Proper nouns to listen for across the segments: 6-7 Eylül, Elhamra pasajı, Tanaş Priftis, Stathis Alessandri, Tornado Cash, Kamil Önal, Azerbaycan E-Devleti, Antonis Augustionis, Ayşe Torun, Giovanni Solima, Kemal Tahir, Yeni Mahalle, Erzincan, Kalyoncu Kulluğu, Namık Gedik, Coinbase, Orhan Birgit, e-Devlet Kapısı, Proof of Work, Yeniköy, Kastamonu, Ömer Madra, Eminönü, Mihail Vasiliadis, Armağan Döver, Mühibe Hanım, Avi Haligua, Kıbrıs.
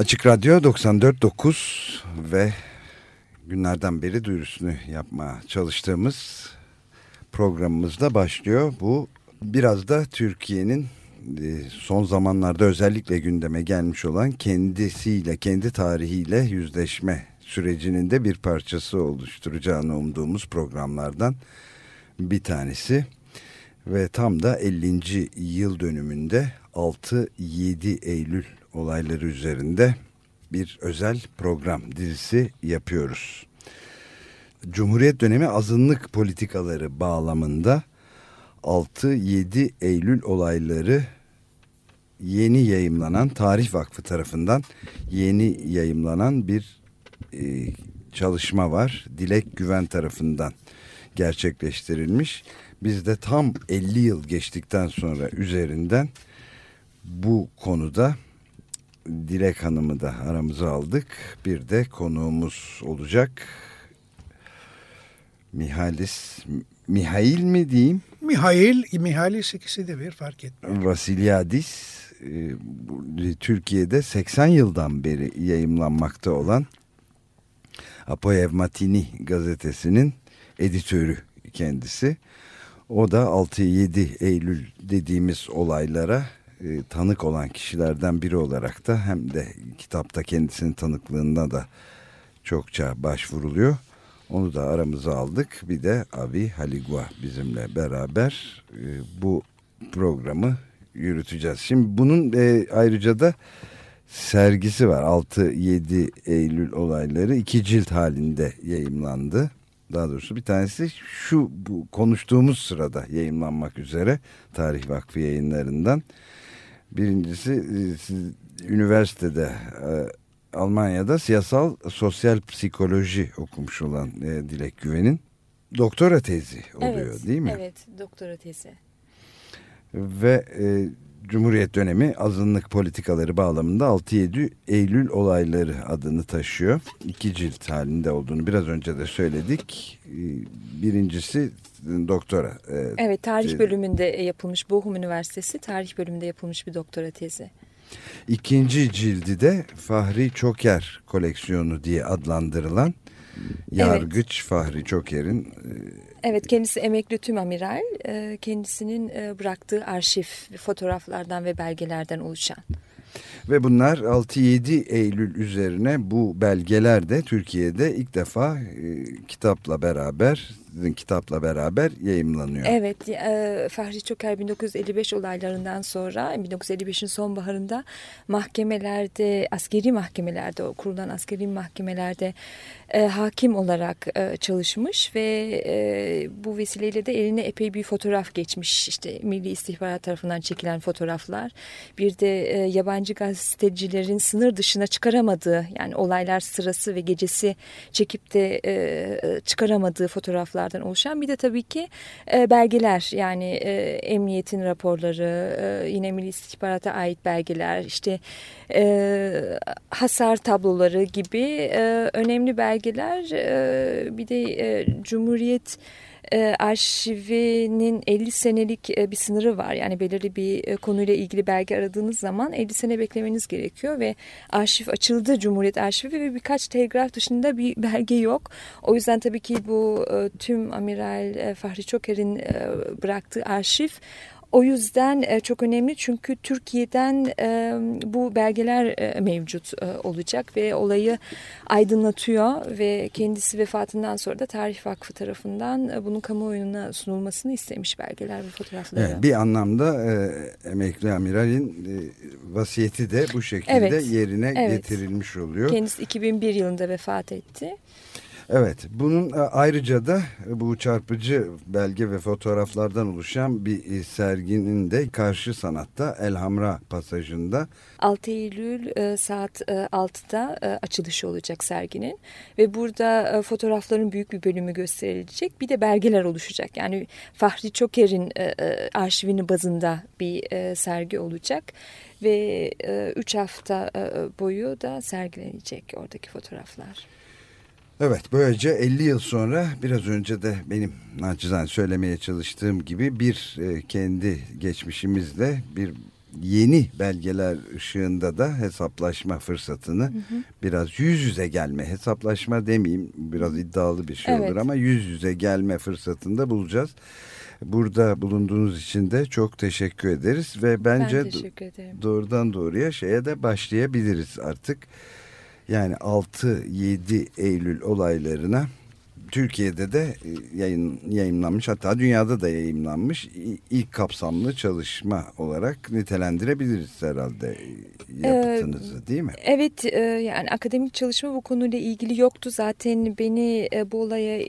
Açık Radyo 94.9 ve günlerden beri duyurusunu yapmaya çalıştığımız programımız da başlıyor. Bu biraz da Türkiye'nin son zamanlarda özellikle gündeme gelmiş olan kendisiyle, kendi tarihiyle yüzleşme sürecinin de bir parçası oluşturacağını umduğumuz programlardan bir tanesi. Ve tam da 50. yıl dönümünde 6-7 Eylül olayları üzerinde bir özel program dizisi yapıyoruz. Cumhuriyet dönemi azınlık politikaları bağlamında 6-7 Eylül olayları yeni yayımlanan Tarih Vakfı tarafından yeni yayımlanan bir çalışma var. Dilek Güven tarafından gerçekleştirilmiş. Biz de tam 50 yıl geçtikten sonra üzerinden bu konuda Dilek Hanım'ı da aramıza aldık. Bir de konuğumuz olacak. Mihail mi diyeyim? Mihailis ikisi de bir fark etmiyor. Vasiliadis, Türkiye'de 80 yıldan beri yayımlanmakta olan Apoyevmatini gazetesinin editörü kendisi. O da 6-7 Eylül dediğimiz olaylara tanık olan kişilerden biri olarak da hem de kitapta kendisinin tanıklığına da çokça başvuruluyor. Onu da aramıza aldık. Bir de Avi Haligua bizimle beraber bu programı yürüteceğiz. Şimdi bunun ayrıca da sergisi var. 6-7 Eylül olayları 2 cilt halinde yayımlandı. Daha doğrusu bir tanesi bu konuştuğumuz sırada yayımlanmak üzere Tarih Vakfı yayınlarından. Birincisi üniversitede Almanya'da siyasal sosyal psikoloji okumuş olan Dilek Güven'in doktora tezi oluyor, evet, değil mi? Evet, doktora tezi. Ve Cumhuriyet dönemi azınlık politikaları bağlamında 6-7 Eylül olayları adını taşıyor. 2 cilt halinde olduğunu biraz önce de söyledik. Birincisi doktora. Evet, tarih bölümünde yapılmış, Bochum Üniversitesi tarih bölümünde yapılmış bir doktora tezi. İkinci cildi de Fahri Çoker koleksiyonu diye adlandırılan yargıç, evet. Fahri Çoker'in... Evet, kendisi emekli tümamiral, kendisinin bıraktığı arşiv fotoğraflardan ve belgelerden oluşan. Ve bunlar 6-7 Eylül üzerine bu belgeler de Türkiye'de ilk defa kitapla beraber yayımlanıyor. Evet, Fahri Çoker 1955 olaylarından sonra 1955'in sonbaharında kurulan askeri mahkemelerde hakim olarak çalışmış ve bu vesileyle de eline epey bir fotoğraf geçmiş. İşte Milli İstihbarat tarafından çekilen fotoğraflar, bir de yabancı gazetecilerin sınır dışına çıkaramadığı, yani olaylar sırası ve gecesi çekip de çıkaramadığı fotoğraflar oluşan, bir de tabii ki belgeler, yani emniyetin raporları, yine Milli İstihbarata ait belgeler, işte hasar tabloları gibi önemli belgeler, bir de Cumhuriyet Arşivinin 50 senelik bir sınırı var. Yani belirli bir konuyla ilgili belge aradığınız zaman 50 sene beklemeniz gerekiyor ve arşiv açıldı, Cumhuriyet Arşivi, ve birkaç telgraf dışında bir belge yok. O yüzden tabii ki bu tüm Amiral Fahri Çoker'in bıraktığı arşiv o yüzden çok önemli, çünkü Türkiye'den bu belgeler mevcut olacak ve olayı aydınlatıyor ve kendisi vefatından sonra da Tarih Vakfı tarafından bunun kamuoyuna sunulmasını istemiş belgeler ve fotoğrafları. Evet, bir anlamda emekli amiralin vasiyeti de bu şekilde, evet, yerine, evet, getirilmiş oluyor. Kendisi 2001 yılında vefat etti. Evet, bunun ayrıca da bu çarpıcı belge ve fotoğraflardan oluşan bir serginin de Karşı Sanat'ta Elhamra pasajında 6 Eylül saat 6'da açılışı olacak serginin ve burada fotoğrafların büyük bir bölümü gösterilecek, bir de belgeler oluşacak. Yani Fahri Çoker'in arşivinin bazında bir sergi olacak ve 3 hafta boyu da sergilenecek oradaki fotoğraflar. Evet, böylece 50 yıl sonra, biraz önce de benim naçizane söylemeye çalıştığım gibi, bir kendi geçmişimizle bir yeni belgeler ışığında da hesaplaşma fırsatını, biraz yüz yüze gelme, hesaplaşma demeyeyim biraz iddialı bir şey olur ama yüz yüze gelme fırsatını da bulacağız. Burada bulunduğunuz için de çok teşekkür ederiz ve bence doğrudan doğruya şeye de başlayabiliriz artık. Yani 6-7 Eylül olaylarına Türkiye'de de yayınlanmış, hatta dünyada da yayınlanmış ilk kapsamlı çalışma olarak nitelendirebiliriz herhalde yapıtınızı, değil mi? Evet, yani akademik çalışma bu konuyla ilgili yoktu. Zaten beni bu olaya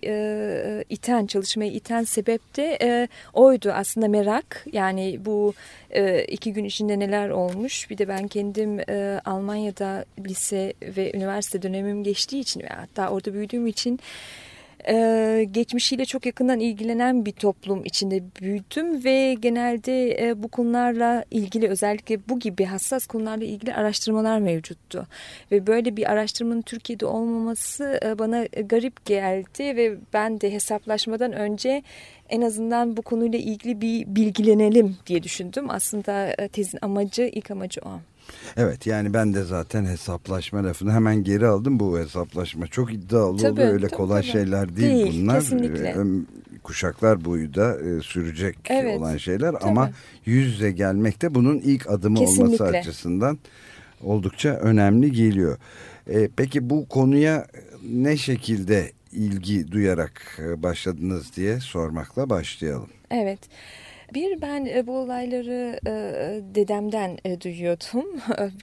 iten, çalışmaya iten sebep de oydu aslında, merak. Yani bu iki gün içinde neler olmuş. Bir de ben kendim Almanya'da lise ve üniversite dönemim geçtiği için, hatta orada büyüdüğüm için geçmişiyle çok yakından ilgilenen bir toplum içinde büyüdüm ve genelde bu konularla ilgili, özellikle bu gibi hassas konularla ilgili araştırmalar mevcuttu. Ve böyle bir araştırmanın Türkiye'de olmaması bana garip geldi ve ben de hesaplaşmadan önce en azından bu konuyla ilgili bir bilgilenelim diye düşündüm. Aslında tezin amacı, ilk amacı o. Evet, yani ben de zaten hesaplaşma lafını hemen geri aldım. Bu hesaplaşma çok iddialı oluyor. Öyle kolay şeyler değil bunlar. Kesinlikle. Kuşaklar boyu da sürecek olan şeyler ama yüz yüze gelmek de bunun ilk adımı olması açısından oldukça önemli geliyor. Peki bu konuya ne şekilde ilgi duyarak başladınız diye sormakla başlayalım. Evet. Bir, ben bu olayları dedemden duyuyordum.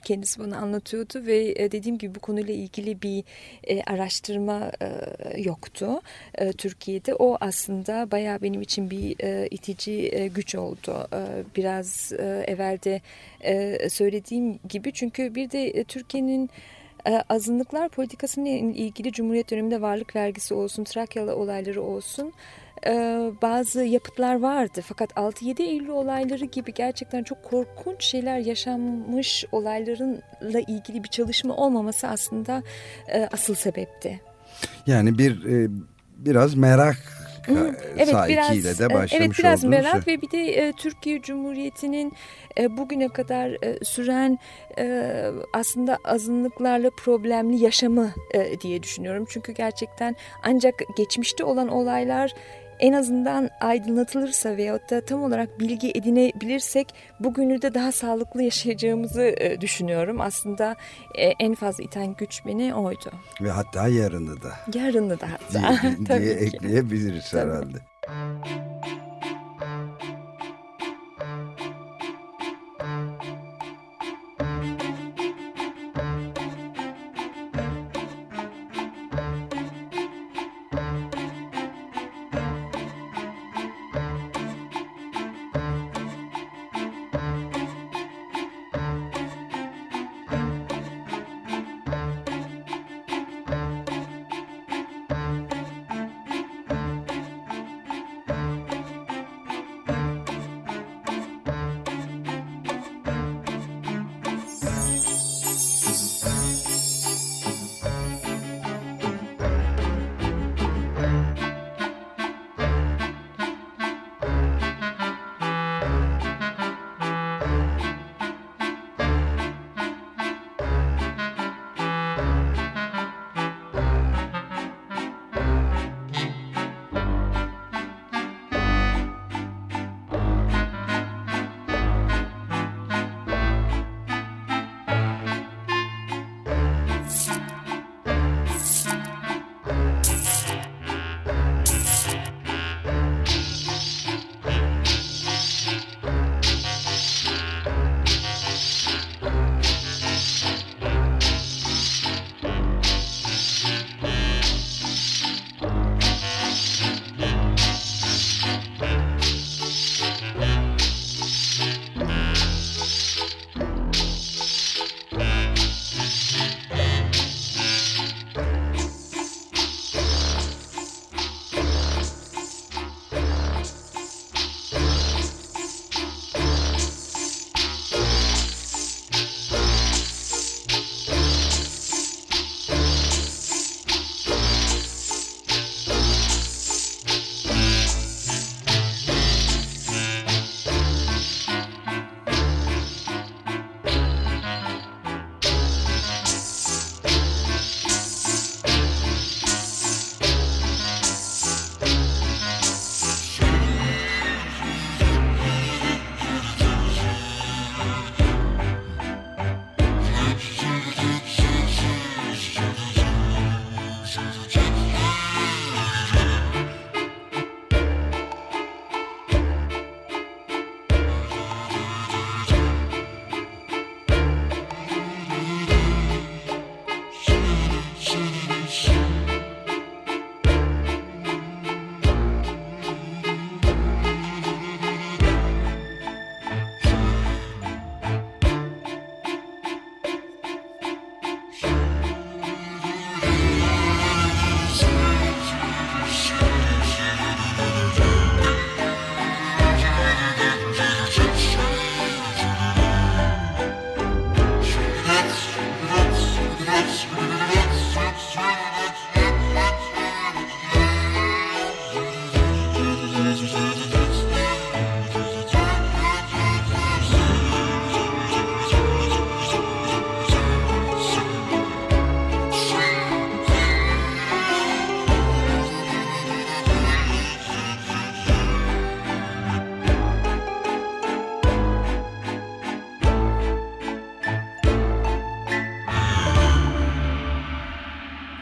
Kendisi bana anlatıyordu ve dediğim gibi bu konuyla ilgili bir araştırma yoktu Türkiye'de. O aslında bayağı benim için bir itici güç oldu. Biraz evvel de söylediğim gibi, çünkü bir de Türkiye'nin azınlıklar politikasıyla ilgili Cumhuriyet döneminde varlık vergisi olsun, Trakyalı olayları olsun, bazı yapıtlar vardı. Fakat 6-7 Eylül olayları gibi gerçekten çok korkunç şeyler yaşanmış olaylarla ilgili bir çalışma olmaması aslında asıl sebepti. Yani biraz merak. Biraz merak ve bir de Türkiye Cumhuriyeti'nin bugüne kadar süren aslında azınlıklarla problemli yaşamı diye düşünüyorum. Çünkü gerçekten ancak geçmişte olan olaylar en azından aydınlatılırsa veyahut da tam olarak bilgi edinebilirsek bugünü de daha sağlıklı yaşayacağımızı düşünüyorum. Aslında en fazla iten güç beni oydu. Ve hatta yarını da. Yarını da hatta. diye ekleyebiliriz herhalde.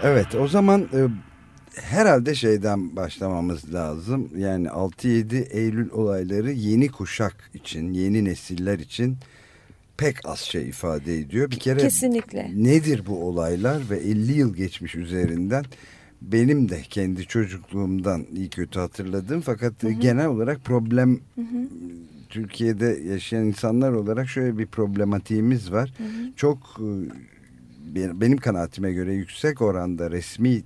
Evet, o zaman herhalde şeyden başlamamız lazım. Yani 6-7 Eylül olayları yeni kuşak için, yeni nesiller için pek az şey ifade ediyor. Bir kere kesinlikle. Nedir bu olaylar ve 50 yıl geçmiş üzerinden benim de kendi çocukluğumdan iyi kötü hatırladığım fakat hı hı. genel olarak problem hı hı. Türkiye'de yaşayan insanlar olarak şöyle bir problematiğimiz var. Hı hı. Çok benim kanaatime göre yüksek oranda resmi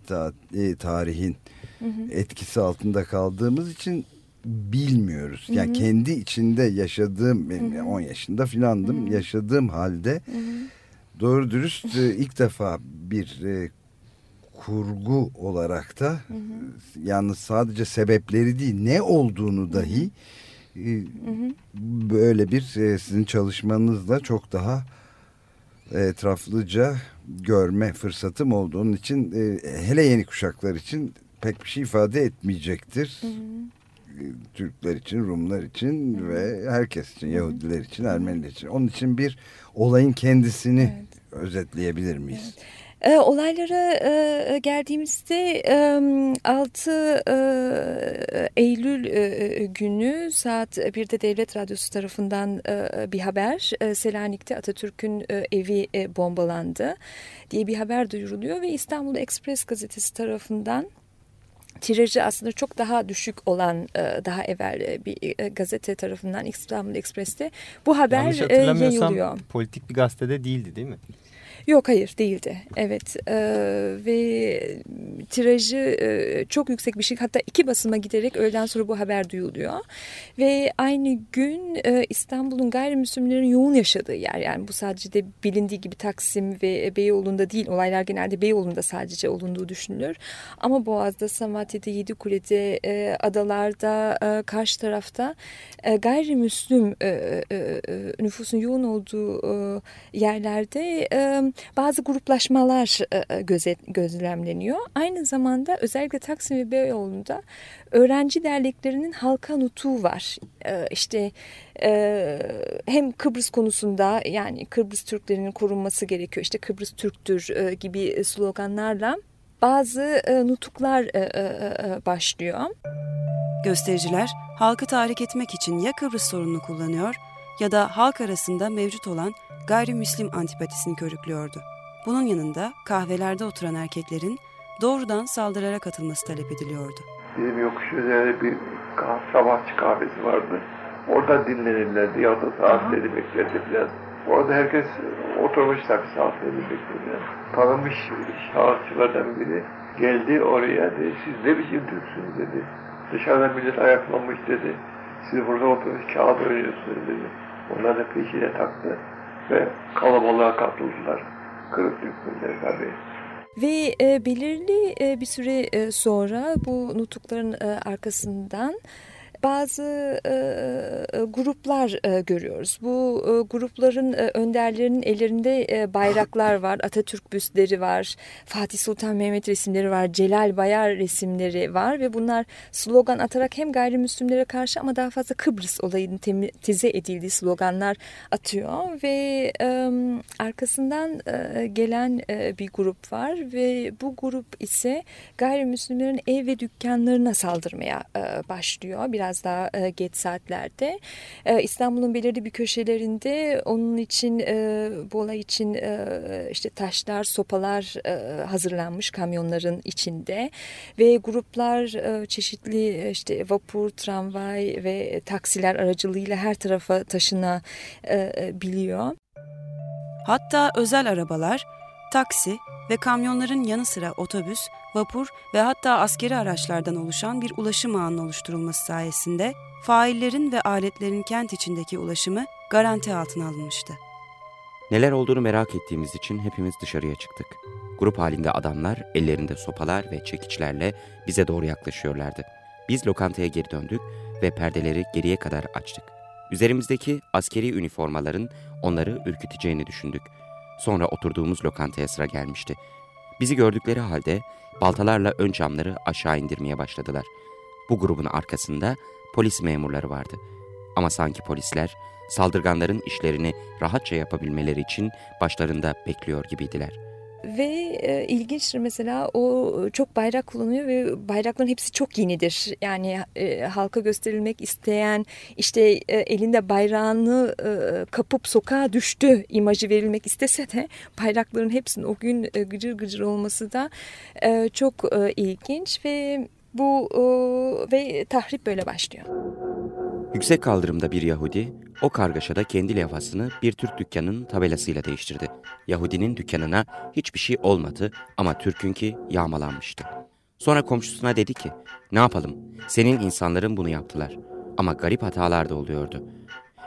tarihin hı hı. etkisi altında kaldığımız için bilmiyoruz. Yani hı hı. kendi içinde yaşadığım, benim hı hı. 10 yaşında filandım, hı hı. yaşadığım halde hı hı. doğru dürüst ilk defa bir kurgu olarak da hı hı. yalnız sadece sebepleri değil ne olduğunu dahi hı hı. böyle bir sizin çalışmanızla çok daha etraflıca görme fırsatım oldu. Onun için hele yeni kuşaklar için pek bir şey ifade etmeyecektir. Hı hı. Türkler için, Rumlar için hı hı. ve herkes için, Yahudiler hı hı. için, Ermeniler için. Onun için bir olayın kendisini evet. özetleyebilir miyiz? Evet. Olaylara geldiğimizde 6 Eylül günü saat 1'de Devlet Radyosu tarafından bir haber, Selanik'te Atatürk'ün evi bombalandı diye bir haber duyuruluyor ve İstanbul Ekspres gazetesi tarafından tirajı aslında çok daha düşük olan daha evvel bir gazete tarafından İstanbul Ekspres'te bu haber yayılıyor. Yanlış hatırlamıyorsam politik bir gazetede değildi değil mi? Yok hayır değildi. Evet ve tirajı çok yüksek bir şey. Hatta 2 basıma giderek öğleden sonra bu haber duyuluyor. Ve aynı gün İstanbul'un gayrimüslimlerin yoğun yaşadığı yer. Yani bu sadece de bilindiği gibi Taksim ve Beyoğlu'nda değil. Olaylar genelde Beyoğlu'nda sadece olunduğu düşünülür. Ama Boğaz'da, Samatya'da, Yedikule'de, adalarda, karşı tarafta gayrimüslim nüfusun yoğun olduğu yerlerde bazı gruplaşmalar gözlemleniyor. Aynı zamanda özellikle Taksim ve Beyoğlu'nda öğrenci derneklerinin halka nutuğu var. İşte hem Kıbrıs konusunda yani Kıbrıs Türklerinin korunması gerekiyor. İşte Kıbrıs Türktür gibi sloganlarla bazı nutuklar başlıyor. Göstericiler halkı tahrik etmek için ya Kıbrıs sorununu kullanıyor ya da halk arasında mevcut olan gayrimüslim antipatisini körüklüyordu. Bunun yanında kahvelerde oturan erkeklerin doğrudan saldırılara katılması talep ediliyordu. Bizim yokuş üzerinde bir sabahçı kahvesi vardı. Orada dinlenirlerdi ya da saatleri bekletirler. Orada herkes oturmuş tabii saatleri bekletirler. Tanımış şahısçılardan biri geldi oraya dedi, siz ne biçim Türksünüz dedi. Dışarıda millet ayaklanmış dedi. Siz burada oturmuş kağıt oynuyorsunuz dedi. Onlar da peşine taktı. Ve kalabalığa katıldılar. Kırık Türkmenler tabii. Ve belirli bir süre sonra bu nutukların arkasından bazı gruplar görüyoruz. Bu grupların önderlerinin ellerinde bayraklar var, Atatürk büstleri var, Fatih Sultan Mehmet resimleri var, Celal Bayar resimleri var ve bunlar slogan atarak hem gayrimüslimlere karşı ama daha fazla Kıbrıs olayının tematize edildiği sloganlar atıyor ve arkasından gelen bir grup var ve bu grup ise gayrimüslimlerin ev ve dükkanlarına saldırmaya başlıyor. Biraz daha geç saatlerde İstanbul'un belirli bir köşelerinde onun için bu olay için işte taşlar, sopalar hazırlanmış kamyonların içinde ve gruplar çeşitli işte vapur, tramvay ve taksiler aracılığıyla her tarafa taşınabiliyor. Hatta özel arabalar, taksi ve kamyonların yanı sıra otobüs, vapur ve hatta askeri araçlardan oluşan bir ulaşım ağının oluşturulması sayesinde faillerin ve aletlerin kent içindeki ulaşımı garanti altına alınmıştı. Neler olduğunu merak ettiğimiz için hepimiz dışarıya çıktık. Grup halinde adamlar ellerinde sopalar ve çekiçlerle bize doğru yaklaşıyorlardı. Biz lokantaya geri döndük ve perdeleri geriye kadar açtık. Üzerimizdeki askeri üniformaların onları ürküteceğini düşündük. Sonra oturduğumuz lokantaya sıra gelmişti. Bizi gördükleri halde baltalarla ön camları aşağı indirmeye başladılar. Bu grubun arkasında polis memurları vardı. Ama sanki polisler saldırganların işlerini rahatça yapabilmeleri için başlarında bekliyor gibiydiler. Ve ilginçtir mesela, o çok bayrak kullanıyor ve bayrakların hepsi çok yenidir. Yani halka gösterilmek isteyen, işte elinde bayrağını kapıp sokağa düştü imajı verilmek istese de bayrakların hepsinin o gün gıcır gıcır olması da çok ilginç ve bu ve tahrip böyle başlıyor. Yüksek kaldırımda bir Yahudi o kargaşada kendi levhasını bir Türk dükkanının tabelasıyla değiştirdi. Yahudinin dükkanına hiçbir şey olmadı ama Türk'ünki yağmalanmıştı. Sonra komşusuna dedi ki, ne yapalım, senin insanların bunu yaptılar. Ama garip hatalar da oluyordu.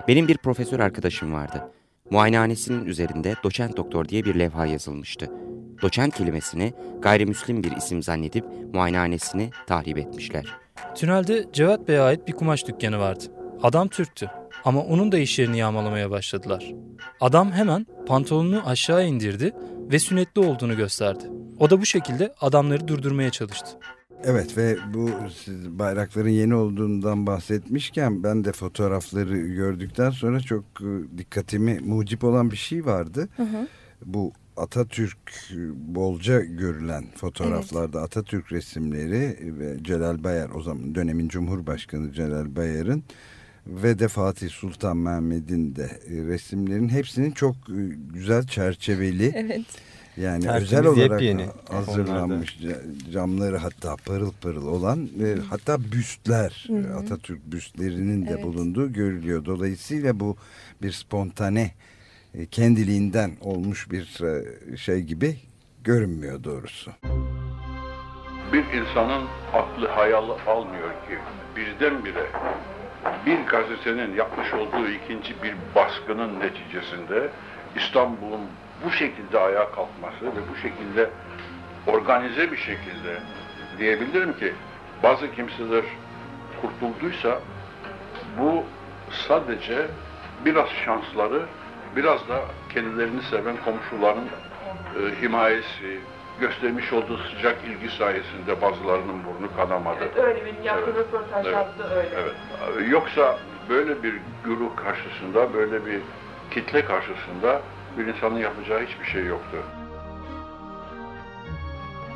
Benim bir profesör arkadaşım vardı. Muayenehanesinin üzerinde doçent doktor diye bir levha yazılmıştı. Doçent kelimesini gayrimüslim bir isim zannedip muayenehanesini tahrip etmişler. Tünelde Cevat Bey'e ait bir kumaş dükkanı vardı. Adam Türktü ama onun da iş yerini yağmalamaya başladılar. Adam hemen pantolonunu aşağı indirdi ve sünnetli olduğunu gösterdi. O da bu şekilde adamları durdurmaya çalıştı. Evet ve bu bayrakların yeni olduğundan bahsetmişken ben de fotoğrafları gördükten sonra çok dikkatimi mucip olan bir şey vardı. Hı hı. Bu Atatürk bolca görülen fotoğraflarda, evet. Atatürk resimleri ve Celal Bayar, o zaman dönemin Cumhurbaşkanı Celal Bayar'ın ve de Fatih Sultan Mehmet'in de resimlerin hepsinin çok güzel çerçeveli, evet. Yani tertemiz, özel olarak yepyeni hazırlanmış, camları hatta pırıl pırıl olan, hatta büstler, hı-hı, Atatürk büstlerinin de, evet, bulunduğu görülüyor. Dolayısıyla bu bir spontane, kendiliğinden olmuş bir şey gibi görünmüyor doğrusu. Bir insanın aklı hayal almıyor ki birdenbire bir gazetenin yapmış olduğu ikinci bir baskının neticesinde İstanbul'un bu şekilde ayağa kalkması ve bu şekilde organize bir şekilde, diyebilirim ki bazı kimseler kurtulduysa bu sadece biraz şansları, biraz da kendilerini seven komşuların himayesi, göstermiş olduğu sıcak ilgi sayesinde bazılarının burnu kanamadı. Evet, öyle bir yakın, evet, röportaj, evet, yaptı öyle. Evet. Yoksa böyle bir güruh karşısında, böyle bir kitle karşısında bir insanın yapacağı hiçbir şey yoktu.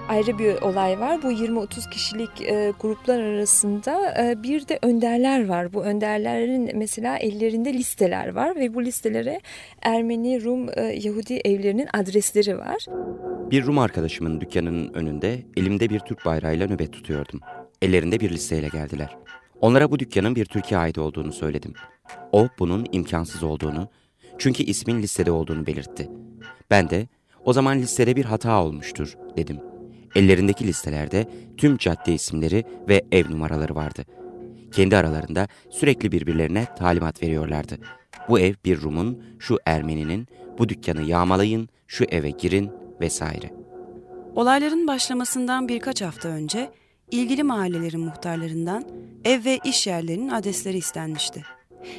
Ayrı bir olay var. Bu 20-30 kişilik gruplar arasında bir de önderler var. Bu önderlerin mesela ellerinde listeler var ve bu listelere Ermeni, Rum, Yahudi evlerinin adresleri var. Bir Rum arkadaşımın dükkanının önünde elimde bir Türk bayrağıyla nöbet tutuyordum. Ellerinde bir listeyle geldiler. Onlara bu dükkanın bir Türkiye ait olduğunu söyledim. O bunun imkansız olduğunu, çünkü ismin listede olduğunu belirtti. Ben de o zaman listede bir hata olmuştur dedim. Ellerindeki listelerde tüm cadde isimleri ve ev numaraları vardı. Kendi aralarında sürekli birbirlerine talimat veriyorlardı. Bu ev bir Rum'un, şu Ermeni'nin, bu dükkanı yağmalayın, şu eve girin vesaire. Olayların başlamasından birkaç hafta önce ilgili mahallelerin muhtarlarından ev ve iş yerlerinin adresleri istenmişti.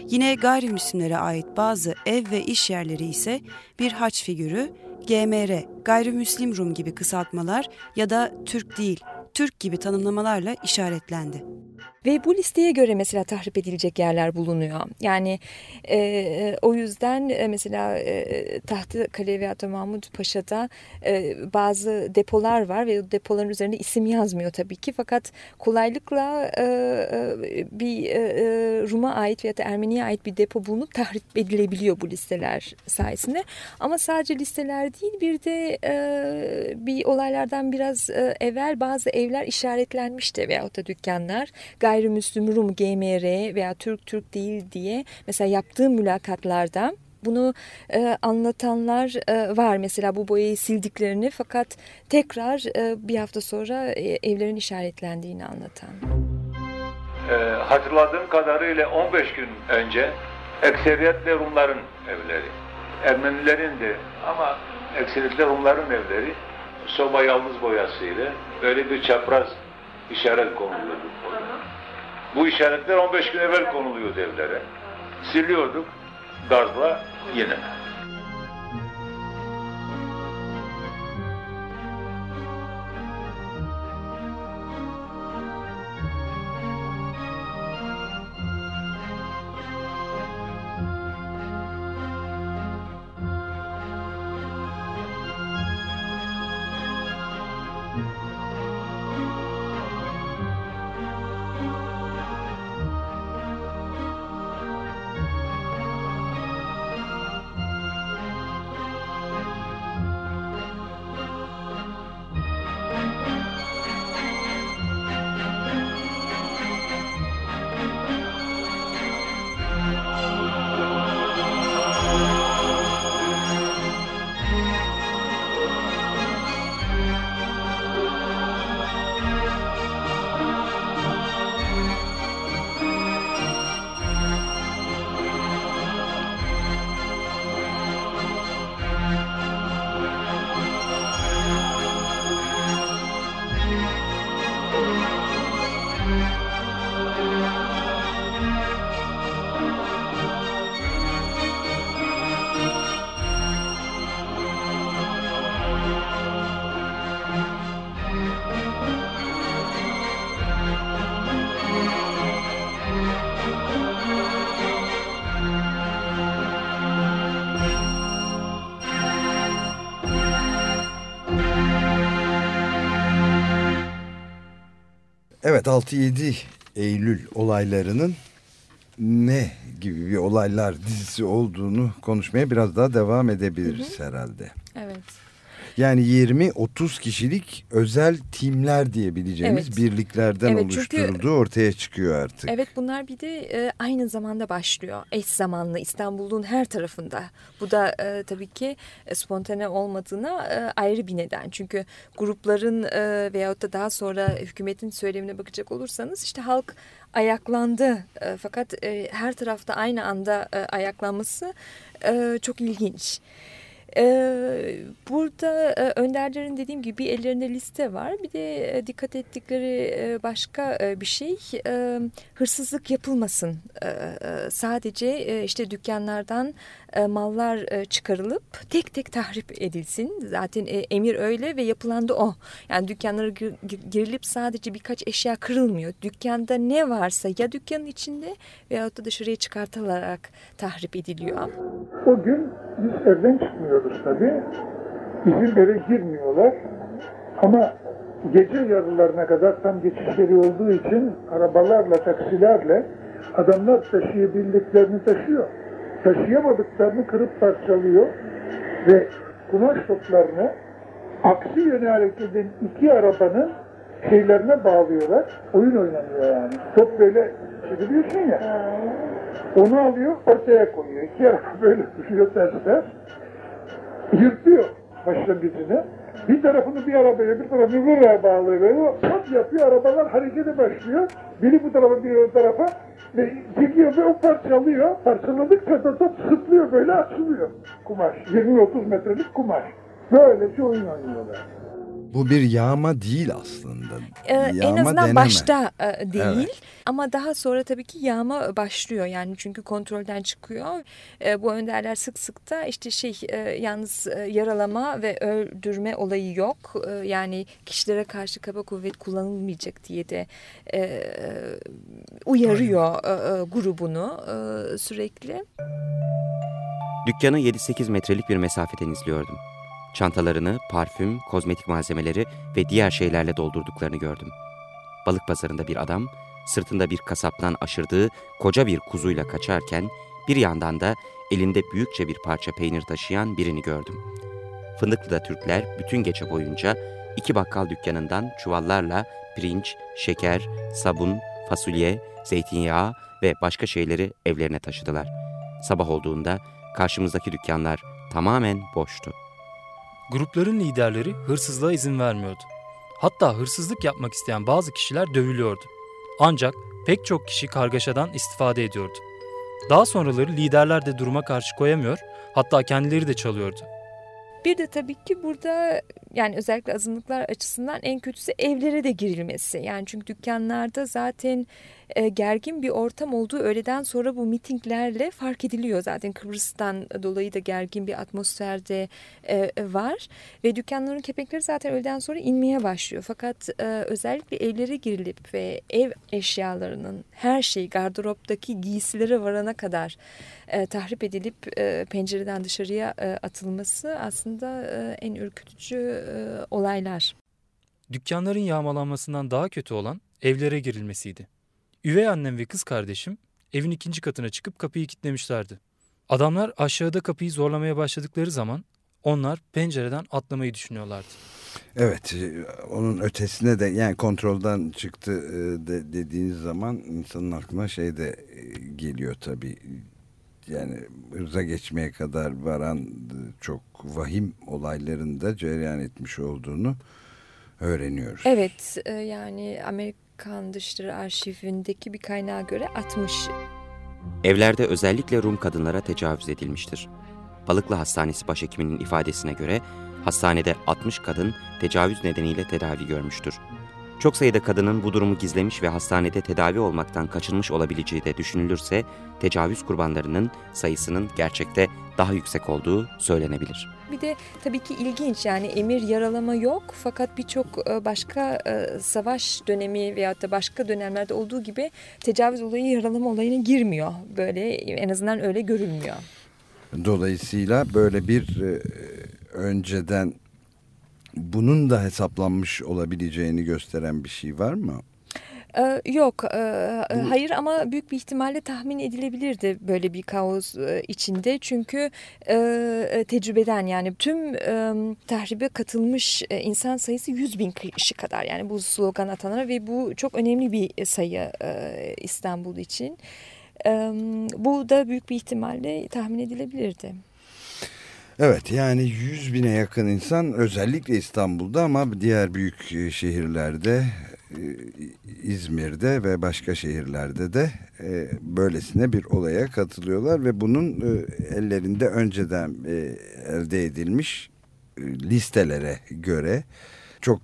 Yine gayrimüslimlere ait bazı ev ve iş yerleri ise bir haç figürü, GMR, gayrimüslim Rum gibi kısaltmalar ya da Türk değil, Türk gibi tanımlamalarla işaretlendi. Ve bu listeye göre mesela tahrip edilecek yerler bulunuyor. Yani o yüzden mesela Tahtakale ve Mahmut Paşa'da bazı depolar var ve depoların üzerinde isim yazmıyor tabii ki. Fakat kolaylıkla bir Rum'a ait veya da Ermeni'ye ait bir depo bulunup tahrip edilebiliyor bu listeler sayesinde. Ama sadece listeler değil, bir de bir olaylardan biraz evvel bazı evler işaretlenmişti veyahut da dükkanlar. Gayrimüslim Rum, GMR veya Türk değil diye mesela yaptığım mülakatlarda bunu anlatanlar var. Mesela bu boyayı sildiklerini fakat tekrar bir hafta sonra evlerin işaretlendiğini anlatan. Hatırladığım kadarıyla 15 gün önce ekseriyetle Rumların evleri, Ermenilerin de ama ekseriyetle Rumların evleri soba yalnız boyasıyla böyle bir çapraz işaret konuluyordu. Bu işaretler 15 gün evvel konuluyordu evlere. Siliyorduk gazla yine. Evet, 6-7 Eylül olaylarının ne gibi bir olaylar dizisi olduğunu konuşmaya biraz daha devam edebiliriz, hı hı, herhalde. Evet. Yani 20-30 kişilik özel timler diyebileceğimiz, evet, birliklerden, evet, oluşturulduğu çünkü, ortaya çıkıyor artık. Evet, bunlar bir de aynı zamanda başlıyor. Eş zamanlı İstanbul'un her tarafında. Bu da tabii ki spontane olmadığına ayrı bir neden. Çünkü grupların veyahut da daha sonra hükümetin söylemine bakacak olursanız işte halk ayaklandı. Fakat her tarafta aynı anda ayaklanması çok ilginç. Burada önderlerin dediğim gibi bir ellerinde liste var. Bir de dikkat ettikleri başka bir şey, hırsızlık yapılmasın. Sadece işte dükkanlardan mallar çıkarılıp tek tek tahrip edilsin. Zaten emir öyle ve yapılan da o. Yani dükkanlara girilip sadece birkaç eşya kırılmıyor. Dükkanda ne varsa ya dükkanın içinde veyahut da dışarıya çıkartılarak tahrip ediliyor. O gün biz evden çıkmıyoruz tabii. Bizimlere girmiyorlar. Ama gece yarılarına kadar tam geçişleri olduğu için arabalarla, taksilerle adamlar taşıyabildiklerini taşıyor. Taşıyamadıklarını kırıp parçalıyor ve kumaş toplarını aksi yöne hareket eden iki arabanın şeylerine bağlıyorlar. Oyun oynanıyor yani. Top böyle çeviriyorsun ya. Onu alıyor, ortaya koyuyor. İki araba böyle duruyor tersler. Yırtıyor başla birini. Bir tarafını bir arabaya, bir tarafını bir arabaya bağlıyor. Böyle top yapıyor, arabalar harekete başlıyor. Biri bu tarafa, biri o tarafa. Ve gidiyor ve o parçalıyor. Parçaladıkça da top sıplıyor, böyle açılıyor kumaş. 20-30 metrelik kumaş. Böylece oyun oynuyorlar. Bu bir yağma değil aslında. Yağma en azından deneme. Başta değil, evet, ama daha sonra tabii ki yağma başlıyor. Yani çünkü kontrolden çıkıyor. Bu önderler sık sık da işte yalnız yaralama ve öldürme olayı yok. Yani kişilere karşı kaba kuvvet kullanılmayacak diye de uyarıyor grubunu sürekli. Dükkanı 7-8 metrelik bir mesafeden izliyordum. Çantalarını, parfüm, kozmetik malzemeleri ve diğer şeylerle doldurduklarını gördüm. Balık pazarında bir adam, sırtında bir kasaptan aşırdığı koca bir kuzuyla kaçarken, bir yandan da elinde büyükçe bir parça peynir taşıyan birini gördüm. Fındıklı'da Türkler bütün gece boyunca iki bakkal dükkanından çuvallarla pirinç, şeker, sabun, fasulye, zeytinyağı ve başka şeyleri evlerine taşıdılar. Sabah olduğunda karşımızdaki dükkanlar tamamen boştu. Grupların liderleri hırsızlığa izin vermiyordu. Hatta hırsızlık yapmak isteyen bazı kişiler dövülüyordu. Ancak pek çok kişi kargaşadan istifade ediyordu. Daha sonraları liderler de duruma karşı koyamıyor, hatta kendileri de çalıyordu. Bir de tabii ki burada yani özellikle azınlıklar açısından en kötüsü evlere de girilmesi. Yani çünkü dükkanlarda zaten gergin bir ortam olduğu öğleden sonra bu mitinglerle fark ediliyor. Zaten Kıbrıs'tan dolayı da gergin bir atmosferde var ve dükkanların kepekleri zaten öğleden sonra inmeye başlıyor. Fakat özellikle evlere girilip ve ev eşyalarının her şeyi gardıroptaki giysilere varana kadar tahrip edilip pencereden dışarıya atılması aslında en ürkütücü olaylar. Dükkanların yağmalanmasından daha kötü olan evlere girilmesiydi. Üvey annem ve kız kardeşim evin ikinci katına çıkıp kapıyı kilitlemişlerdi. Adamlar aşağıda kapıyı zorlamaya başladıkları zaman onlar pencereden atlamayı düşünüyorlardı. Evet, onun ötesine de yani kontrolden çıktı dediğiniz zaman insanın aklına şey de geliyor tabii. Yani hırza geçmeye kadar varan çok vahim olayların da cereyan etmiş olduğunu öğreniyoruz. Evet, yani Amerikan Dışişleri Arşivindeki bir kaynağa göre 60. Evlerde özellikle Rum kadınlara tecavüz edilmiştir. Balıklı Hastanesi başhekiminin ifadesine göre hastanede 60 kadın tecavüz nedeniyle tedavi görmüştür. Çok sayıda kadının bu durumu gizlemiş ve hastanede tedavi olmaktan kaçınmış olabileceği de düşünülürse, tecavüz kurbanlarının sayısının gerçekte daha yüksek olduğu söylenebilir. Bir de tabii ki ilginç yani emir yaralama yok fakat birçok başka savaş dönemi veyahut da başka dönemlerde olduğu gibi tecavüz olayı yaralama olayına girmiyor. Böyle en azından öyle görünmüyor. Dolayısıyla böyle bir önceden... Bunun da hesaplanmış olabileceğini gösteren bir şey var mı? Yok, hayır, ama büyük bir ihtimalle tahmin edilebilirdi böyle bir kaos içinde. Çünkü tecrübeden, yani tüm tahribe katılmış insan sayısı 100.000 kişi kadar. Yani bu slogan atanlara ve bu çok önemli bir sayı İstanbul için. Bu da büyük bir ihtimalle tahmin edilebilirdi. Evet, yani 100.000'e yakın insan özellikle İstanbul'da, ama diğer büyük şehirlerde, İzmir'de ve başka şehirlerde de böylesine bir olaya katılıyorlar ve bunun ellerinde önceden elde edilmiş listelere göre çok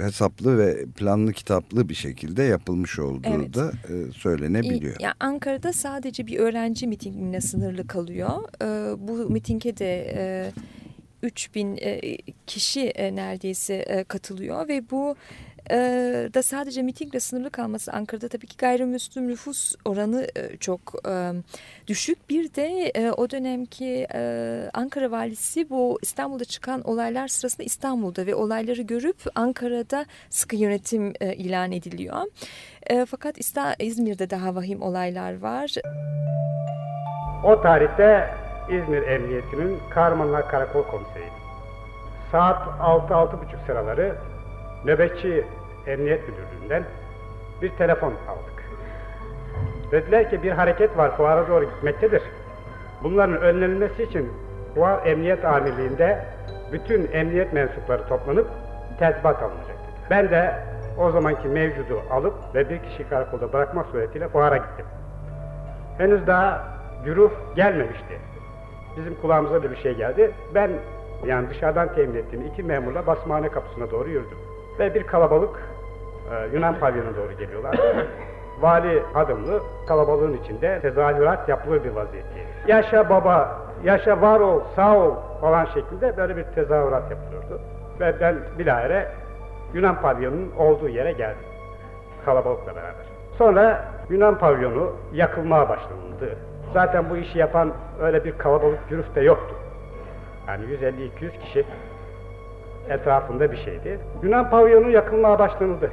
hesaplı ve planlı kitaplı bir şekilde yapılmış olduğu da söylenebiliyor. Yani Ankara'da sadece bir öğrenci mitingine sınırlı kalıyor. Bu mitinge de 3.000 kişi neredeyse katılıyor ve bu da sadece mitingle sınırlı kalması, Ankara'da tabii ki gayrimüslim nüfus oranı çok düşük. Bir de o dönemki Ankara valisi bu İstanbul'da çıkan olaylar sırasında İstanbul'da ve olayları görüp Ankara'da sıkı yönetim ilan ediliyor. Fakat İzmir'de daha vahim olaylar var. O tarihte İzmir Emniyeti'nin Kahramanlar Karakol Komiseri saat 6-6.30 sıraları nöbetçi emniyet müdürlüğünden bir telefon aldık. Dediler ki bir hareket var, fuara doğru gitmektedir. Bunların önlenilmesi için fuar emniyet amirliğinde bütün emniyet mensupları toplanıp tertibat alınacak. Ben de o zamanki mevcudu alıp ve bir kişi karakolda bırakmak suretiyle fuara gittim. Henüz daha güruh gelmemişti. Bizim kulağımıza da bir şey geldi. Ben yani dışarıdan temin ettiğim iki memurla basmane kapısına doğru yürüdüm. Ve bir kalabalık Yunan pavyonuna doğru geliyorlar. Vali adımlı kalabalığın içinde tezahürat yapılır bir vaziyette. Yaşa baba, yaşa var ol, sağ ol falan şeklinde böyle bir tezahürat yapılıyordu. Ve ben bilahare Yunan pavyonunun olduğu yere geldim. Kalabalıkla beraber. Sonra Yunan pavyonu yakılmaya başlanıldı. Zaten bu işi yapan öyle bir kalabalık cürüf de yoktu. Yani 150-200 kişi etrafında bir şeydi. Yunan pavyonu yakılmaya başlanıldı.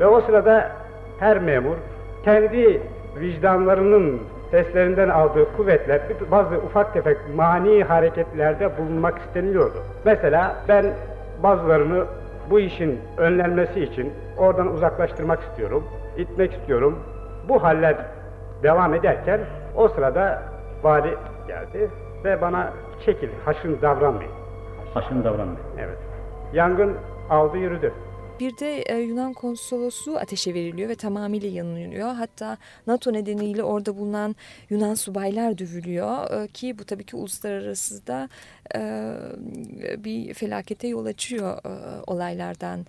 Ve o sırada her memur kendi vicdanlarının seslerinden aldığı kuvvetle bazı ufak tefek mani hareketlerde bulunmak isteniliyordu. Mesela ben bazılarını bu işin önlenmesi için oradan uzaklaştırmak istiyorum, itmek istiyorum. Bu haller devam ederken o sırada vali geldi ve bana çekil, haşin davranmayın. Haşin davranmayın. Evet. Yangın aldı yürüdü. Bir de Yunan konsolosu ateşe veriliyor ve tamamıyla yanılıyor. Hatta NATO nedeniyle orada bulunan Yunan subaylar dövülüyor ki bu tabii ki uluslararası da bir felakete yol açıyor olaylardan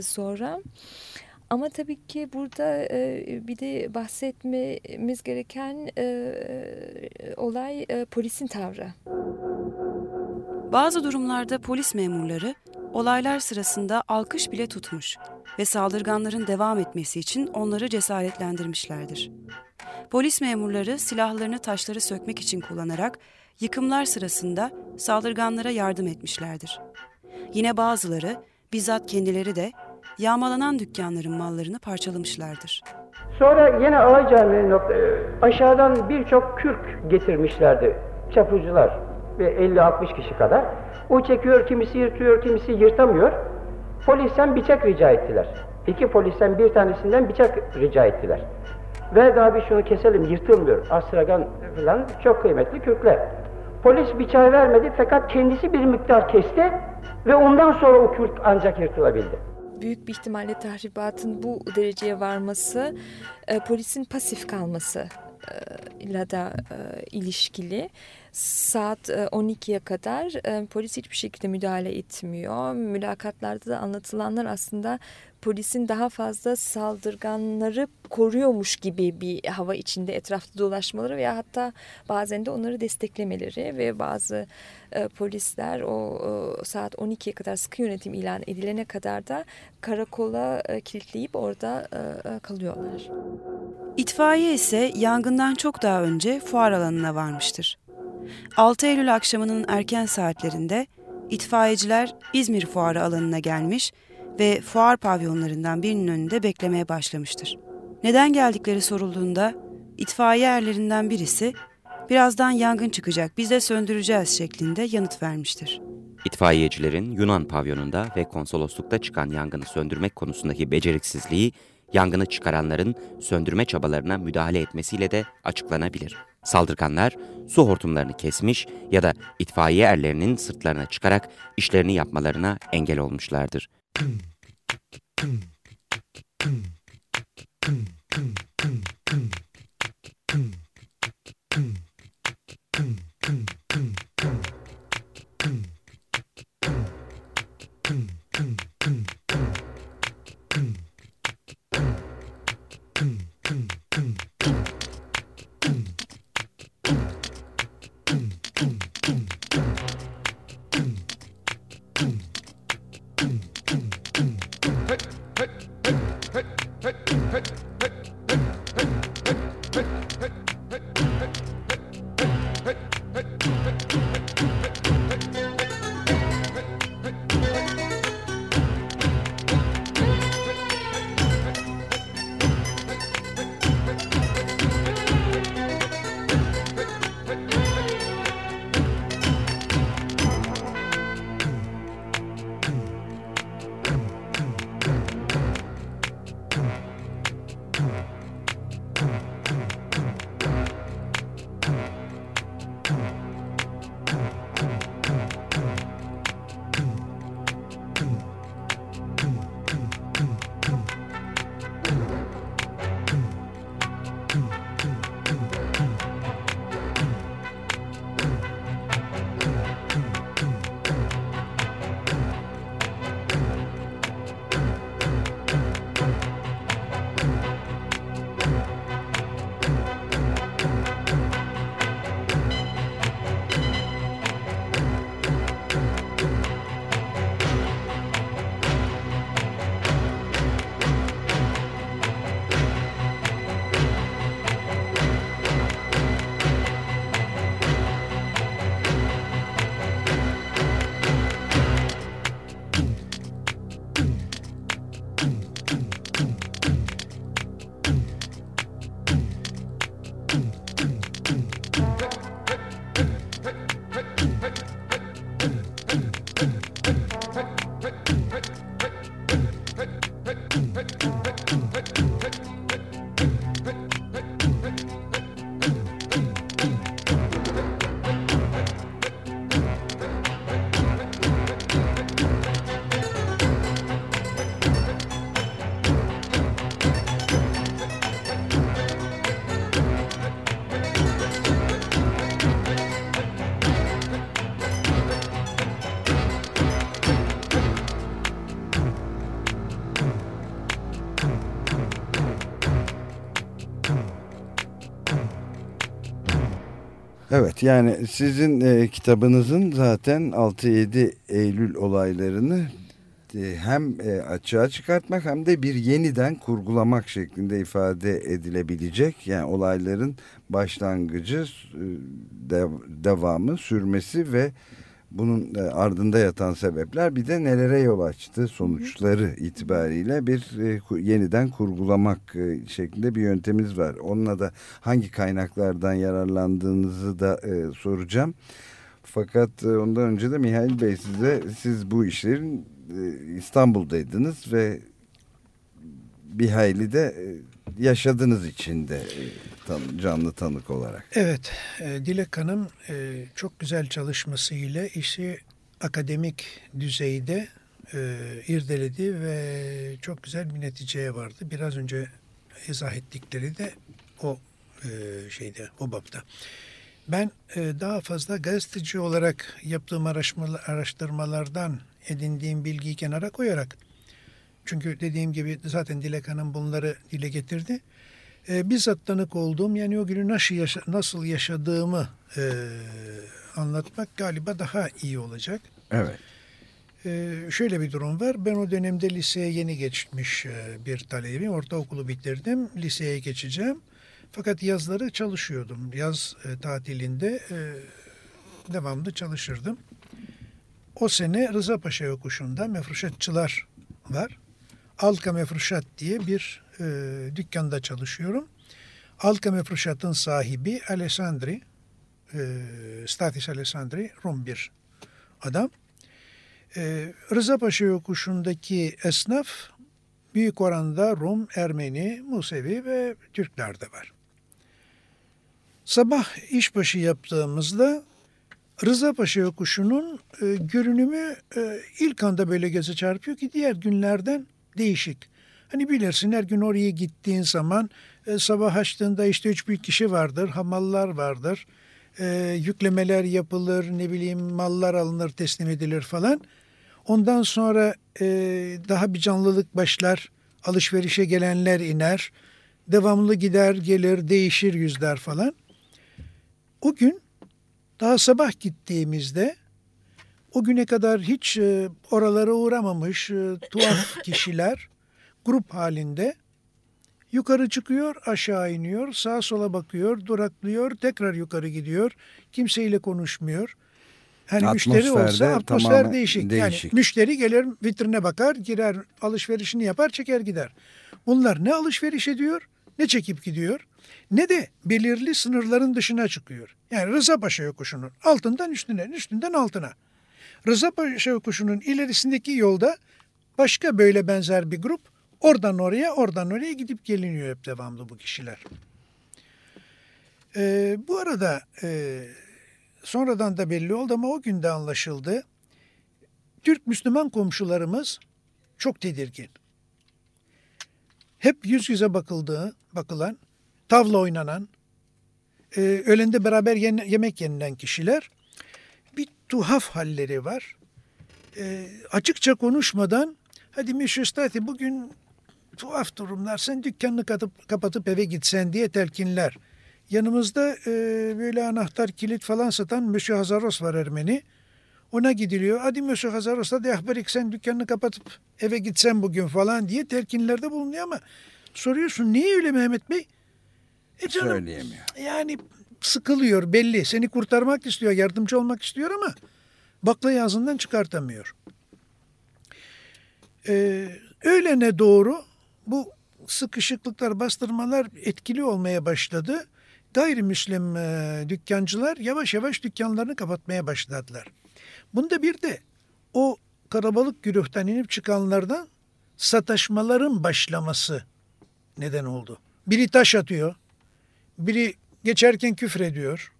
sonra. Ama tabii ki burada bir de bahsetmemiz gereken olay polisin tavrı. Bazı durumlarda polis memurları olaylar sırasında alkış bile tutmuş ve saldırganların devam etmesi için onları cesaretlendirmişlerdir. Polis memurları silahlarını taşları sökmek için kullanarak yıkımlar sırasında saldırganlara yardım etmişlerdir. Yine bazıları bizzat kendileri de yağmalanan dükkanların mallarını parçalamışlardır. Sonra yine Ağacami'nin aşağıdan birçok kürk getirmişlerdi çapulcular ve 50-60 kişi kadar. O çekiyor, kimisi yırtıyor, kimisi yırtamıyor. Polisten bıçak rica ettiler. İki polisten bir tanesinden bıçak rica ettiler. Ver daha bir şunu keselim, yırtılmıyor. Astragan falan çok kıymetli kürkler. Polis bıçağı vermedi fakat kendisi bir miktar kesti ve ondan sonra o kürk ancak yırtılabildi. Büyük bir ihtimalle tahribatın bu dereceye varması polisin pasif kalması ile de ilişkili. Saat 12'ye kadar polis hiçbir şekilde müdahale etmiyor. Mülakatlarda da anlatılanlar aslında polisin daha fazla saldırganları koruyormuş gibi bir hava içinde etrafta dolaşmaları veya hatta bazen de onları desteklemeleri ve bazı polisler o saat 12'ye kadar sıkı yönetim ilan edilene kadar da karakola kilitleyip orada kalıyorlar. İtfaiye ise yangından çok daha önce fuar alanına varmıştır. 6 Eylül akşamının erken saatlerinde itfaiyeciler İzmir Fuarı alanına gelmiş ve fuar pavyonlarından birinin önünde beklemeye başlamıştır. Neden geldikleri sorulduğunda itfaiye erlerinden birisi "Birazdan yangın çıkacak, biz de söndüreceğiz" şeklinde yanıt vermiştir. İtfaiyecilerin Yunan pavyonunda ve konsoloslukta çıkan yangını söndürmek konusundaki beceriksizliği, yangını çıkaranların söndürme çabalarına müdahale etmesiyle de açıklanabilir. Saldırganlar su hortumlarını kesmiş ya da itfaiye erlerinin sırtlarına çıkarak işlerini yapmalarına engel olmuşlardır. Evet, yani sizin kitabınızın zaten 6-7 Eylül olaylarını hem açığa çıkartmak hem de bir yeniden kurgulamak şeklinde ifade edilebilecek. Yani olayların başlangıcı, devamı, sürmesi ve bunun ardında yatan sebepler, bir de nelere yol açtı sonuçları itibariyle bir yeniden kurgulamak şeklinde bir yöntemimiz var. Onunla da hangi kaynaklardan yararlandığınızı da soracağım. Fakat ondan önce de Mihail Bey, siz bu işlerin İstanbul'daydınız ve bir hayli de yaşadığınız için de canlı tanık olarak. Evet, Dilek Hanım çok güzel çalışmasıyla işi akademik düzeyde irdeledi ve çok güzel bir neticeye vardı. Biraz önce izah ettikleri de o o babda. Ben daha fazla gazeteci olarak yaptığım araştırmalardan edindiğim bilgiyi kenara koyarak, çünkü dediğim gibi zaten Dilek Hanım bunları dile getirdi. Bizzat tanık olduğum, yani o günü nasıl yaşadığımı anlatmak galiba daha iyi olacak. Evet. Şöyle bir durum var. Ben o dönemde liseye yeni geçmiş bir talebim. Ortaokulu bitirdim. Liseye geçeceğim. Fakat yazları çalışıyordum. Yaz tatilinde devamlı çalışırdım. O sene Rıza Paşa yokuşunda mefruşatçılar var. Alka Mefruşat diye bir dükkanda çalışıyorum. Alka Mefruşat'ın sahibi Alessandri, Stathis Alessandri, Rum bir adam. Rızapaşa yokuşundaki esnaf büyük oranda Rum, Ermeni, Musevi ve Türkler de var. Sabah işbaşı yaptığımızda Rızapaşa yokuşunun görünümü ilk anda böyle göze çarpıyor ki diğer günlerden değişik. Hani bilirsin, her gün oraya gittiğin zaman sabah açtığında işte 3000 kişi vardır, hamallar vardır, yüklemeler yapılır, ne bileyim mallar alınır, teslim edilir falan. Ondan sonra daha bir canlılık başlar, alışverişe gelenler iner, devamlı gider gelir, değişir yüzler falan. O gün daha sabah gittiğimizde o güne kadar hiç oralara uğramamış tuhaf kişiler grup halinde yukarı çıkıyor, aşağı iniyor, sağa sola bakıyor, duraklıyor, tekrar yukarı gidiyor, kimseyle konuşmuyor. Hani müşteri olsa atmosfer değişik. Yani müşteri gelir, vitrine bakar, girer, alışverişini yapar, çeker gider. Bunlar ne alışveriş ediyor, ne çekip gidiyor, ne de belirli sınırların dışına çıkıyor. Yani Rızapaşa yokuşunun altından üstüne, üstünden altına. Rızapaşa yokuşunun ilerisindeki yolda başka böyle benzer bir grup, oradan oraya, oradan oraya gidip geliniyor hep devamlı bu kişiler. Bu arada sonradan da belli oldu ama o günde anlaşıldı. Türk-Müslüman komşularımız çok tedirgin. Hep yüz yüze bakılan, tavla oynanan, öğlende beraber yemek yenilen kişiler, bir tuhaf halleri var. Açıkça konuşmadan, hadi Müşü Stati, bugün tuhaf durumlar, sen dükkanını kapatıp eve gitsen diye telkinler. Yanımızda böyle anahtar, kilit falan satan Müşu Hazaros var, Ermeni. Ona gidiliyor. Hadi Müşu Hazaros'ta de ahbarik, sen dükkanını kapatıp eve gitsen bugün falan diye telkinlerde bulunuyor ama soruyorsun, niye öyle Mehmet Bey? Canım, söyleyemiyor. Yani sıkılıyor belli. Seni kurtarmak istiyor, yardımcı olmak istiyor ama baklayı ağzından çıkartamıyor. Öğlene doğru bu sıkışıklıklar, bastırmalar etkili olmaya başladı. Gayrimüslim dükkancılar yavaş yavaş dükkanlarını kapatmaya başladılar. Bunda bir de o karabalık güruhtan inip çıkanlardan sataşmaların başlaması neden oldu. Biri taş atıyor, biri geçerken küfrediyor,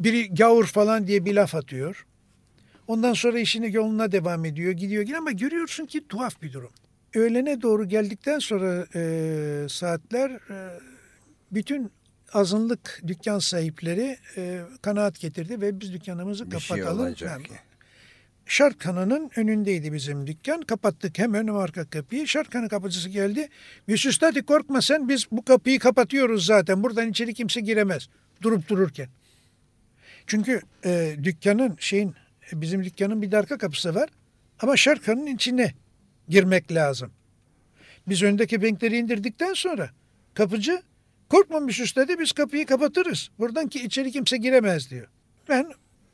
biri gavur falan diye bir laf atıyor. Ondan sonra işini yoluna devam ediyor, gidiyor ama görüyorsun ki tuhaf bir durum. Öğlene doğru geldikten sonra saatler bütün azınlık dükkan sahipleri kanaat getirdi ve biz dükkanımızı kapatalım. Şarkhan'ın önündeydi bizim dükkan. Kapattık hem ön hem arka kapıyı. Şarkhan'ın kapıcısı geldi. Müşü Stati, korkma sen, biz bu kapıyı kapatıyoruz zaten. Buradan içeri kimse giremez durup dururken. Çünkü bizim dükkanın bir de arka kapısı var. Ama Şarkhan'ın içine girmek lazım. Biz öndeki benkleri indirdikten sonra kapıcı, korkmamış üstüne, biz kapıyı kapatırız. Buradan ki içeri kimse giremez diyor. Ben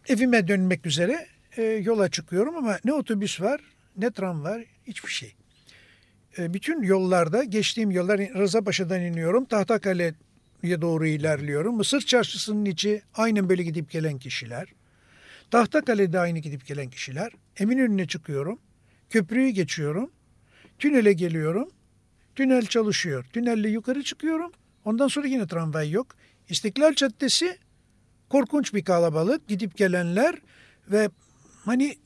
evime dönmek üzere yola çıkıyorum ama ne otobüs var, ne tram var, hiçbir şey. Bütün yollarda, geçtiğim yollar, Rızapaşa'dan iniyorum, Tahtakale'ye doğru ilerliyorum. Mısır Çarşısı'nın içi aynen böyle gidip gelen kişiler. Tahtakale'de aynı gidip gelen kişiler. Eminönü'ne çıkıyorum, köprüyü geçiyorum, tünele geliyorum, tünel çalışıyor. Tünelle yukarı çıkıyorum. Ondan sonra yine tramvay yok. İstiklal Caddesi korkunç bir kalabalık. Gidip gelenler ve hani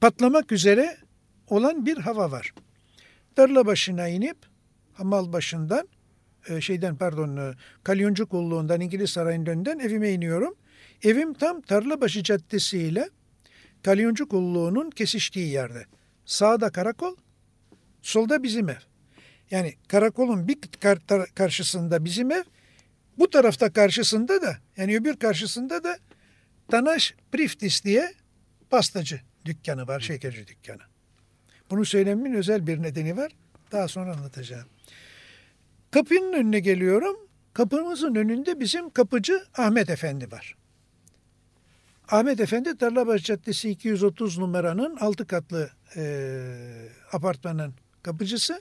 patlamak üzere olan bir hava var. Tarlabaşı'na inip hamal başından Kalyoncu Kulluğundan, İngiliz Sarayı'nın önünden evime iniyorum. Evim tam Tarlabaşı Caddesi ile Kalyoncu Kulluğunun kesiştiği yerde. Sağda karakol, solda bizim ev. Yani karakolun bir karşısında bizim ev, bu tarafta karşısında da, yani öbür karşısında da Tanaş Priftis diye pastacı dükkanı var, şekerci dükkanı. Bunu söylememin özel bir nedeni var, daha sonra anlatacağım. Kapının önüne geliyorum, kapımızın önünde bizim kapıcı Ahmet Efendi var. Ahmet Efendi, Tarlabaşı Caddesi 230 numaranın 6 katlı apartmanın kapıcısı.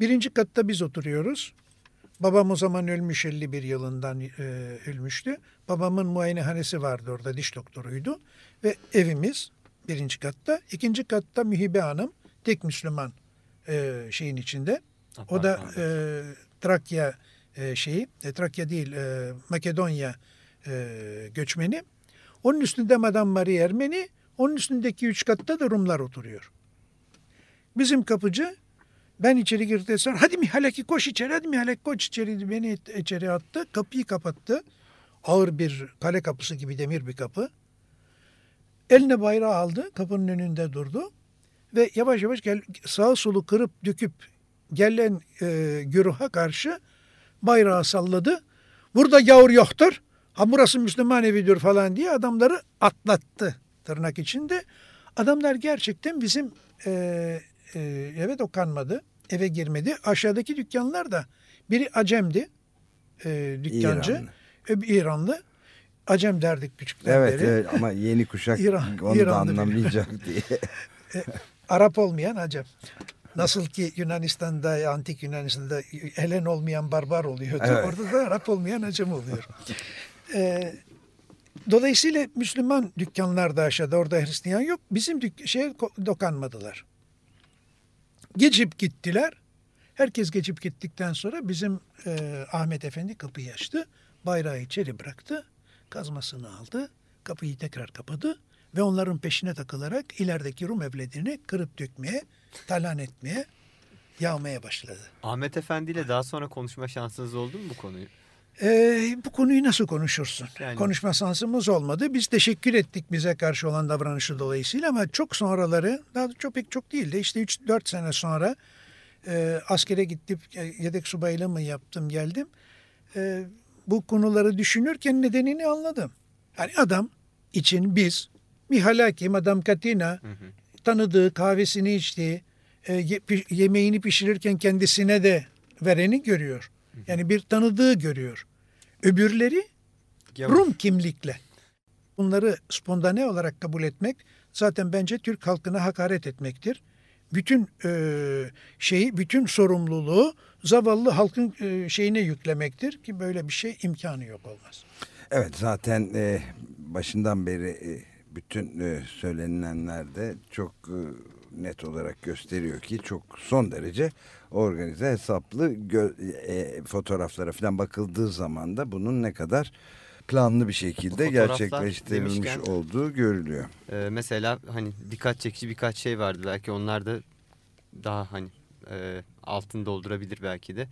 Birinci katta biz oturuyoruz. Babam o zaman ölmüş, 51 yılından ölmüştü. Babamın muayenehanesi vardı orada, diş doktoruydu. Ve evimiz birinci katta. İkinci katta Mühibe Hanım, tek Müslüman şeyin içinde. O da Trakya şeyi, Trakya değil Makedonya göçmeni. Onun üstünde Madam Marie Ermeni, onun üstündeki üç katta da Rumlar oturuyor. Bizim kapıcı, ben içeri girdi, hadi Mihalaki koş içeri, hadi Mihalaki koş içeri, beni içeri attı, kapıyı kapattı. Ağır bir kale kapısı gibi demir bir kapı. Eline bayrağı aldı, kapının önünde durdu ve yavaş yavaş sağa solu kırıp döküp gelen güruha karşı bayrağı salladı. Burada gavur yoktur, ha burası Müslüman evidir falan diye adamları atlattı tırnak içinde. Adamlar gerçekten bizim eve dokanmadı, eve girmedi. Aşağıdaki dükkanlar da biri Acem'di, dükkancı, İranlı. Acem derdik küçükten beri. Evet ama yeni kuşak onu da anlamayacak diye. Arap olmayan Acem. Nasıl ki Yunanistan'da, antik Yunanistan'da Helen olmayan barbar oluyordu. Evet. Orada da Arap olmayan Acem oluyor. Dolayısıyla Müslüman dükkanlar da aşağıda, orada Hristiyan yok. Bizim dokanmadılar. Geçip gittiler. Herkes geçip gittikten sonra bizim Ahmet Efendi kapıyı açtı. Bayrağı içeri bıraktı. Kazmasını aldı. Kapıyı tekrar kapadı. Ve onların peşine takılarak ilerideki Rum evlerini kırıp dökmeye, talan etmeye, yağmaya başladı. Ahmet Efendi ile daha sonra konuşma şansınız oldu mu bu konuyu? Bu konuyu nasıl konuşursun? Yani... Konuşma şansımız olmadı. Biz teşekkür ettik bize karşı olan davranışı dolayısıyla, ama çok sonraları, daha çok pek çok değil de işte 3-4 sene sonra askere gittim, yedek subaylığı mı yaptım, geldim. Bu konuları düşünürken nedenini anladım. Yani adam için biz Mihalaki, Madam Katina, tanıdığı, kahvesini içtiği, yemeğini pişirirken kendisine de vereni görüyor. Yani bir tanıdığı görüyor. Öbürleri Rum kimlikle. Bunları spontane olarak kabul etmek zaten bence Türk halkına hakaret etmektir. Bütün bütün sorumluluğu zavallı halkın şeyine yüklemektir ki böyle bir şey imkanı yok, olmaz. Evet, zaten başından beri bütün söylenilenler de çok net olarak gösteriyor ki çok son derece organize, hesaplı, fotoğraflara falan bakıldığı zaman da bunun ne kadar planlı bir şekilde gerçekleştirilmiş demişken, olduğu görülüyor. Mesela hani dikkat çekici birkaç şey vardı, belki onlar da daha hani altını doldurabilir belki de.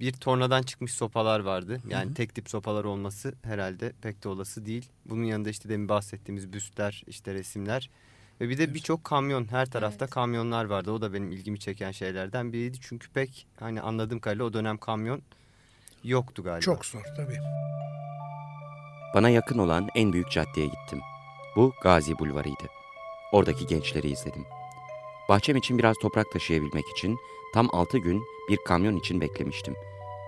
Bir tornadan çıkmış sopalar vardı. Yani tek tip sopalar olması herhalde pek de olası değil. Bunun yanında işte demin bahsettiğimiz büstler, işte resimler ve bir de birçok kamyon, her tarafta kamyonlar vardı. O da benim ilgimi çeken şeylerden biriydi. Çünkü pek hani anladığım kadarıyla o dönem kamyon yoktu galiba. Çok zor tabii. Bana yakın olan en büyük caddeye gittim. Bu Gazi Bulvarı'ydı. Oradaki gençleri izledim. Bahçem için biraz toprak taşıyabilmek için tam 6 gün bir kamyon için beklemiştim.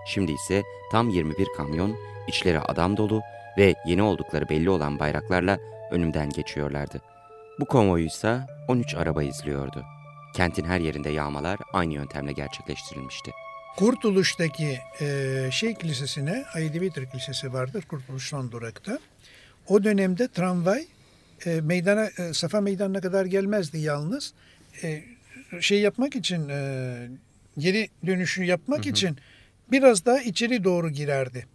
Şimdi ise tam 21 kamyon, içleri adam dolu ve yeni oldukları belli olan bayraklarla önümden geçiyorlardı. Bu konvoyuysa 13 araba izliyordu. Kentin her yerinde yağmalar aynı yöntemle gerçekleştirilmişti. Kurtuluş'taki şey kilisesine, Aidivitr Kilisesi vardır Kurtuluş son durakta. O dönemde tramvay meydana, Safa Meydanı'na kadar gelmezdi yalnız. Şey yapmak için, geri dönüşü yapmak için biraz daha içeri doğru girerdi.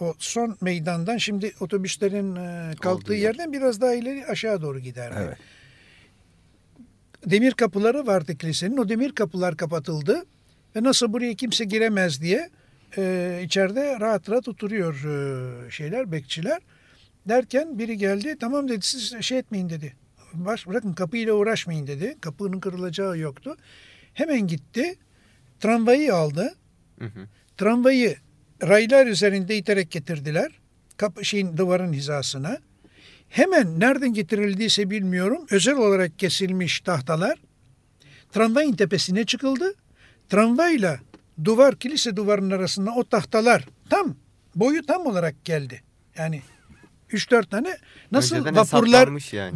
O son meydandan, şimdi otobüslerin kalktığı yerden biraz daha ileri aşağı doğru giderdi. Evet. Demir kapıları vardı kilisenin. O demir kapılar kapatıldı. Ve nasıl buraya kimse giremez diye içeride rahat rahat oturuyor bekçiler. Derken biri geldi, tamam dedi, siz şey etmeyin dedi. Bırakın, kapıyla uğraşmayın dedi. Kapının kırılacağı yoktu. Hemen gitti, tramvayı aldı. Tramvayı raylar üzerinde iterek getirdiler. Duvarın hizasına. Hemen nereden getirildiyse bilmiyorum, özel olarak kesilmiş tahtalar tramvayın tepesine çıkıldı. Tramvayla kilise duvarının arasında o tahtalar boyu tam olarak geldi. Yani 3-4 tane, nasıl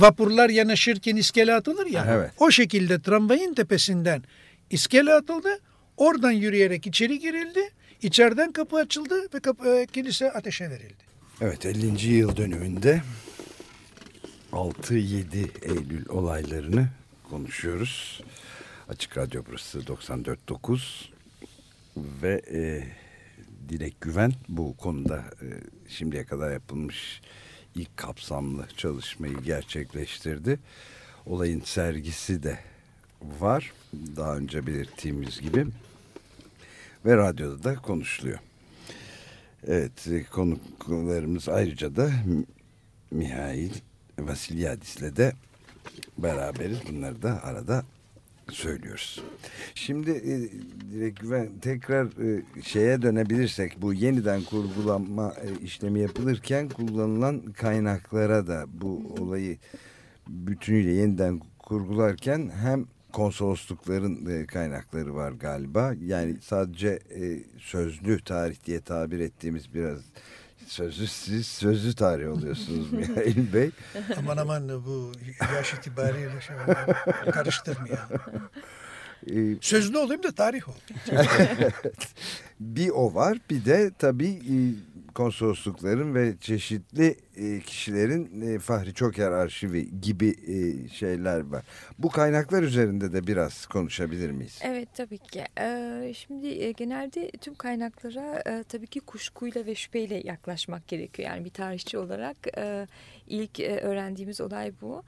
vapurlar yanaşırken iskele atılır ya. Evet. O şekilde tramvayın tepesinden İskele atıldı. Oradan yürüyerek içeri girildi. İçeriden kapı açıldı ve kilise ateşe verildi. Evet, 50. yıl dönümünde 6-7 Eylül olaylarını konuşuyoruz. Açık Radyo burası 94.9 ve Dilek Güven bu konuda şimdiye kadar yapılmış ilk kapsamlı çalışmayı gerçekleştirdi. Olayın sergisi de var, daha önce belirttiğimiz gibi, ve radyoda da konuşuluyor. Evet, konuklarımız ayrıca da Mihail Vasiliadis'le de beraberiz. Bunları da arada söylüyoruz. Şimdi Dilek Güven, tekrar şeye dönebilirsek, bu yeniden kurgulanma işlemi yapılırken kullanılan kaynaklara da, bu olayı bütünüyle yeniden kurgularken hem konsoloslukların kaynakları var galiba. Yani sadece sözlü tarih diye tabir ettiğimiz, biraz sözlü, siz sözlü tarih oluyorsunuz Mihail Bey. Aman bu yaş itibariyle şey karıştırmayalım. Sözlü olayım da tarih ol. Bir o var, bir de tabii konsoloslukların ve çeşitli kişilerin Fahri Çoker arşivi gibi şeyler var. Bu kaynaklar üzerinde de biraz konuşabilir miyiz? Evet, tabii ki. Şimdi genelde tüm kaynaklara tabii ki kuşkuyla ve şüpheyle yaklaşmak gerekiyor. Yani bir tarihçi olarak ilk öğrendiğimiz olay bu.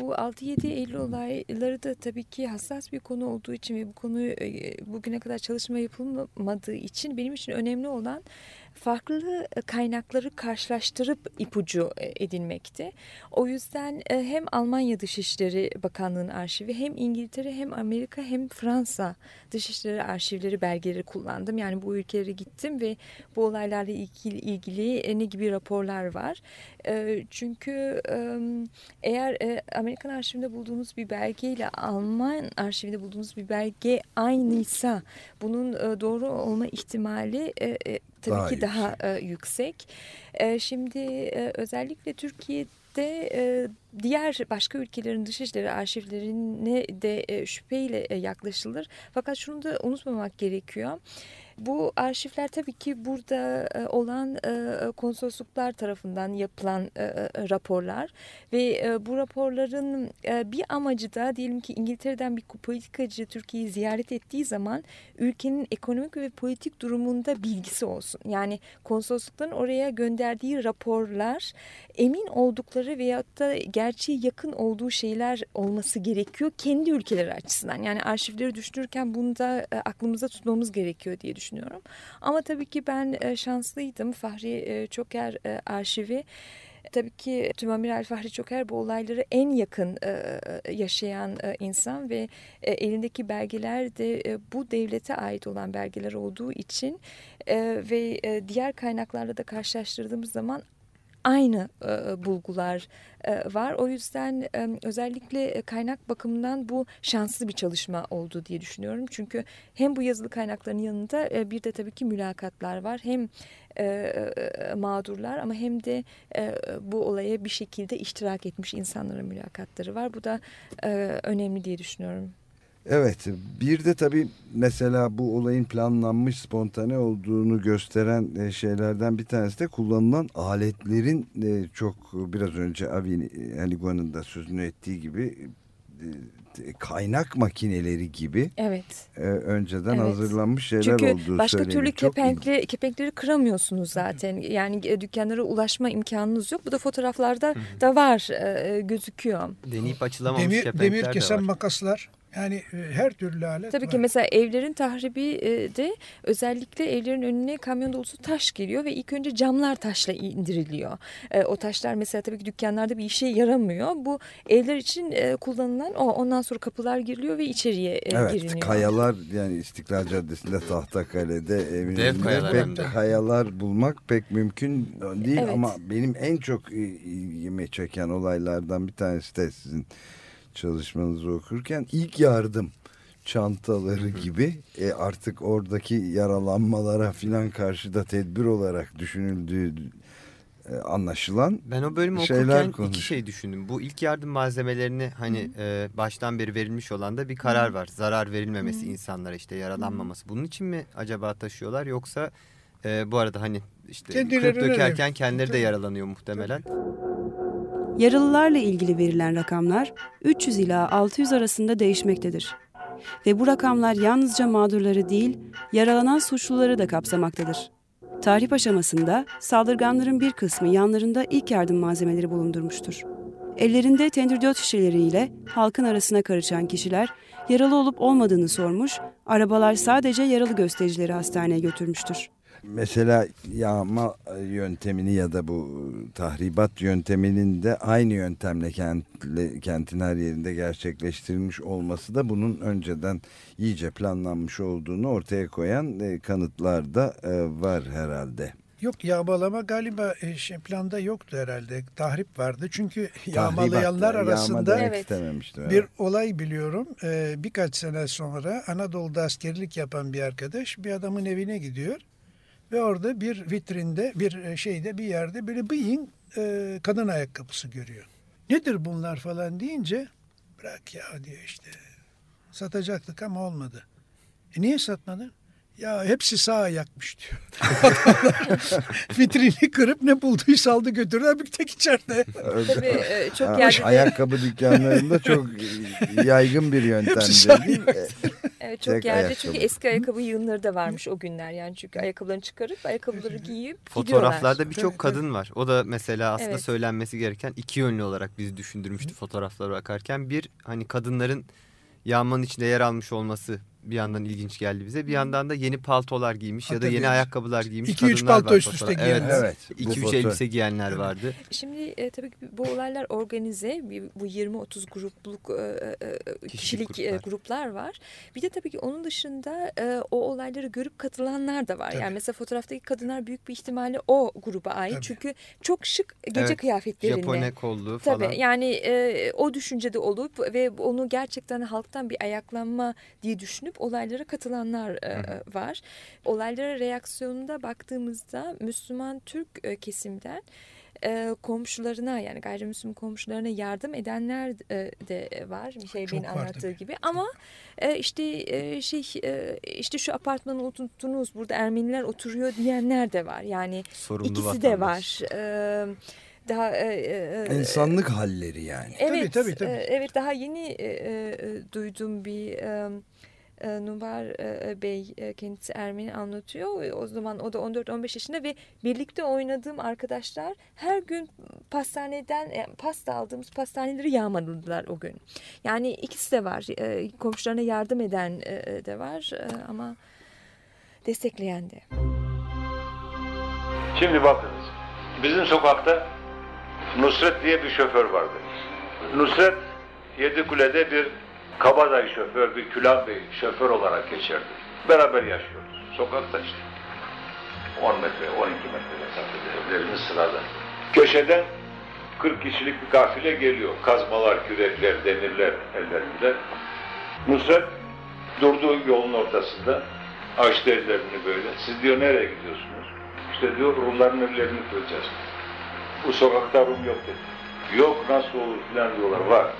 Bu 6-7 Eylül olayları da tabii ki hassas bir konu olduğu için ve bu konuyu bugüne kadar çalışma yapılmadığı için benim için önemli olan farklı kaynakları karşılaştırıp ipucu edinmekti. O yüzden hem Almanya Dışişleri Bakanlığı'nın arşivi, hem İngiltere, hem Amerika, hem Fransa Dışişleri arşivleri, belgeleri kullandım. Yani bu ülkelere gittim ve bu olaylarla ilgili ne gibi raporlar var. Çünkü eğer Amerikan arşivinde bulduğunuz bir belgeyle Alman arşivinde bulduğunuz bir belge aynıysa, bunun doğru olma ihtimali tabii ki daha yüksek. Şimdi özellikle Türkiye'de diğer başka ülkelerin dışişleri arşivlerine de şüpheyle yaklaşılır. Fakat şunu da unutmamak gerekiyor. Bu arşivler tabii ki burada olan konsolosluklar tarafından yapılan raporlar ve bu raporların bir amacı da, diyelim ki İngiltere'den bir politikacı Türkiye'yi ziyaret ettiği zaman ülkenin ekonomik ve politik durumunda bilgisi olsun. Yani konsoloslukların oraya gönderdiği raporlar emin oldukları veyahut da gerçeğe yakın olduğu şeyler olması gerekiyor kendi ülkeleri açısından. Yani arşivleri düşünürken bunu da aklımıza tutmamız gerekiyor diye düşünüyorum. Ama tabii ki ben şanslıydım. Fahri Çoker arşivi, tabii ki Tümamiral Fahri Çoker bu olayları en yakın yaşayan insan ve elindeki belgeler de bu devlete ait olan belgeler olduğu için ve diğer kaynaklarla da karşılaştırdığımız zaman aynı bulgular var. O yüzden özellikle kaynak bakımından bu şanslı bir çalışma oldu diye düşünüyorum. Çünkü hem bu yazılı kaynakların yanında bir de tabii ki mülakatlar var. Hem mağdurlar ama hem de bu olaya bir şekilde iştirak etmiş insanların mülakatları var. Bu da önemli diye düşünüyorum. Evet, bir de tabii mesela bu olayın planlanmış, spontane olduğunu gösteren şeylerden bir tanesi de kullanılan aletlerin çok, biraz önce Avi Haligua'nın da sözünü ettiği gibi, kaynak makineleri gibi, evet, önceden hazırlanmış şeyler olduğu söyleniyor. Çünkü başka türlü kepenkleri kıramıyorsunuz zaten. Yani dükkanlara ulaşma imkanınız yok. Bu da fotoğraflarda da var, gözüküyor. Deneyip açılamamış kepenkler de var. Demir kesen makaslar. Yani her türlü alet tabii var. Ki mesela evlerin tahribi de, özellikle evlerin önüne kamyon dolusu taş geliyor ve ilk önce camlar taşla indiriliyor. O taşlar mesela tabii ki dükkanlarda bir işe yaramıyor. Bu evler için kullanılan o. Ondan sonra kapılar giriliyor ve içeriye giriliyor. Evet, kayalar, yani İstiklal Caddesi'nde, Tahtakale'de, evinde kayalar bulmak pek mümkün değil. Evet. Ama benim en çok ilgimi çeken olaylardan bir tanesi de sizin çalışmanızı okurken ilk yardım çantaları gibi, artık oradaki yaralanmalara filan karşı da tedbir olarak düşünüldüğü anlaşılan ben o bölümü okurken iki şey düşündüm. Bu ilk yardım malzemelerini hani baştan beri verilmiş olan da bir karar var. Zarar verilmemesi insanlara, işte yaralanmaması. Bunun için mi acaba taşıyorlar, yoksa bu arada hani işte kırıp dökerken kendileri de yaralanıyor muhtemelen. Yaralılarla ilgili verilen rakamlar 300 ila 600 arasında değişmektedir. Ve bu rakamlar yalnızca mağdurları değil, yaralanan suçluları da kapsamaktadır. Tahrip aşamasında saldırganların bir kısmı yanlarında ilk yardım malzemeleri bulundurmuştur. Ellerinde tendürdöt şişeleriyle halkın arasına karışan kişiler yaralı olup olmadığını sormuş, arabalar sadece yaralı göstericileri hastaneye götürmüştür. Mesela yağma yöntemini ya da bu tahribat yönteminin de aynı yöntemle kentin her yerinde gerçekleştirilmiş olması da bunun önceden iyice planlanmış olduğunu ortaya koyan kanıtlar da var herhalde. Yok, yağmalama galiba planda yoktu herhalde. Tahrip vardı. Çünkü yağmalayanlar arasında bir olay biliyorum. Birkaç sene sonra Anadolu'da askerlik yapan bir arkadaş bir adamın evine gidiyor. Ve orada bir vitrinde, bir yerde böyle bıyın kadın ayakkabısı görüyor. Nedir bunlar falan deyince, bırak ya diyor işte. Satacaktık ama olmadı. Niye satmadın? Ya hepsi sağ ayakmış diyor. Vitrini kırıp ne bulduysa aldı götürdü. Bir tek içeride. Tabii çok yaygın. Ayakkabı dükkanlarında çok yaygın bir yöntem değil mi? Evet, çok yerde çünkü eski ayakkabı yığınları da varmış o günler. Yani çünkü ayakkabılarını çıkarıp ayakkabıları giyip fotoğraflarda birçok kadın var. O da mesela aslında söylenmesi gereken iki yönlü olarak bizi düşündürmüştü fotoğraflara bakarken. Bir, hani kadınların yağmanın içinde yer almış olması bir yandan ilginç geldi bize. Bir yandan da yeni paltolar giymiş ya da yeni ayakkabılar giymiş 2-3 palto üst üste giyenler. Evet, 2-3 elbise giyenler vardı. Şimdi tabii ki bu olaylar organize. Bu 20-30 grupluk gruplar var. Bir de tabii ki onun dışında o olayları görüp katılanlar da var. Tabii. Yani mesela fotoğraftaki kadınlar büyük bir ihtimalle o gruba ait. Tabii. Çünkü çok şık gece kıyafetlerinde. Japone kollu falan. Tabii yani o düşüncede olup ve onu gerçekten halktan bir ayaklanma diye düşünüp olaylara katılanlar var. Olaylara reaksiyonuna baktığımızda Müslüman Türk kesimden komşularına, yani gayrimüslim komşularına yardım edenler de var. Mihail Bey'in anlattığı gibi. Ama işte şu apartmanı oturttunuz, burada Ermeniler oturuyor diyenler de var. Yani sorumlu ikisi vatandaş de var. Daha insanlık halleri yani. Evet, tabii. Evet, daha yeni duyduğum bir Nubar Bey, kendisi Ermeni, anlatıyor. O zaman o da 14-15 yaşında ve birlikte oynadığım arkadaşlar her gün pastaneden pasta aldığımız pastaneleri yağmaladılar o gün. Yani ikisi de var. Komşularına yardım eden de var ama destekleyen de. Şimdi bakınız. Bizim sokakta Nusret diye bir şoför vardı. Nusret Yedikule'de bir kabadayı şoför, bir Külah Bey şoför olarak geçerdi. Beraber yaşıyoruz. Sokakta işte. 10 metre, 12 metre mesafede evlerimiz sırada. Köşeden 40 kişilik bir kafile geliyor. Kazmalar, kürekler, demirler ellerinde. Nusret durduğu yolun ortasında açtı ellerini böyle. Siz diyor, nereye gidiyorsunuz? İşte diyor, Rumların evlerini kıracağız. Bu sokakta Rum yok dedi. Yok, nasıl olur filan diyorlar. Var.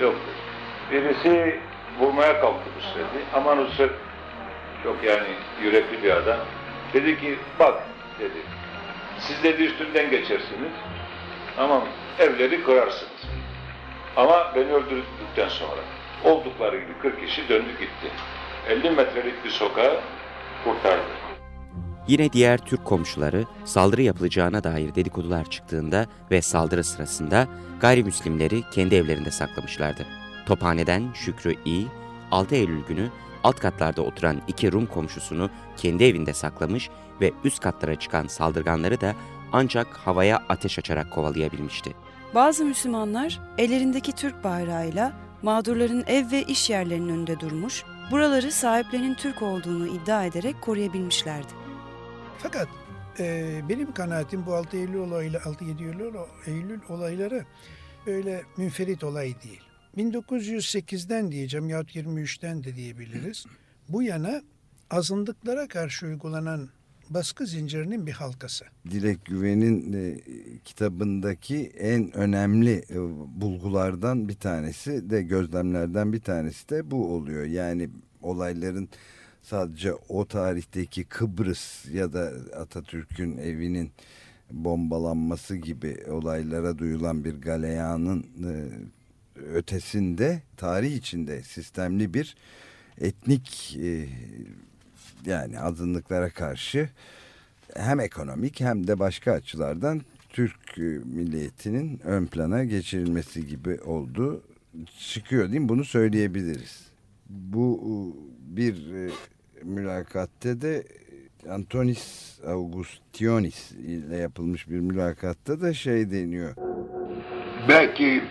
Yok dedi. Birisi vurmaya kalktı Nusret'i. Ama Nusret çok yani yürekli bir adam. Dedi ki, bak dedi, siz dedi üstünden geçersiniz ama evleri kırarsınız. Ama beni öldürdükten sonra oldukları gibi 40 kişi döndü gitti. 50 metrelik bir sokağı kurtardı. Yine diğer Türk komşuları saldırı yapılacağına dair dedikodular çıktığında ve saldırı sırasında gayrimüslimleri kendi evlerinde saklamışlardı. Tophane'den Şükrü İ, 6 Eylül günü alt katlarda oturan iki Rum komşusunu kendi evinde saklamış ve üst katlara çıkan saldırganları da ancak havaya ateş açarak kovalayabilmişti. Bazı Müslümanlar ellerindeki Türk bayrağıyla mağdurların ev ve iş yerlerinin önünde durmuş, buraları sahiplerinin Türk olduğunu iddia ederek koruyabilmişlerdi. Fakat benim kanaatim bu 6 Eylül olayıyla 6-7 Eylül olayları öyle münferit olay değil. 1908'den diyeceğim yahut 23'ten de diyebiliriz. Bu yana azınlıklara karşı uygulanan baskı zincirinin bir halkası. Dilek Güven'in kitabındaki en önemli bulgulardan bir tanesi de, gözlemlerden bir tanesi de bu oluyor. Yani olayların sadece o tarihteki Kıbrıs ya da Atatürk'ün evinin bombalanması gibi olaylara duyulan bir galeyanın ötesinde, tarih içinde sistemli bir etnik yani azınlıklara karşı hem ekonomik hem de başka açılardan Türk milliyetinin ön plana geçirilmesi gibi oldu çıkıyor değil mi? Bunu söyleyebiliriz. Bu bir mülakatte de Antonis Augustionis ile yapılmış bir mülakatta da şey deniyor. Belki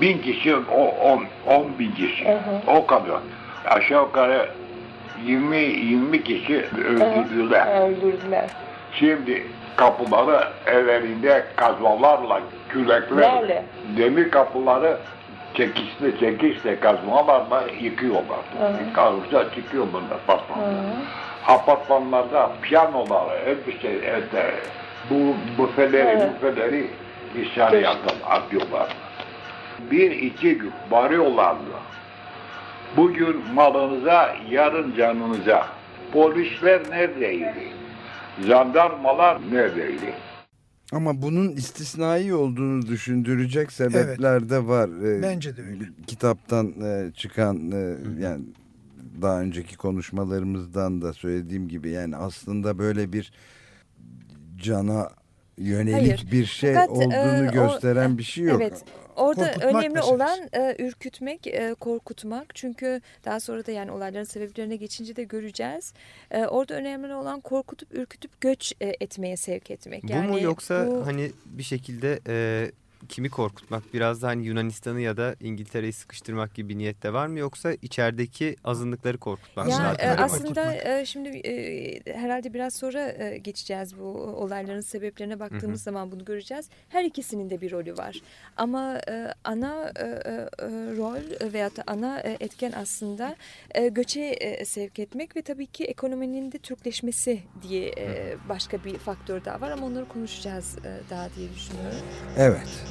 1000 kişi, 10.000 kişi, o kadar. Aşağı yukarı 20 kişi öldürdüler. Öldürdüler. Şimdi kapıları evlerinde kazmalarla, küreklerle, demir kapıları çekişle kazmalarla yıkıyorlar. Kazıkla çıkıyor bunlar apartmanlar. Apartmanlarda piyanoları, elbiseleri, bu büfeleri dışarıya atıyorlar. Bir iki gün varıyorlardı. Bugün malınıza, yarın canınıza. Polisler neredeydi? Jandarmalar neredeydi? Ama bunun istisnai olduğunu düşündürecek sebepler de var. Bence de öyle. Kitaptan çıkan, yani daha önceki konuşmalarımızdan da söylediğim gibi, yani aslında böyle bir cana yönelik bir şey olduğunu gösteren bir şey yok. Evet. Orada korkutmak önemli meselesi. Olan ürkütmek, korkutmak. Çünkü daha sonra da yani olayların sebeplerine geçince de göreceğiz. Orada önemli olan korkutup ürkütüp göç etmeye sevk etmek. Yani bu mu, yoksa bu... hani bir şekilde kimi korkutmak? Biraz da hani Yunanistan'ı ya da İngiltere'yi sıkıştırmak gibi niyet de var mı? Yoksa içerideki azınlıkları korkutmak? Yani, aslında şimdi herhalde biraz sonra geçeceğiz, bu olayların sebeplerine baktığımız zaman bunu göreceğiz. Her ikisinin de bir rolü var. Ama ana rol veyahut da ana etken aslında göçe sevk etmek ve tabii ki ekonominin de Türkleşmesi diye başka bir faktör daha var. Ama onları konuşacağız daha diye düşünüyorum. Evet.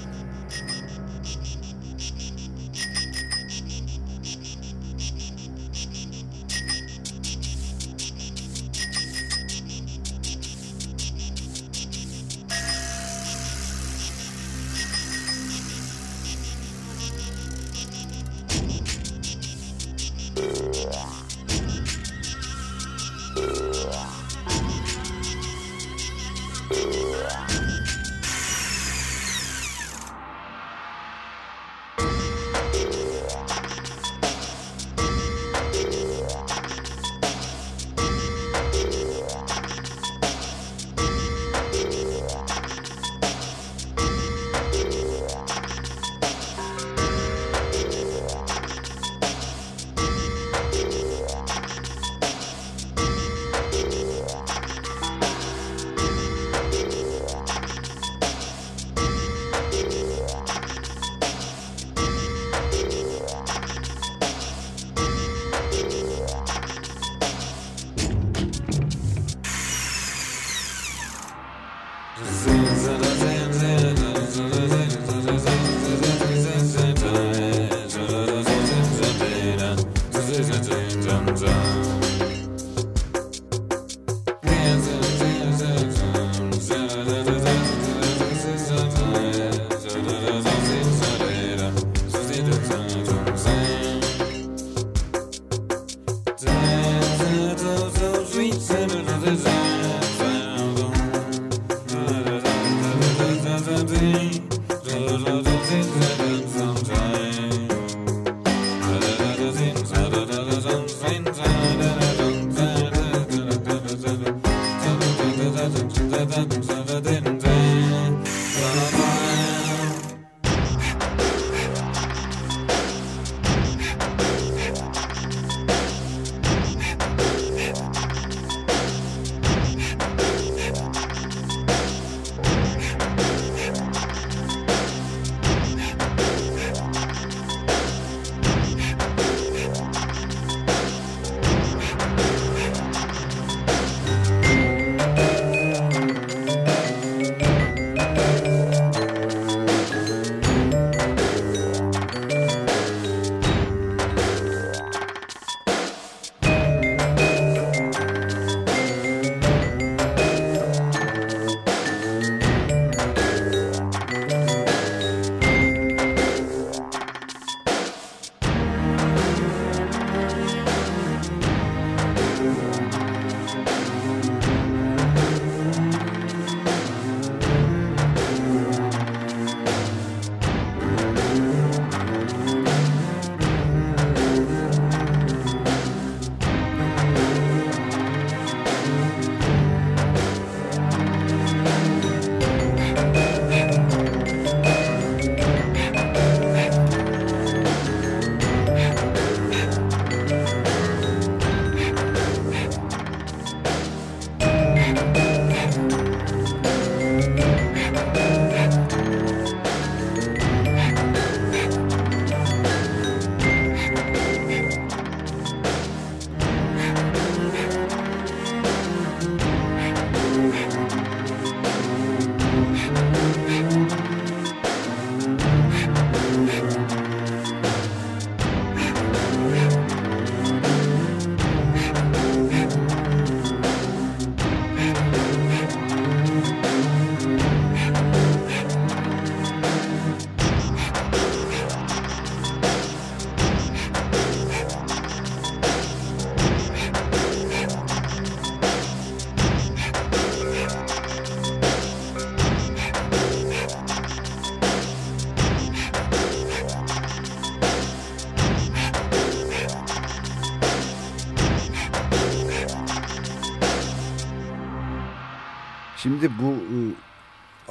Şimdi bu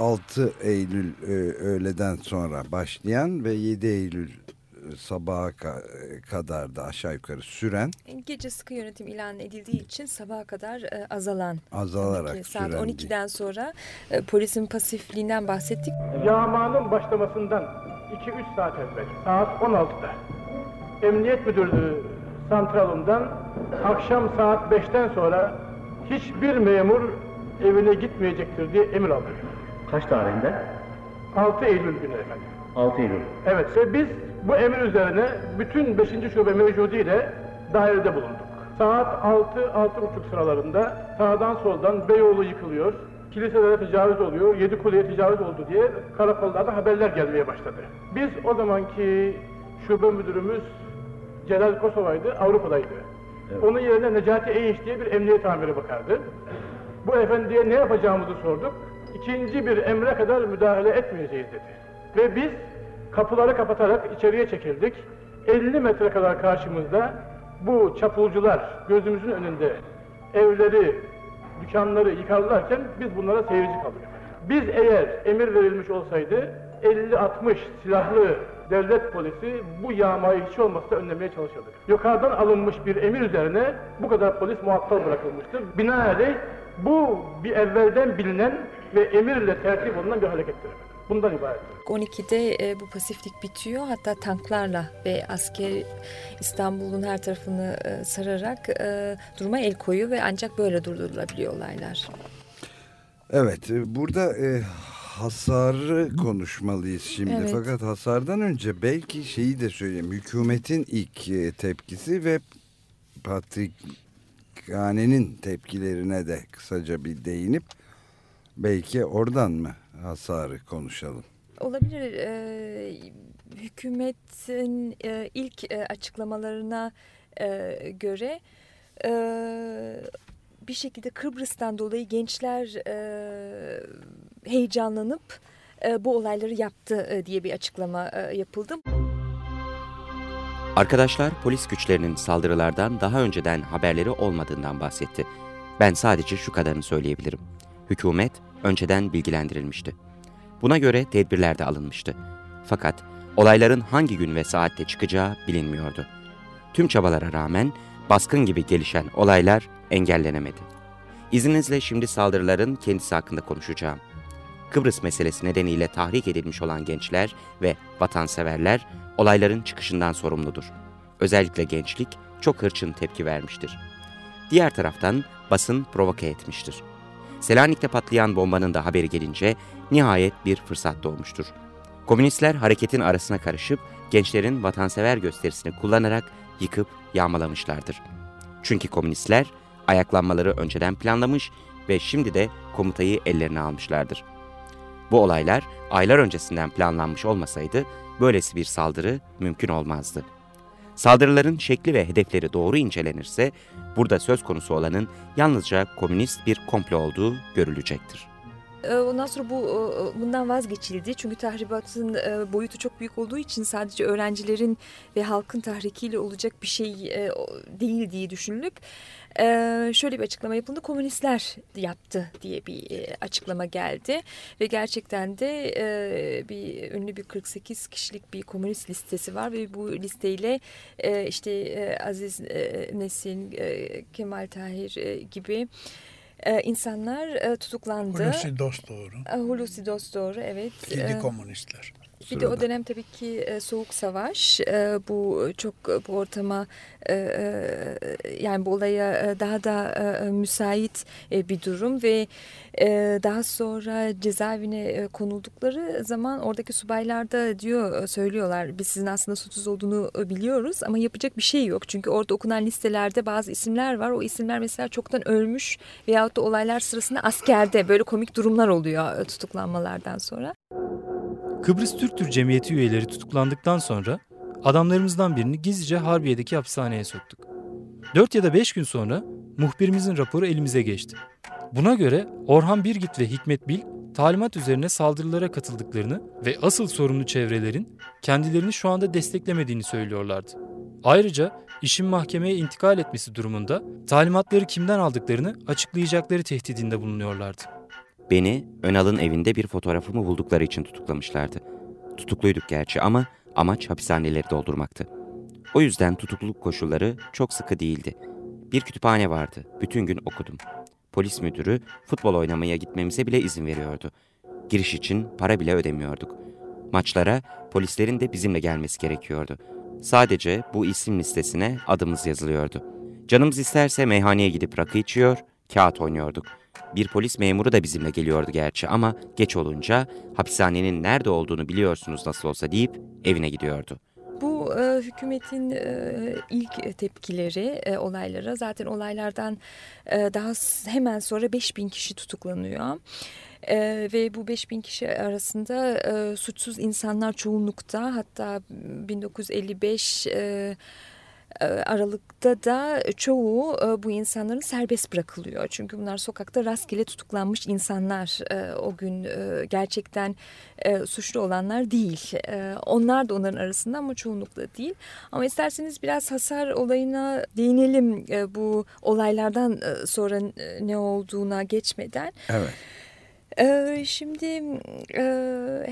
6 Eylül öğleden sonra başlayan ve 7 Eylül sabaha kadar da aşağı yukarı süren, gece sıkı yönetim ilan edildiği için sabaha kadar azalarak saat 12'den sonra polisin pasifliğinden bahsettik. Yağmanın başlamasından 2-3 saat evvel saat 16'da Emniyet Müdürlüğü santralından akşam saat 5'ten sonra hiçbir memur evine gitmeyecektir diye emir aldık. Kaç tarihinde? 6 Eylül günü efendim. 6 Eylül. Evetse biz bu emir üzerine bütün 5. şube mevcudiyle dairede bulunduk. Saat 6-6.30 sıralarında sağdan soldan Beyoğlu yıkılıyor, kiliselere tecavüz oluyor, Yedikule'ye tecavüz oldu diye karakollarda haberler gelmeye başladı. Biz o zamanki şube müdürümüz Celal Kosova'ydı, Avrupa'daydı. Evet. Onun yerine Necati Eyiş diye bir emniyet amiri bakardı. Bu efendiye ne yapacağımızı sorduk. İkinci bir emre kadar müdahale etmeyeceğiz dedi. Ve biz kapıları kapatarak içeriye çekildik. 50 metre kadar karşımızda bu çapulcular gözümüzün önünde evleri, dükkanları yıkarlarken biz bunlara seyirci kaldık. Biz eğer emir verilmiş olsaydı 50-60 silahlı devlet polisi bu yağmayı hiç olmazsa önlemeye çalışırdı. Yukarıdan alınmış bir emir üzerine bu kadar polis muhattal bırakılmıştır. Binaenaleyh bu bir evvelden bilinen ve emirle tertip olunan bir harekettir. Bundan ibaret. 12'de bu pasiflik bitiyor. Hatta tanklarla ve asker İstanbul'un her tarafını sararak duruma el koyuyor ve ancak böyle durdurulabiliyor olaylar. Evet, burada hasarı konuşmalıyız şimdi. Evet. Fakat hasardan önce belki şeyi de söyleyeyim. Hükümetin ilk tepkisi ve Patrikhane'nin tepkilerine de kısaca bir değinip belki oradan mı hasarı konuşalım? Olabilir. Hükümetin ilk açıklamalarına göre bir şekilde Kıbrıs'tan dolayı gençler heyecanlanıp bu olayları yaptı diye bir açıklama yapıldı. Arkadaşlar polis güçlerinin saldırılardan daha önceden haberleri olmadığından bahsetti. Ben sadece şu kadarını söyleyebilirim. Hükümet önceden bilgilendirilmişti. Buna göre tedbirler de alınmıştı. Fakat olayların hangi gün ve saatte çıkacağı bilinmiyordu. Tüm çabalara rağmen baskın gibi gelişen olaylar engellenemedi. İzninizle şimdi saldırıların kendisi hakkında konuşacağım. Kıbrıs meselesi nedeniyle tahrik edilmiş olan gençler ve vatanseverler olayların çıkışından sorumludur. Özellikle gençlik çok hırçın tepki vermiştir. Diğer taraftan basın provoke etmiştir. Selanik'te patlayan bombanın da haberi gelince nihayet bir fırsat doğmuştur. Komünistler hareketin arasına karışıp gençlerin vatansever gösterisini kullanarak yıkıp yağmalamışlardır. Çünkü komünistler ayaklanmaları önceden planlamış ve şimdi de komutayı ellerine almışlardır. Bu olaylar aylar öncesinden planlanmış olmasaydı böylesi bir saldırı mümkün olmazdı. Saldırıların şekli ve hedefleri doğru incelenirse, burada söz konusu olanın yalnızca komünist bir komplo olduğu görülecektir. Ondan sonra bundan vazgeçildi. Çünkü tahribatın boyutu çok büyük olduğu için sadece öğrencilerin ve halkın tahrikiyle olacak bir şey değil diye düşünülüp şöyle bir açıklama yapıldı. Komünistler yaptı diye bir açıklama geldi ve gerçekten de bir ünlü bir 48 kişilik bir komünist listesi var ve bu listeyle işte Aziz Nesin, Kemal Tahir gibi insanlar tutuklandı. Hulusi Dostdoğru. Hulusi Dostdoğru, evet. Gidi komünistler. Bir sırada. De o dönem tabii ki soğuk savaş. Bu ortama, yani bu olaya daha da müsait bir durum ve daha sonra cezaevine konuldukları zaman oradaki subaylar da söylüyorlar biz sizin aslında suçsuz olduğunu biliyoruz ama yapacak bir şey yok. Çünkü orada okunan listelerde bazı isimler var. O isimler mesela çoktan ölmüş veyahut da olaylar sırasında askerde, böyle komik durumlar oluyor tutuklanmalardan sonra. Kıbrıs Türk Cemiyeti üyeleri tutuklandıktan sonra adamlarımızdan birini gizlice Harbiye'deki hapishaneye soktuk. 4 ya da 5 gün sonra muhbirimizin raporu elimize geçti. Buna göre Orhan Birgit ve Hikmet Bil talimat üzerine saldırılara katıldıklarını ve asıl sorumlu çevrelerin kendilerini şu anda desteklemediğini söylüyorlardı. Ayrıca işin mahkemeye intikal etmesi durumunda talimatları kimden aldıklarını açıklayacakları tehdidinde bulunuyorlardı. Beni Önal'ın evinde bir fotoğrafımı buldukları için tutuklamışlardı. Tutukluyduk gerçi ama amaç hapishaneleri doldurmaktı. O yüzden tutukluluk koşulları çok sıkı değildi. Bir kütüphane vardı. Bütün gün okudum. Polis müdürü futbol oynamaya gitmemize bile izin veriyordu. Giriş için para bile ödemiyorduk. Maçlara polislerin de bizimle gelmesi gerekiyordu. Sadece bu isim listesine adımız yazılıyordu. Canımız isterse meyhaneye gidip rakı içiyor, kağıt oynuyorduk. Bir polis memuru da bizimle geliyordu gerçi ama geç olunca hapishanenin nerede olduğunu biliyorsunuz nasıl olsa deyip evine gidiyordu. Bu hükümetin ilk tepkileri olaylara, zaten olaylardan daha hemen sonra 5000 kişi tutuklanıyor. Ve bu 5000 kişi arasında suçsuz insanlar çoğunlukta, hatta 1955 Aralık'ta da çoğu bu insanların serbest bırakılıyor. Çünkü bunlar sokakta rastgele tutuklanmış insanlar. O gün gerçekten suçlu olanlar değil. Onlar da onların arasında ama çoğunlukla değil. Ama isterseniz biraz hasar olayına değinelim bu olaylardan sonra ne olduğuna geçmeden. Evet. Şimdi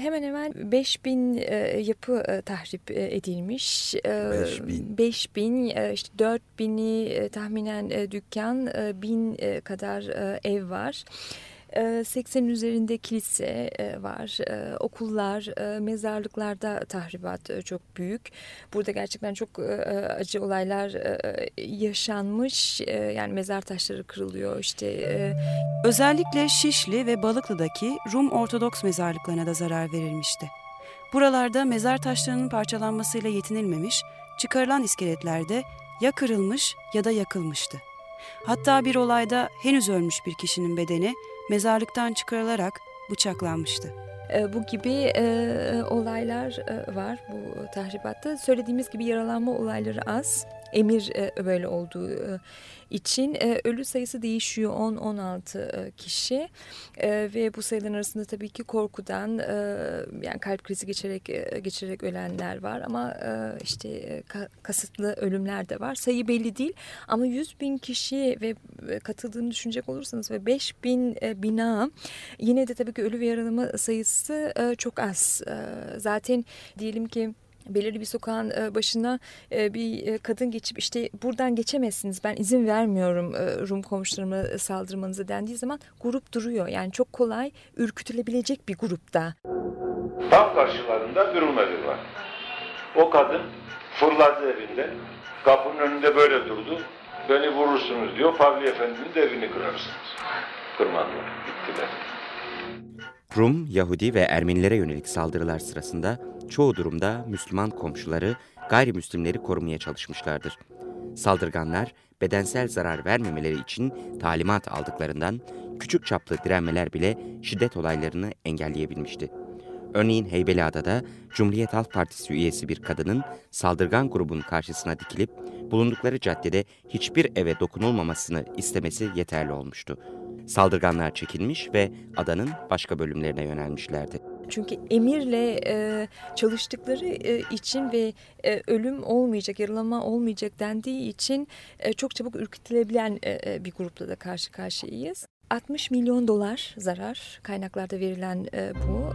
hemen hemen 5000 yapı tahrip edilmiş. 5000 işte 4000'i tahminen dükkan, 1000 kadar ev var. 80'in üzerinde kilise var, okullar, mezarlıklarda tahribat çok büyük. Burada gerçekten çok acı olaylar yaşanmış. Yani mezar taşları kırılıyor işte. Özellikle Şişli ve Balıklı'daki Rum Ortodoks mezarlıklarına da zarar verilmişti. Buralarda mezar taşlarının parçalanmasıyla yetinilmemiş, çıkarılan iskeletlerde ya kırılmış ya da yakılmıştı. Hatta bir olayda henüz ölmüş bir kişinin bedeni mezarlıktan çıkarılarak bıçaklanmıştı. Bu gibi olaylar var bu tahribatta. Söylediğimiz gibi yaralanma olayları az. Emir böyle olduğu için ölü sayısı değişiyor, 10-16 kişi ve bu sayıların arasında tabii ki korkudan yani kalp krizi geçirerek ölenler var ama işte kasıtlı ölümler de var. Sayı belli değil ama 100.000 kişi ve katıldığını düşünecek olursanız ve 5.000 bina, yine de tabii ki ölü ve yaralama sayısı çok az. Zaten diyelim ki belirli bir sokağın başına bir kadın geçip işte buradan geçemezsiniz, ben izin vermiyorum Rum komşularıma saldırmanıza dendiği zaman grup duruyor. Yani çok kolay ürkütülebilecek bir grupta. Tam karşılarında bir Rum evi var. O kadın fırladı evinde, kapının önünde böyle durdu. Beni vurursunuz diyor, Fahri Efendi'nin de evini kırarsınız. Kırmadılar, gittiler. Rum, Yahudi ve Ermenilere yönelik saldırılar sırasında çoğu durumda Müslüman komşuları gayrimüslimleri korumaya çalışmışlardır. Saldırganlar bedensel zarar vermemeleri için talimat aldıklarından küçük çaplı direnmeler bile şiddet olaylarını engelleyebilmişti. Örneğin Heybeliada'da Cumhuriyet Halk Partisi üyesi bir kadının saldırgan grubun karşısına dikilip bulundukları caddede hiçbir eve dokunulmamasını istemesi yeterli olmuştu. Saldırganlar çekilmiş ve adanın başka bölümlerine yönelmişlerdi. Çünkü emirle çalıştıkları için ve ölüm olmayacak, yaralama olmayacak dendiği için çok çabuk ürkütülebilen bir grupla da karşı karşıyayız. 60 milyon dolar zarar, kaynaklarda verilen bu.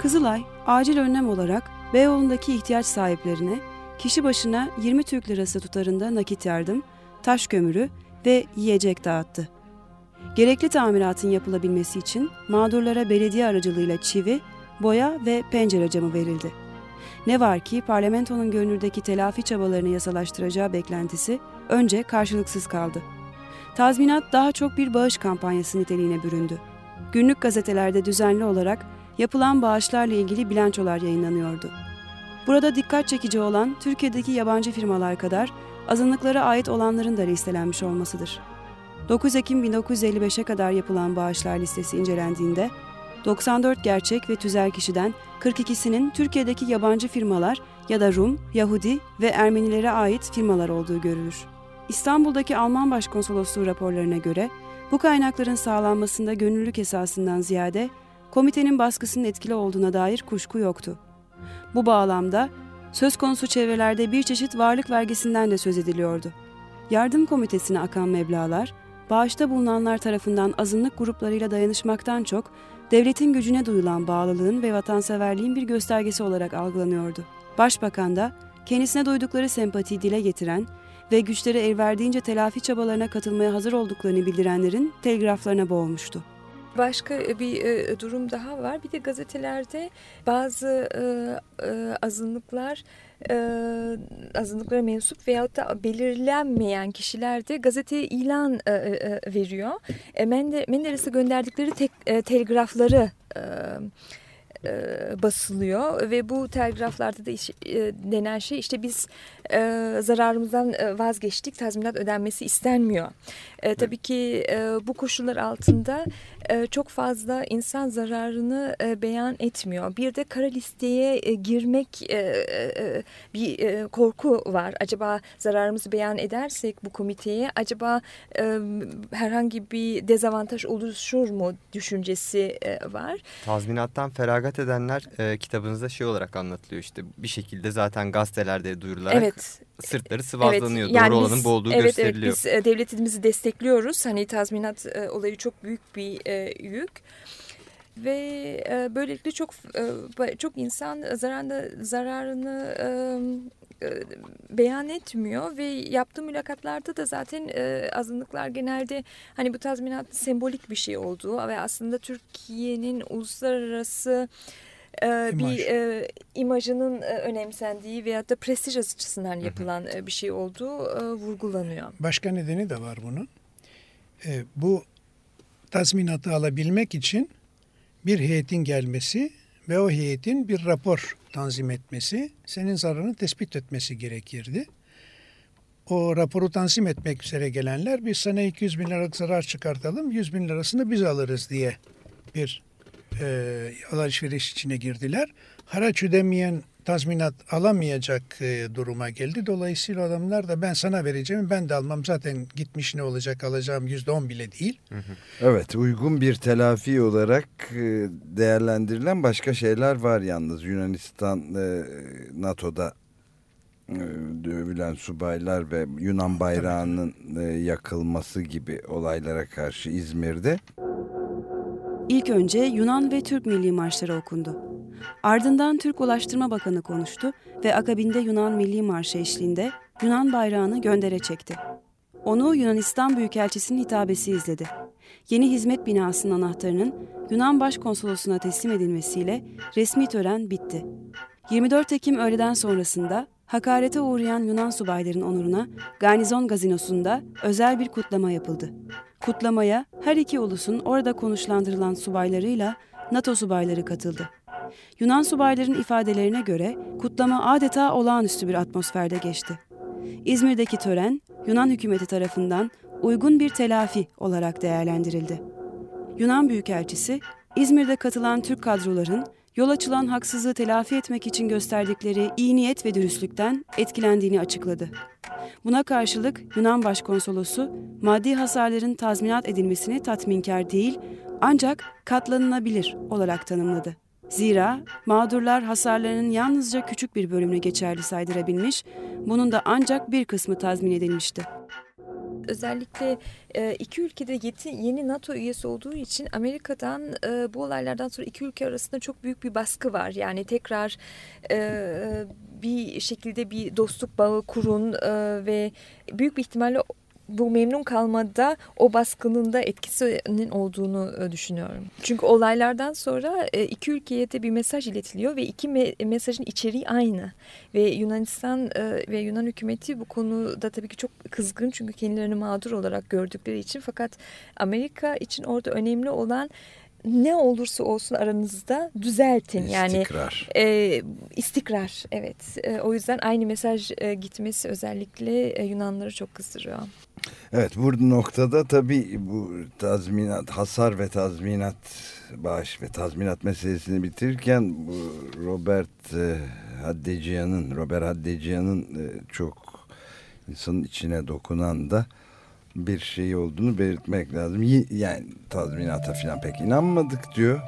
Kızılay, acil önlem olarak Beyoğlu'ndaki ihtiyaç sahiplerine kişi başına 20 Türk lirası tutarında nakit yardım, taş kömürü ve yiyecek dağıttı. Gerekli tamiratın yapılabilmesi için mağdurlara belediye aracılığıyla çivi, boya ve pencere camı verildi. Ne var ki parlamentonun gönüldeki telafi çabalarını yasalaştıracağı beklentisi önce karşılıksız kaldı. Tazminat daha çok bir bağış kampanyası niteliğine büründü. Günlük gazetelerde düzenli olarak yapılan bağışlarla ilgili bilançolar yayınlanıyordu. Burada dikkat çekici olan Türkiye'deki yabancı firmalar kadar azınlıklara ait olanların da listelenmiş olmasıdır. 9 Ekim 1955'e kadar yapılan bağışlar listesi incelendiğinde 94 gerçek ve tüzel kişiden 42'sinin Türkiye'deki yabancı firmalar ya da Rum, Yahudi ve Ermenilere ait firmalar olduğu görülür. İstanbul'daki Alman Başkonsolosluğu raporlarına göre bu kaynakların sağlanmasında gönüllülük esasından ziyade komitenin baskısının etkili olduğuna dair kuşku yoktu. Bu bağlamda söz konusu çevrelerde bir çeşit varlık vergisinden de söz ediliyordu. Yardım komitesine akan meblağlar bağışta bulunanlar tarafından azınlık gruplarıyla dayanışmaktan çok, devletin gücüne duyulan bağlılığın ve vatanseverliğin bir göstergesi olarak algılanıyordu. Başbakan da kendisine duydukları sempatiyi dile getiren ve güçleri elverdiğince telafi çabalarına katılmaya hazır olduklarını bildirenlerin telgraflarına boğulmuştu. Başka bir durum daha var. Bir de gazetelerde bazı azınlıklara mensup veyahut da belirlenmeyen kişiler de gazeteye ilan veriyor. Menderes'e gönderdikleri telgrafları basılıyor ve bu telgraflarda da denen şey işte biz zararımızdan vazgeçtik, tazminat ödenmesi istenmiyor. Tabii ki bu koşullar altında çok fazla insan zararını beyan etmiyor. Bir de kara listeye girmek bir korku var. Acaba zararımızı beyan edersek bu komiteye acaba herhangi bir dezavantaj oluşur mu düşüncesi var. Tazminattan feragat edenler kitabınızda şey olarak anlatılıyor, işte bir şekilde zaten gazetelerde duyurularak sırtları sıvazlanıyor. Evet, yani doğru olanın bu olduğu gösteriliyor. Evet, biz devletimizi destekliyoruz. Hani tazminat olayı çok büyük bir yük. Ve böylelikle çok insan zararını beyan etmiyor ve yaptığı mülakatlarda da zaten azınlıklar genelde hani bu tazminat sembolik bir şey olduğu ve aslında Türkiye'nin uluslararası imajının önemsendiği veyahut da prestij açısından yapılan bir şey olduğu vurgulanıyor. Başka nedeni de var bunun. Bu tazminatı alabilmek için bir heyetin gelmesi ve o heyetin bir rapor tanzim etmesi, senin zararını tespit etmesi gerekirdi. O raporu tanzim etmek üzere gelenler, biz sana 200 bin liralık zarar çıkartalım, 100 bin lirasını biz alırız diye bir alışveriş içine girdiler. Haraç ödemeyen tazminat alamayacak duruma geldi. Dolayısıyla adamlar da ben sana vereceğim, ben de almam, zaten gitmiş ne olacak, alacağım %10 bile değil. Evet, uygun bir telafi olarak değerlendirilen başka şeyler var yalnız. Yunanistan, NATO'da dövülen subaylar ve Yunan bayrağının yakılması gibi olaylara karşı İzmir'de. İlk önce Yunan ve Türk milli marşları okundu. Ardından Türk Ulaştırma Bakanı konuştu ve akabinde Yunan Milli Marşı eşliğinde Yunan bayrağını göndere çekti. Onu Yunanistan Büyükelçisi'nin hitabesi izledi. Yeni hizmet binasının anahtarının Yunan Başkonsolosuna teslim edilmesiyle resmi tören bitti. 24 Ekim öğleden sonrasında hakarete uğrayan Yunan subayların onuruna garnizon gazinosunda özel bir kutlama yapıldı. Kutlamaya her iki ulusun orada konuşlandırılan subaylarıyla NATO subayları katıldı. Yunan subayların ifadelerine göre kutlama adeta olağanüstü bir atmosferde geçti. İzmir'deki tören Yunan hükümeti tarafından uygun bir telafi olarak değerlendirildi. Yunan Büyükelçisi, İzmir'de katılan Türk kadroların yol açılan haksızlığı telafi etmek için gösterdikleri iyi niyet ve dürüstlükten etkilendiğini açıkladı. Buna karşılık Yunan Başkonsolosu, maddi hasarların tazminat edilmesini tatminkar değil, ancak katlanılabilir olarak tanımladı. Zira mağdurlar hasarlarının yalnızca küçük bir bölümünü geçerli saydırabilmiş, bunun da ancak bir kısmı tazmin edilmişti. Özellikle iki ülkede yeni NATO üyesi olduğu için Amerika'dan bu olaylardan sonra iki ülke arasında çok büyük bir baskı var. Yani tekrar bir şekilde bir dostluk bağı kurun ve büyük bir ihtimalle bu memnun kalmada o baskının da etkisinin olduğunu düşünüyorum. Çünkü olaylardan sonra iki ülkeye de bir mesaj iletiliyor ve iki mesajın içeriği aynı. Ve Yunanistan ve Yunan hükümeti bu konuda tabii ki çok kızgın, çünkü kendilerini mağdur olarak gördükleri için. Fakat Amerika için orada önemli olan, ne olursa olsun aranızda düzeltin. İstikrar. Yani istikrar, evet. O yüzden aynı mesaj gitmesi özellikle Yunanları çok kızdırıyor. Evet, bu noktada tabii bu tazminat, hasar ve tazminat, bağış ve tazminat meselesini bitirirken bu Robert Haddeciyan'ın çok insanın içine dokunan da bir şey olduğunu belirtmek lazım. Yani tazminata falan pek inanmadık diyor.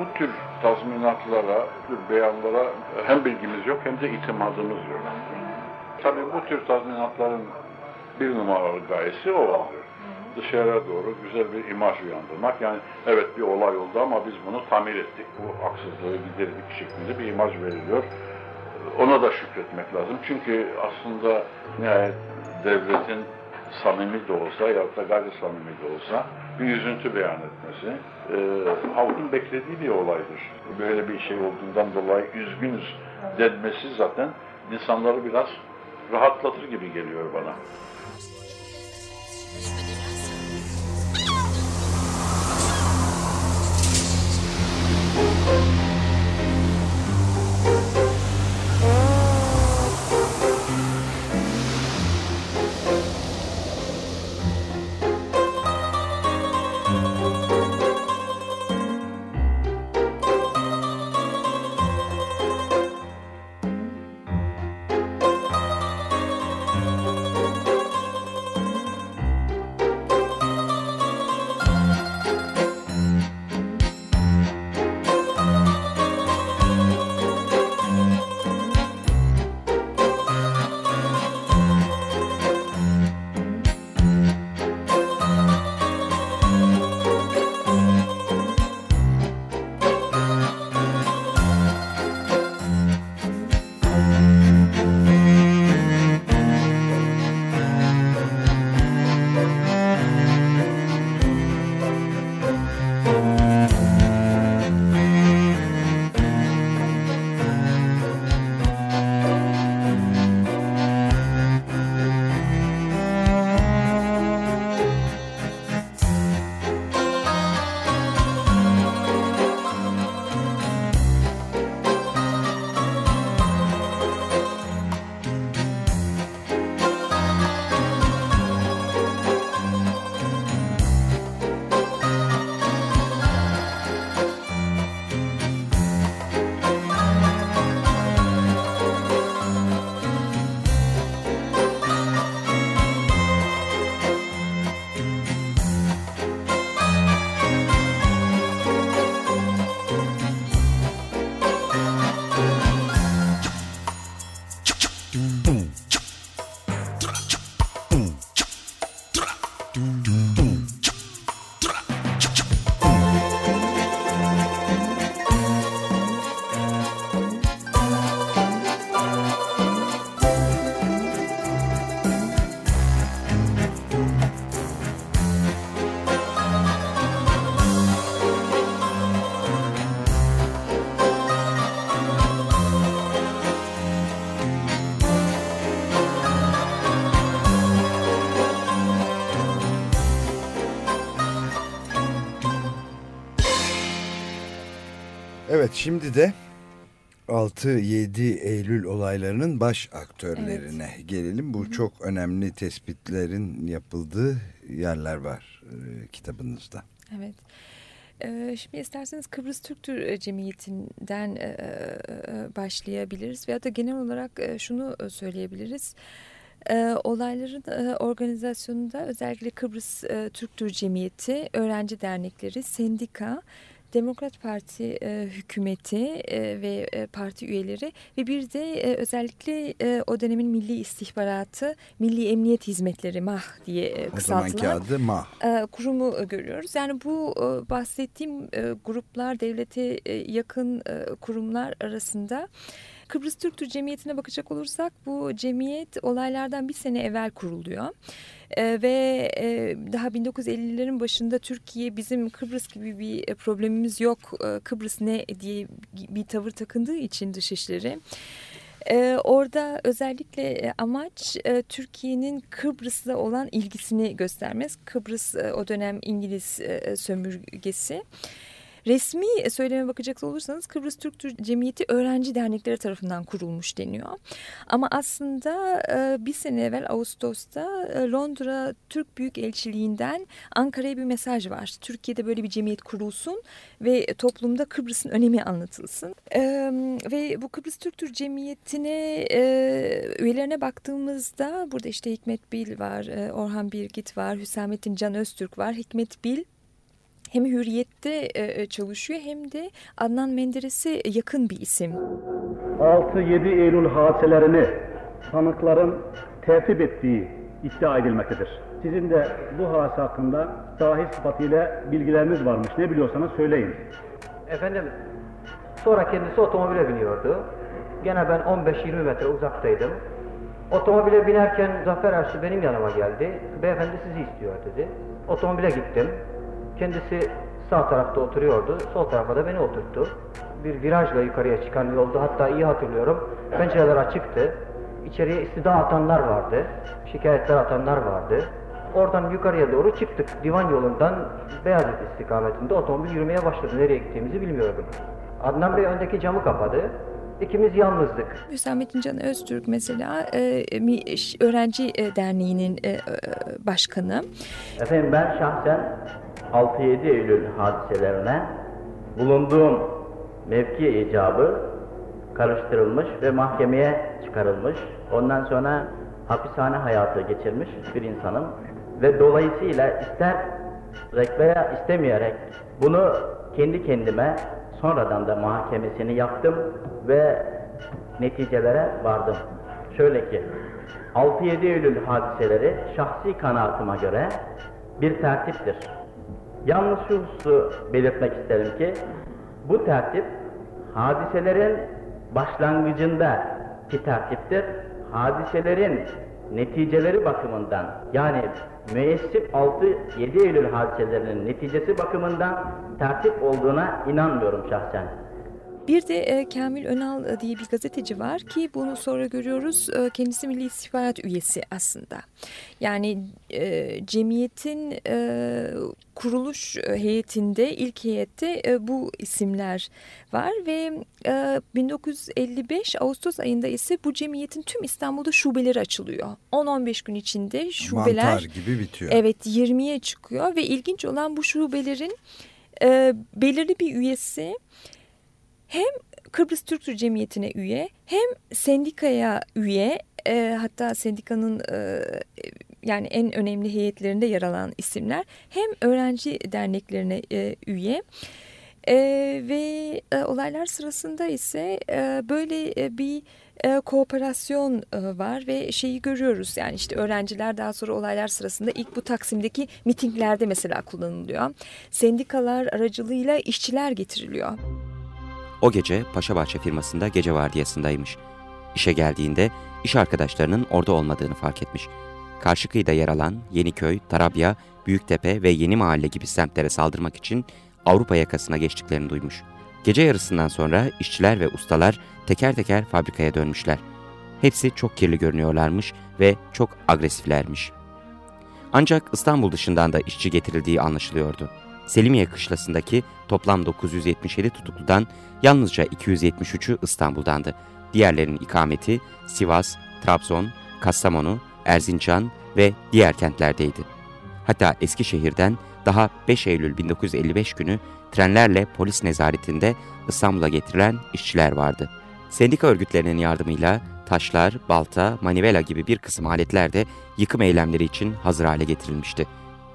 Bu tür tazminatlara, bu tür beyanlara hem bilgimiz yok hem de itimadımız yok. Tabii bu tür tazminatların bir numaralı gayesi o. dışarıya doğru güzel bir imaj uyandırmak. Yani evet bir olay oldu ama biz bunu tamir ettik. Bu haksızlığı giderdik şeklinde bir imaj veriliyor. Ona da şükretmek lazım. Çünkü aslında nihayet devletin samimi de olsa ya da gayri samimi de olsa bir üzüntü beyan etmesi halkın beklediği bir olaydır. Böyle bir şey olduğundan dolayı üzgünüz denmesi zaten insanları biraz rahatlatır gibi geliyor bana. Evet, şimdi de 6-7 Eylül olaylarının baş aktörlerine gelelim. Bu çok önemli tespitlerin yapıldığı yerler var kitabınızda. Evet. Şimdi isterseniz Kıbrıs Türk Cemiyeti'nden başlayabiliriz. Veyahut da genel olarak şunu söyleyebiliriz. Olayların organizasyonunda özellikle Kıbrıs Türk Cemiyeti, öğrenci dernekleri, sendika, Demokrat Parti hükümeti ve parti üyeleri ve bir de özellikle o dönemin Milli İstihbaratı, Milli Emniyet Hizmetleri MAH diye kısaltılan kurumu görüyoruz. Yani bu bahsettiğim gruplar, devlete yakın kurumlar arasında Kıbrıs Türk Cemiyeti'ne bakacak olursak bu cemiyet olaylardan bir sene evvel kuruluyor. Ve daha 1950'lerin başında Türkiye bizim Kıbrıs gibi bir problemimiz yok, Kıbrıs ne diye bir tavır takındığı için Dışişleri. Orada özellikle amaç Türkiye'nin Kıbrıs'la olan ilgisini göstermez. Kıbrıs o dönem İngiliz sömürgesi. Resmi söyleme bakacak olursanız Kıbrıs Türk Cemiyeti öğrenci dernekleri tarafından kurulmuş deniyor. Ama aslında bir sene evvel Ağustos'ta Londra Türk Büyükelçiliği'nden Ankara'ya bir mesaj var. Türkiye'de böyle bir cemiyet kurulsun ve toplumda Kıbrıs'ın önemi anlatılsın. Ve bu Kıbrıs Türk Cemiyeti'ne üyelerine baktığımızda burada işte Hikmet Bil var, Orhan Birgit var, Hüsamettin Can Öztürk var. Hikmet Bil hem Hürriyet'te çalışıyor hem de Adnan Menderes'e yakın bir isim. 6-7 Eylül hadiselerini tanıkların tertip ettiği iddia edilmektedir. sizin de bu havası hakkında dahi sıfatıyla bilgileriniz varmış. Ne biliyorsanız söyleyin. Efendim, sonra kendisi otomobile biniyordu. Gene ben 15-20 metre uzaktaydım. Otomobile binerken Zafer Ersu benim yanıma geldi. Beyefendi sizi istiyor dedi. Otomobile gittim. Kendisi sağ tarafta oturuyordu. Sol tarafa da beni oturttu. Bir virajla yukarıya çıkan yoldu. Hatta iyi hatırlıyorum. Pencereler açıktı. İçeriye istida atanlar vardı. Şikayetler atanlar vardı. Oradan yukarıya doğru çıktık. Divan yolundan Beyazıt istikametinde otomobil yürümeye başladı. Nereye gittiğimizi bilmiyordum. Adnan Bey öndeki camı kapadı. İkimiz yalnızdık. Hüsamettin Can Öztürk mesela Öğrenci Derneği'nin başkanı. Efendim, ben şahsen 6-7 Eylül hadiselerine bulunduğum mevki icabı karıştırılmış ve mahkemeye çıkarılmış. Ondan sonra hapishane hayatı geçirmiş bir insanım. Ve dolayısıyla isterek veya istemeyerek bunu kendi kendime sonradan da mahkemesini yaptım ve neticelere vardım. Şöyle ki, 6-7 Eylül hadiseleri şahsi kanaatıma göre bir tertiptir. Yalnız şu hususu belirtmek isterim ki, bu tertip hadiselerin başlangıcındaki tertiptir. Hadiselerin neticeleri bakımından, yani müessip 6-7 Eylül hadiselerinin neticesi bakımından tertip olduğuna inanmıyorum şahsen. Bir de Kamil Önal diye bir gazeteci var ki bunu sonra görüyoruz. Kendisi Milli İstihbarat üyesi aslında. Yani cemiyetin kuruluş heyetinde, ilk heyette bu isimler var ve 1955 Ağustos ayında ise bu cemiyetin tüm İstanbul'da şubeleri açılıyor. 10-15 gün içinde şubeler mantar gibi bitiyor. Evet, 20'ye çıkıyor ve ilginç olan bu şubelerin belirli bir üyesi hem Kıbrıs Türkçü Cemiyeti'ne üye, hem sendikaya üye, hatta sendikanın yani en önemli heyetlerinde yer alan isimler, hem öğrenci derneklerine üye. Ve olaylar sırasında ise böyle bir kooperasyon var ve şeyi görüyoruz. Yani işte öğrenciler daha sonra olaylar sırasında ilk bu Taksim'deki mitinglerde mesela kullanılıyor. Sendikalar aracılığıyla işçiler getiriliyor. O gece Paşabahçe firmasında gece vardiyasındaymış. İşe geldiğinde iş arkadaşlarının orada olmadığını fark etmiş. Karşı kıyıda yer alan Yeniköy, Tarabya, Büyüktepe ve Yeni Mahalle gibi semtlere saldırmak için Avrupa yakasına geçtiklerini duymuş. Gece yarısından sonra işçiler ve ustalar teker teker fabrikaya dönmüşler. Hepsi çok kirli görünüyorlarmış ve çok agresiflermiş. Ancak İstanbul dışından da işçi getirildiği anlaşılıyordu. Selimiye kışlasındaki toplam 977 tutukludan yalnızca 273'ü İstanbul'dandı. Diğerlerinin ikameti Sivas, Trabzon, Kastamonu, Erzincan ve diğer kentlerdeydi. Hatta Eskişehir'den daha 5 Eylül 1955 günü trenlerle polis nezaretinde İstanbul'a getirilen işçiler vardı. Sendika örgütlerinin yardımıyla taşlar, balta, manivela gibi bir kısım aletler de yıkım eylemleri için hazır hale getirilmişti.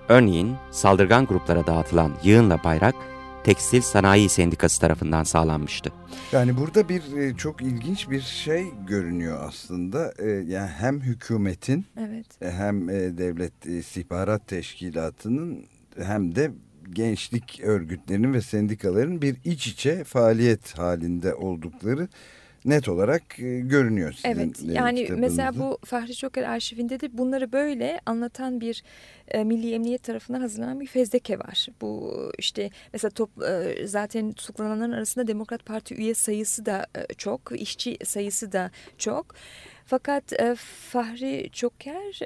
Örneğin saldırgan gruplara dağıtılan yığınla bayrak Tekstil Sanayi Sendikası tarafından sağlanmıştı. Yani burada bir çok ilginç bir şey görünüyor aslında. Yani hem hükümetin, evet, hem devlet istihbarat teşkilatının hem de gençlik örgütlerinin ve sendikaların bir iç içe faaliyet halinde oldukları net olarak görünüyor sizin kitabınızda. Evet, yani mesela bu Fahri Çoker arşivinde de bunları böyle anlatan bir Milli Emniyet tarafından hazırlanan bir fezleke var. Bu işte mesela zaten tutuklananların arasında Demokrat Parti üye sayısı da çok, işçi sayısı da çok. Fakat Fahri Çoker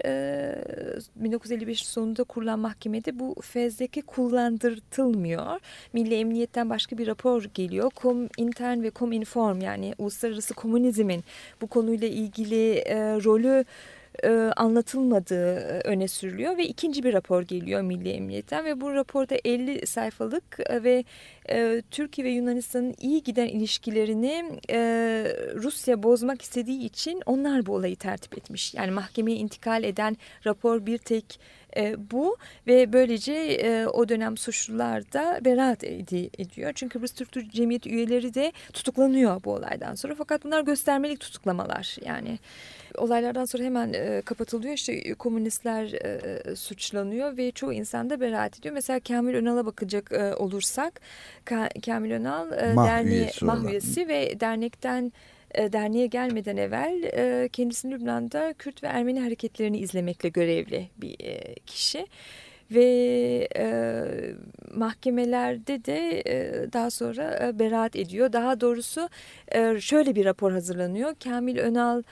1955 sonunda kurulan mahkemede bu fezleke kullandırtılmıyor. Milli Emniyet'ten başka bir rapor geliyor. Komintern ve Kominform, yani uluslararası komünizmin bu konuyla ilgili rolü anlatılmadığı öne sürülüyor ve ikinci bir rapor geliyor Milli Emniyet'ten ve bu raporda 50 sayfalık ve Türkiye ve Yunanistan'ın iyi giden ilişkilerini Rusya bozmak istediği için onlar bu olayı tertip etmiş. Yani mahkemeye intikal eden rapor bir tek bu ve böylece o dönem suçlular da beraat ediyor. Çünkü Kıbrıs Türk Cemiyeti üyeleri de tutuklanıyor bu olaydan sonra. Fakat bunlar göstermelik tutuklamalar. Yani olaylardan sonra hemen kapatılıyor. İşte komünistler suçlanıyor ve çoğu insan da beraat ediyor. Mesela Kamil Önal'a bakacak olursak, Kamil Önal MAH üyesi ve derneğe gelmeden evvel kendisini Lübnan'da Kürt ve Ermeni hareketlerini izlemekle görevli bir kişi. Ve mahkemelerde de daha sonra beraat ediyor. Daha doğrusu şöyle bir rapor hazırlanıyor. Kamil Önal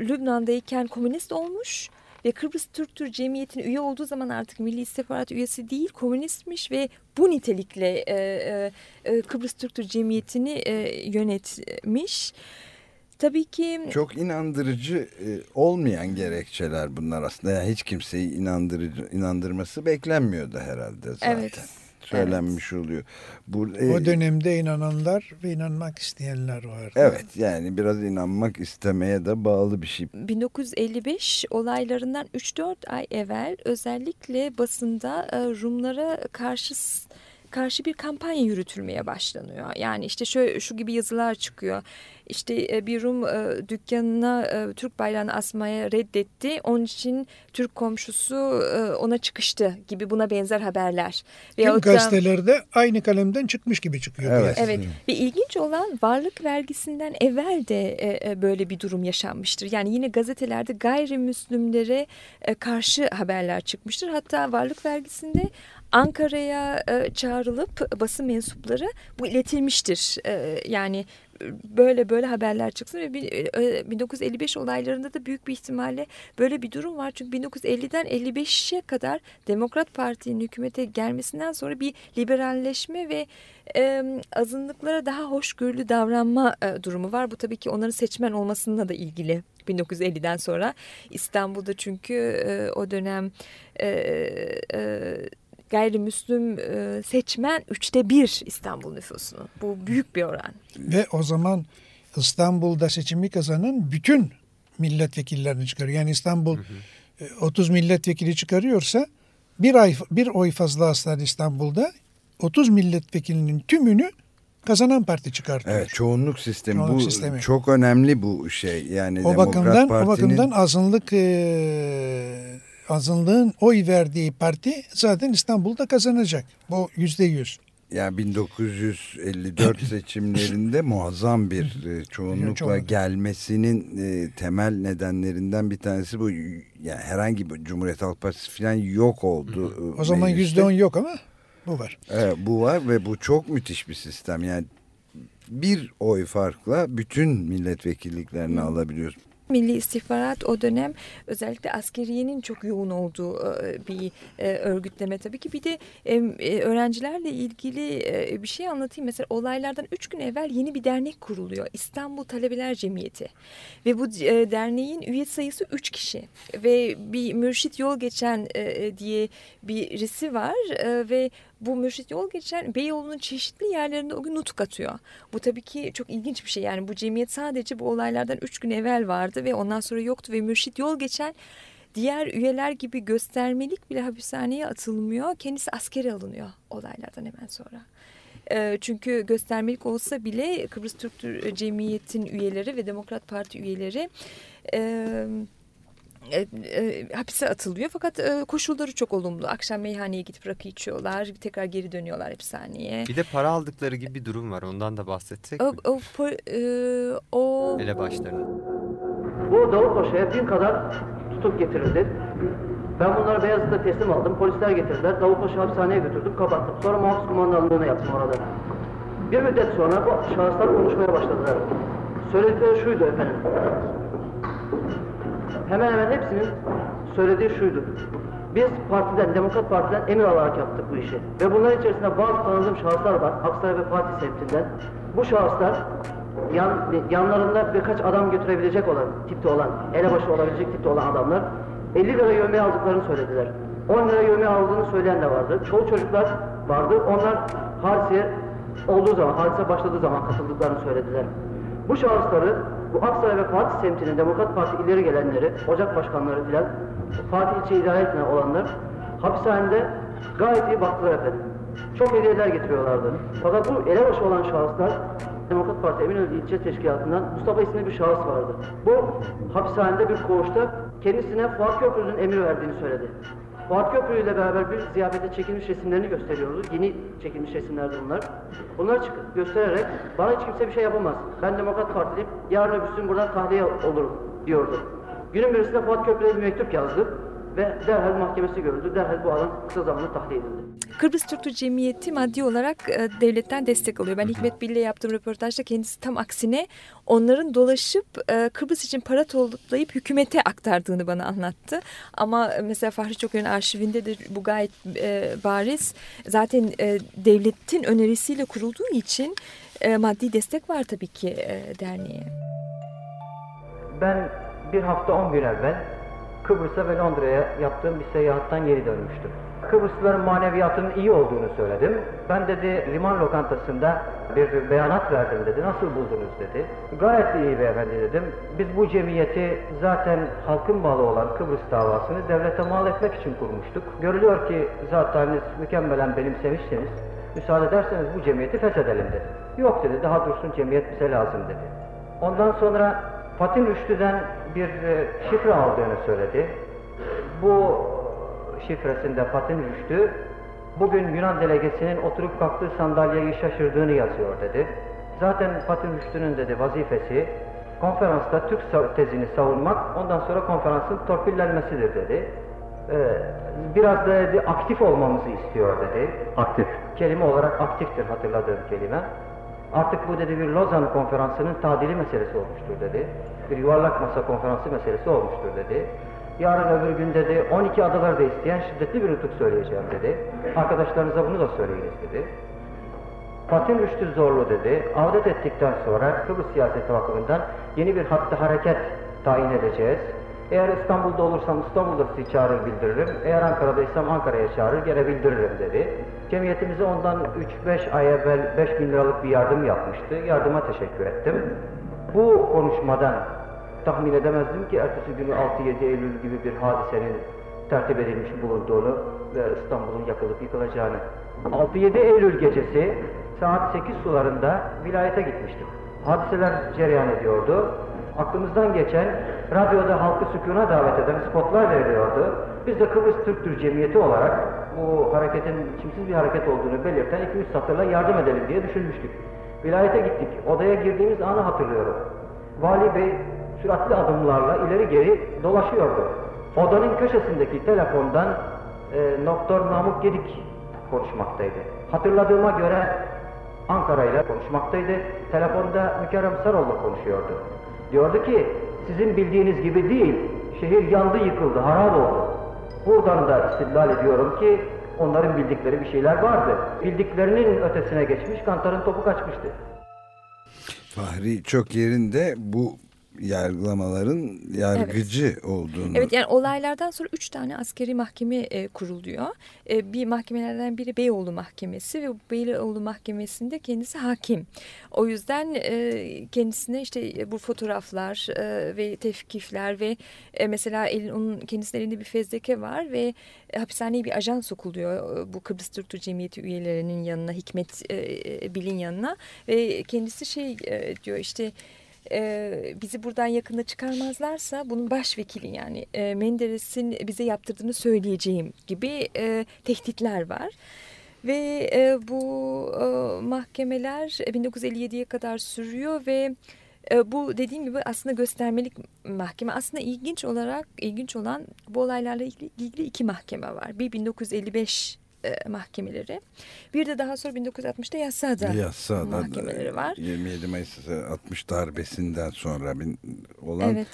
Lübnan'dayken komünist olmuş ve Kıbrıs Türk Cemiyeti'nin üye olduğu zaman artık Milli İstihbarat üyesi değil, komünistmiş ve bu nitelikle Kıbrıs Türk Cemiyeti'ni yönetmiş. Tabii ki çok inandırıcı olmayan gerekçeler bunlar aslında. Yani hiç kimseyi inandırması beklenmiyordu herhalde zaten. Evet. Söylenmiş oluyor. O dönemde inananlar ve inanmak isteyenler vardı. Evet, yani biraz inanmak istemeye de bağlı bir şey. 1955 olaylarından 3-4 ay evvel özellikle basında Rumlara karşı bir kampanya yürütülmeye başlanıyor. Yani işte şu gibi yazılar çıkıyor. İşte bir Rum dükkanına Türk bayrağını asmaya reddetti. Onun için Türk komşusu ona çıkıştı gibi, buna benzer haberler. Tüm gazetelerde aynı kalemden çıkmış gibi çıkıyor. Evet. Ve ilginç olan, varlık vergisinden evvel de böyle bir durum yaşanmıştır. Yani yine gazetelerde gayrimüslimlere karşı haberler çıkmıştır. Hatta varlık vergisinde Ankara'ya çağrılıp basın mensupları bu iletilmiştir. Yani böyle haberler çıksın ve 1955 olaylarında da büyük bir ihtimalle böyle bir durum var. Çünkü 1950'den 55'e kadar Demokrat Parti'nin hükümete gelmesinden sonra bir liberalleşme ve azınlıklara daha hoşgörülü davranma durumu var. Bu tabii ki onların seçmen olmasıyla da ilgili. 1950'den sonra İstanbul'da çünkü o dönem gayrimüslim seçmen 1/3 İstanbul nüfusunu. Bu büyük bir oran. Ve o zaman İstanbul'da seçimi kazanan bütün milletvekillerini çıkarıyor. Yani İstanbul 30 milletvekili çıkarıyorsa bir oy fazla aslan İstanbul'da 30 milletvekilinin tümünü kazanan parti çıkartıyor. Evet, çoğunluk sistemi. Çoğunluk sistemi. Çok önemli bu şey. Yani o bakımdan azınlık azınlığın oy verdiği parti zaten İstanbul'da kazanacak. Bu %100. Yani 1954 seçimlerinde muazzam bir çoğunlukla gelmesinin temel nedenlerinden bir tanesi bu. Yani herhangi bir Cumhuriyet Halk Partisi falan yok oldu. O zaman %10 yok ama bu var. Evet, bu var ve bu çok müthiş bir sistem. Yani bir oy farkla bütün milletvekilliklerini alabiliyoruz. Milli İstihbarat o dönem özellikle askeriyenin çok yoğun olduğu bir örgütleme tabii ki. Bir de öğrencilerle ilgili bir şey anlatayım. Mesela olaylardan 3 gün evvel yeni bir dernek kuruluyor. İstanbul Talebeler Cemiyeti. Ve bu derneğin üye sayısı 3 kişi. Ve bir mürşit yol geçen diye birisi var ve bu mürşit yol geçen Beyoğlu'nun çeşitli yerlerinde o gün nutuk atıyor. Bu tabii ki çok ilginç bir şey. Yani bu cemiyet sadece bu olaylardan 3 gün evvel vardı ve ondan sonra yoktu. Ve mürşit yol geçen diğer üyeler gibi göstermelik bile hapishaneye atılmıyor. Kendisi askere alınıyor olaylardan hemen sonra. Çünkü göstermelik olsa bile Kıbrıs Türk Cemiyeti'nin üyeleri ve Demokrat Parti üyeleri hapise atılıyor. Fakat koşulları çok olumlu. Akşam meyhaneye gidip rakı içiyorlar. Tekrar geri dönüyorlar hapishaneye. Bir de para aldıkları gibi bir durum var. Ondan da bahsetsek mi? Elebaşlarına. Bu Davutpaşa'ya şehrin kadar tutup getirildi. Ben bunları Beyazıt'a teslim aldım. Polisler getirdiler. Davutpaşa'yı hapishaneye götürdüm. Kapattım. Sonra muhafız kumandanlığını yaptım orada. Bir müddet sonra bu şahıslar konuşmaya başladılar. Söyledikleri şuydu efendim. Hemen hemen hepsinin söylediği şuydu. Biz partiden, Demokrat Parti'den emir alarak yaptık bu işi. Ve bunların içerisinde bazı tanıdığım şahıslar var. Aksaray ve Fatih semtinden. Bu şahıslar yanlarında birkaç adam götürebilecek olan tipte olan, elebaşı olabilecek tipte olan adamlar 50 lira yövmeye aldıklarını söylediler. 10 lira yövmeye aldığını söyleyen de vardı. Çoğu çocuklar vardı. Onlar hadise başladığı zaman katıldıklarını söylediler. Bu şahısları Bu Aksaray ve Fatih semtinin Demokrat Parti ileri gelenleri, ocak başkanları filan, Fatih ilçe idare etme olanlar hapishanede gayet iyi baktılar efendim. Çok hediyeler getiriyorlardı. Fakat bu elebaşı olan şahıslar, Demokrat Parti Eminönü İlçe Teşkilatı'ndan Mustafa isimli bir şahıs vardı. Bu hapishanede bir koğuşta kendisine Fuat Köprülü'nün emir verdiğini söyledi. Fuat Köprülü ile beraber bir ziyafete çekilmiş resimlerini gösteriyordu. Yeni çekilmiş resimlerdi bunlar. Bunları göstererek bana hiç kimse bir şey yapamaz. Ben Demokrat Partiliyim, yarın öbür gün buradan tahliye olurum diyordu. Günün birisinde Fuat Köprülü'ye bir mektup yazdı ve derhal mahkemesi görüldü. Derhal bu adam kısa zamanda tahliye edildi. Kıbrıs Türk Cemiyeti maddi olarak devletten destek alıyor. Ben Hikmet Bil'le yaptığım röportajda kendisi tam aksine onların dolaşıp Kıbrıs için para toplayıp hükümete aktardığını bana anlattı. Ama mesela Fahri Çoker'in arşivinde de bu gayet bariz. Zaten devletin önerisiyle kurulduğu için maddi destek var tabii ki derneğe. Ben bir hafta 10 gün evvel Kıbrıs'a ve Londra'ya yaptığım bir seyahattan geri dönmüştüm. Kıbrıslıların maneviyatının iyi olduğunu söyledim. Ben dedi liman lokantasında bir beyanat verdim dedi. Nasıl buldunuz dedi. Gayet iyi beyefendi dedim. Biz bu cemiyeti zaten halkın malı olan Kıbrıs davasını devlete mal etmek için kurmuştuk. Görülüyor ki zaten mükemmelen benimsemişsiniz. Müsaade ederseniz bu cemiyeti feshedelim dedi. Yok dedi, daha dursun cemiyet bize lazım dedi. Ondan sonra Fatin Rüştü'den bir şifre aldığını söyledi. Bu şifresinde Fatin Rüştü, bugün Yunan delegesinin oturup kalktığı sandalyeyi şaşırdığını yazıyor dedi. Zaten Fatin Rüştü'nün dedi vazifesi, konferansta Türk tezini savunmak, ondan sonra konferansın torpillenmesidir dedi. Biraz da dedi, aktif olmamızı istiyor dedi. Aktif. Kelime olarak aktiftir hatırladığım kelime. Artık bu dedi bir Lozan konferansının tadili meselesi olmuştur dedi. Bir yuvarlak masa konferansı meselesi olmuştur dedi. Yarın öbür gün dedi 12 adalarda isteyen şiddetli bir nutuk söyleyeceğim dedi. Arkadaşlarınıza bunu da söyleyiniz dedi. Fatin Rüştü Zorlu dedi. Avdet ettikten sonra Kıbrıs Siyaseti Vakfı'ndan yeni bir hattı hareket tayin edeceğiz. Eğer İstanbul'da olursam İstanbul'da sizi çağırır bildiririm. Eğer Ankara'daysam Ankara'ya çağırır gene bildiririm dedi. Cemiyetimize ondan 3-5 ay evvel 5.000 liralık bir yardım yapmıştı. Yardıma teşekkür ettim. Bu konuşmadan tahmin edemezdim ki ertesi günü 6-7 Eylül gibi bir hadisenin tertip edilmiş bulunduğunu ve İstanbul'un yakılıp yıkılacağını. 6-7 Eylül gecesi saat 8 sularında vilayete gitmiştim. Hadiseler cereyan ediyordu. Aklımızdan geçen, radyoda halkı sükûna davet eden spotlar veriliyordu. Biz de Kıbrıs Türk Cemiyeti olarak bu hareketin kimsiz bir hareket olduğunu belirten 2-3 satırla yardım edelim diye düşünmüştük. Vilayete gittik, odaya girdiğimiz anı hatırlıyorum. Vali Bey süratli adımlarla ileri geri dolaşıyordu. Odanın köşesindeki telefondan Doktor Namık Gedik konuşmaktaydı. Hatırladığıma göre Ankara ile konuşmaktaydı. Telefonda Mükerrem Saroğlu konuşuyordu. Diyordu ki, sizin bildiğiniz gibi değil, şehir yandı, yıkıldı, harap oldu. Buradan da istidlal ediyorum ki, onların bildikleri bir şeyler vardı. Bildiklerinin ötesine geçmiş, kantarın topu kaçmıştı. Fahri Çoker'in de bu yargılamaların yargıcı olduğunu... Evet, yani olaylardan sonra 3 tane askeri mahkeme kuruluyor. Bir mahkemelerden biri Beyoğlu Mahkemesi ve Beyoğlu Mahkemesi'nde kendisi hakim. O yüzden kendisine işte bu fotoğraflar ve tevkifler ve mesela onun kendisinin elinde bir fezleke var ve hapishaneye bir ajan sokuluyor bu Kıbrıs Türk Cemiyeti üyelerinin yanına, Hikmet Bil'in yanına ve kendisi diyor işte bizi buradan yakında çıkarmazlarsa bunun başvekili yani Menderes'in bize yaptırdığını söyleyeceğim gibi tehditler var. Ve bu mahkemeler 1957'ye kadar sürüyor ve bu dediğim gibi aslında göstermelik mahkeme. Aslında ilginç olan bu olaylarla ilgili 2 mahkeme var. Bir 1955 mahkemeleri. Bir de daha sonra 1960'da Yassıada mahkemeleri var. 27 Mayıs 60 darbesinden sonra olan. Evet.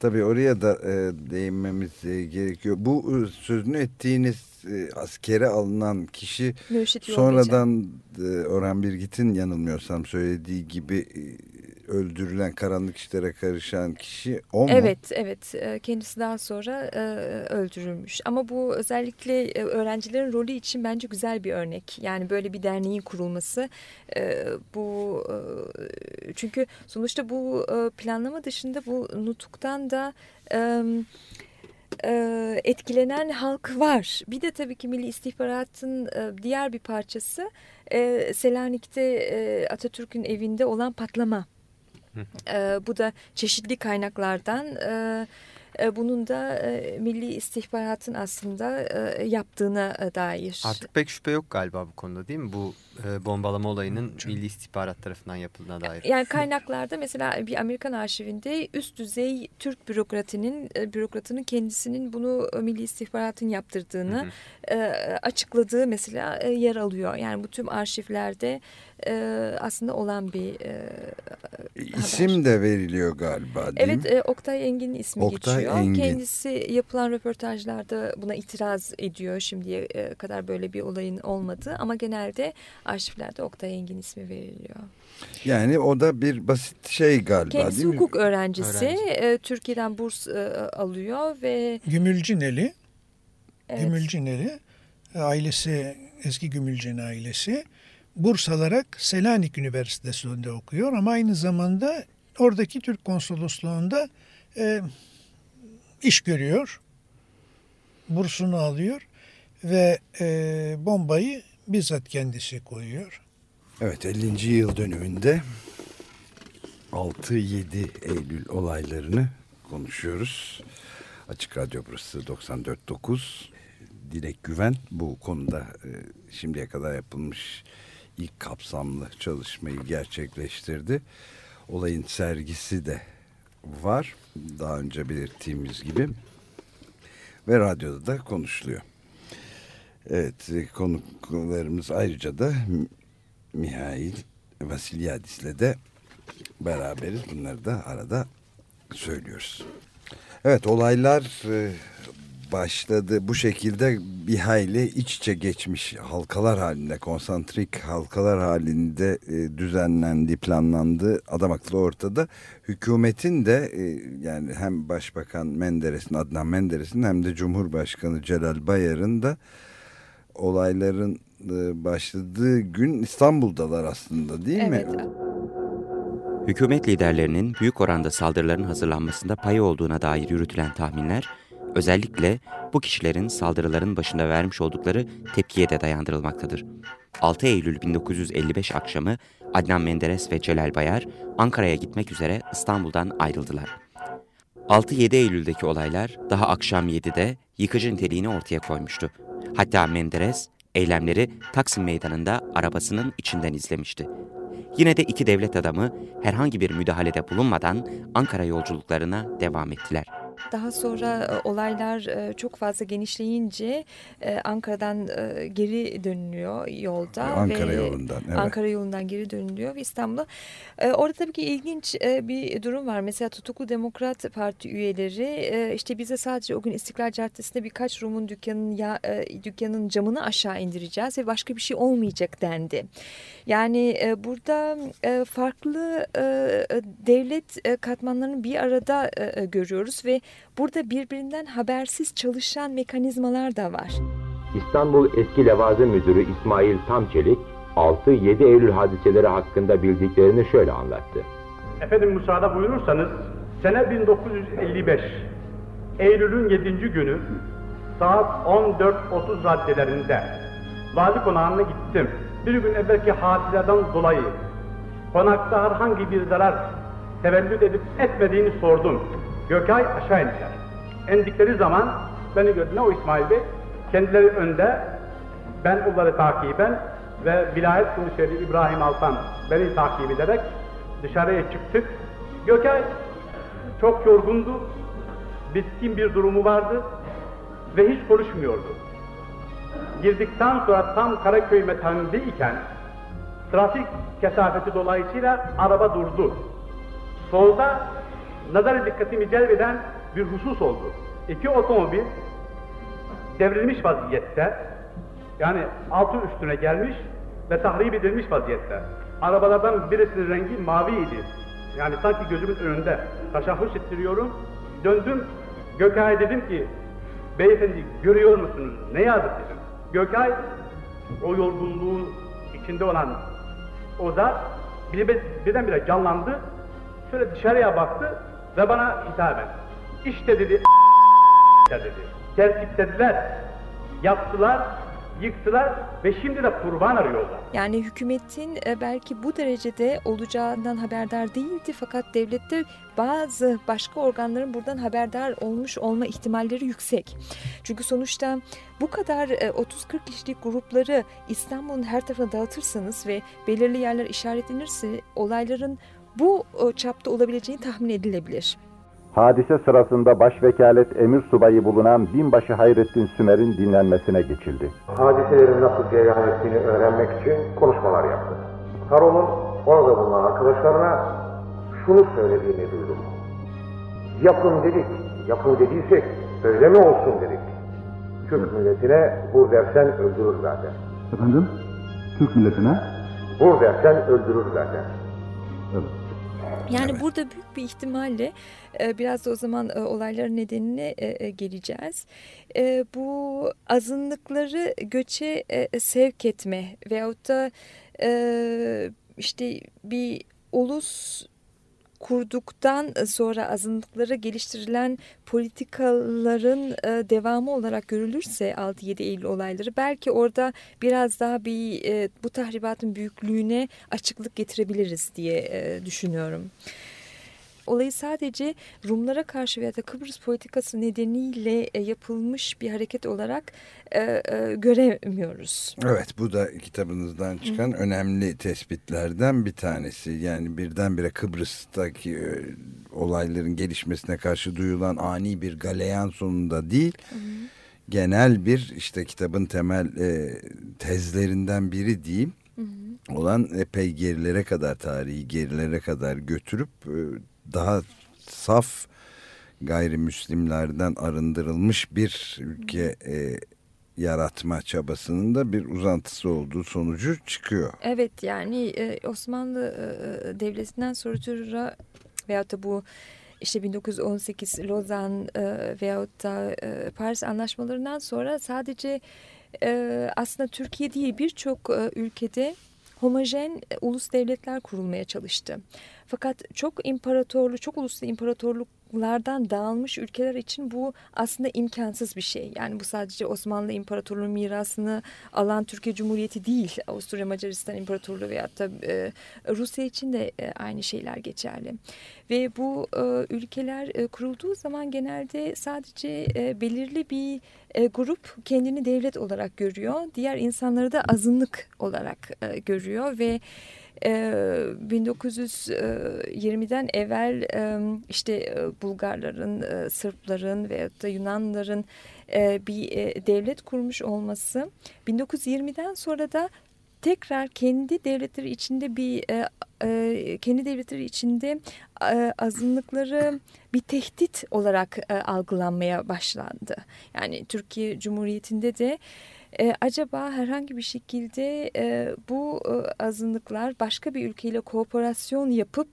Tabii oraya da değinmemiz gerekiyor. Bu sözünü ettiğiniz askere alınan kişi Mürşit sonradan Orhan Birgit'in yanılmıyorsam söylediği gibi öldürülen, karanlık işlere karışan kişi o mu? Evet. Kendisi daha sonra öldürülmüş. Ama bu özellikle öğrencilerin rolü için bence güzel bir örnek. Yani böyle bir derneğin kurulması. Bu çünkü sonuçta bu planlama dışında bu nutuktan da etkilenen halk var. Bir de tabii ki Milli İstihbarat'ın diğer bir parçası Selanik'te Atatürk'ün evinde olan patlama. Bu da çeşitli kaynaklardan bunun da Milli İstihbarat'ın aslında yaptığına dair. Artık pek şüphe yok galiba bu konuda, değil mi? Bu bombalama olayının Milli İstihbarat tarafından yapıldığına dair. Yani kaynaklarda mesela bir Amerikan arşivinde üst düzey Türk bürokratının kendisinin bunu Milli İstihbarat'ın yaptırdığını açıkladığı mesela yer alıyor. Yani bu tüm arşivlerde aslında olan bir İsim haber de veriliyor galiba, değil mi? Evet, Oktay Engin'in ismi geçiyor. Engin. Kendisi yapılan röportajlarda buna itiraz ediyor. Şimdiye kadar böyle bir olayın olmadığı ama genelde arşivlerde Oktay Engin ismi veriliyor. Yani o da bir basit şey galiba, kendisi değil mi? Kendisi hukuk öğrencisi. Türkiye'den burs alıyor ve... Gümülcineli. Evet. Gümülcineli. Ailesi, eski Gümülcin ailesi. Burs alarak Selanik Üniversitesi'nde okuyor ama aynı zamanda oradaki Türk konsolosluğunda iş görüyor. Bursunu alıyor ve bombayı bizzat kendisi koyuyor. Evet, 50. yıl dönümünde 6-7 Eylül olaylarını konuşuyoruz. Açık Radyo burası 94.9. Dilek Güven bu konuda şimdiye kadar yapılmış ilk kapsamlı çalışmayı gerçekleştirdi. Olayın sergisi de var, daha önce belirttiğimiz gibi, ve radyoda da konuşuluyor. Evet, konuklarımız ayrıca da Mihail Vasiliadis'le de beraberiz. Bunları da arada söylüyoruz. Evet, olaylar başladı. Bu şekilde bir hayli iç içe geçmiş halkalar halinde, konsantrik halkalar halinde düzenlendi, planlandı. Adam akıllı ortada. Hükümetin de yani hem Başbakan Menderes'in, Adnan Menderes'in, hem de Cumhurbaşkanı Celal Bayar'ın da olayların başladığı gün İstanbul'dalar aslında, değil mi? Evet. Hükümet liderlerinin büyük oranda saldırıların hazırlanmasında payı olduğuna dair yürütülen tahminler, özellikle bu kişilerin saldırıların başında vermiş oldukları tepkiye de dayandırılmaktadır. 6 Eylül 1955 akşamı Adnan Menderes ve Celal Bayar Ankara'ya gitmek üzere İstanbul'dan ayrıldılar. 6-7 Eylül'deki olaylar daha akşam 7'de yıkıcı niteliğini ortaya koymuştu. Hatta Menderes eylemleri Taksim Meydanı'nda arabasının içinden izlemişti. Yine de iki devlet adamı herhangi bir müdahalede bulunmadan Ankara yolculuklarına devam ettiler. Daha sonra olaylar çok fazla genişleyince Ankara'dan geri dönülüyor yolda. Ankara yolundan geri dönülüyor ve İstanbul'a. Orada tabii ki ilginç bir durum var. Mesela tutuklu Demokrat Parti üyeleri işte bize sadece o gün İstiklal Caddesi'nde birkaç Rum'un dükkanının camını aşağı indireceğiz ve başka bir şey olmayacak dendi. Yani burada farklı devlet katmanlarını bir arada görüyoruz ve burada birbirinden habersiz çalışan mekanizmalar da var. İstanbul Eski Levazım Müdürü İsmail Tamçelik 6-7 Eylül hadiseleri hakkında bildiklerini şöyle anlattı. Efendim, müsaade buyurursanız sene 1955 Eylül'ün 7. günü saat 14.30 raddelerinde vali konağına gittim. Bir gün evvelki hadiseden dolayı konakta herhangi bir zarar tevellüt edip etmediğini sordum. Gökay aşağı indiler. İndikleri zaman beni gördüğüne o İsmail Bey, kendileri önde, ben onları takiben ve vilayet kuruluşu İbrahim Altan beni takip ederek dışarıya çıktık. Gökay çok yorgundu, bitkin bir durumu vardı ve hiç konuşmuyordu. Girdikten sonra tam Karaköy metanındayken trafik kesafeti dolayısıyla araba durdu. Solda nazar dikkatimi celbeden bir husus oldu. İki otomobil devrilmiş vaziyette, yani altı üstüne gelmiş ve tahrip edilmiş vaziyette. Arabalardan birisinin rengi maviydi, Yani sanki gözümün önünde taşahhus ettiriyorum. Döndüm, Gökay'a dedim ki, beyefendi görüyor musunuz? Ne yazık dedim. Gökay, o yorgunluğun içinde olan o zat birdenbire canlandı. Şöyle dışarıya baktı ve bana hitap etti. İşte dedi, dedi. Tertiplediler, yaptılar, yıktılar ve şimdi de kurban arıyorlar. Yani hükümetin belki bu derecede olacağından haberdar değildi, fakat devlette bazı başka organların buradan haberdar olmuş olma ihtimalleri yüksek. Çünkü sonuçta bu kadar 30-40 kişilik grupları İstanbul'un her tarafına dağıtırsanız ve belirli yerler işaretlenirse olayların bu çapta olabileceğini tahmin edilebilir. Hadise sırasında başvekalet emir subayı bulunan binbaşı Hayrettin Sümer'in dinlenmesine geçildi. Hadiselerin nasıl cereyan ettiğini öğrenmek için konuşmalar yaptı. Harol'un orada bulunan arkadaşlarına şunu söylediğini duydum. Yapın dedik, yapın dediysek öyle mi olsun dedik. Türk milletine vur dersen öldürür zaten. Efendim? Türk milletine? Vur dersen öldürür zaten. Evet. Yani evet. Burada büyük bir ihtimalle biraz da o zaman olayların nedenine geleceğiz. Bu azınlıkları göçe sevk etme veyahut da işte bir ulus kurduktan sonra azınlıklara geliştirilen politikaların devamı olarak görülürse 6-7 Eylül olayları belki orada biraz daha bir bu tahribatın büyüklüğüne açıklık getirebiliriz diye düşünüyorum. Olayı sadece Rumlara karşı veya da Kıbrıs politikası nedeniyle yapılmış bir hareket olarak göremiyoruz. Evet, bu da kitabınızdan çıkan önemli tespitlerden bir tanesi. Yani birdenbire Kıbrıs'taki olayların gelişmesine karşı duyulan ani bir galeyan sonunda değil, genel bir işte kitabın temel tezlerinden biri diyeyim. Olan epey gerilere kadar, tarihi gerilere kadar götürüp daha saf gayrimüslimlerden arındırılmış bir ülke yaratma çabasının da bir uzantısı olduğu sonucu çıkıyor. Evet, yani Osmanlı Devleti'nden sonra veyahut da bu İşte 1918 Lozan veyahut da Paris anlaşmalarından sonra sadece aslında Türkiye değil birçok ülkede homojen ulus devletler kurulmaya çalıştı. Fakat çok imparatorlu, çok uluslu imparatorluklardan dağılmış ülkeler için bu aslında imkansız bir şey. Yani bu sadece Osmanlı İmparatorluğu'nun mirasını alan Türkiye Cumhuriyeti değil. Avusturya Macaristan İmparatorluğu veyahut da Rusya için de aynı şeyler geçerli. Ve bu ülkeler kurulduğu zaman genelde sadece belirli bir grup kendini devlet olarak görüyor. Diğer insanları da azınlık olarak görüyor ve 1920'den evvel işte Bulgarların, Sırpların veyahut da Yunanların bir devlet kurmuş olması, 1920'den sonra da tekrar kendi devletleri içinde azınlıkları bir tehdit olarak algılanmaya başlandı. Yani Türkiye Cumhuriyeti'nde de acaba herhangi bir şekilde bu azınlıklar başka bir ülkeyle kooperasyon yapıp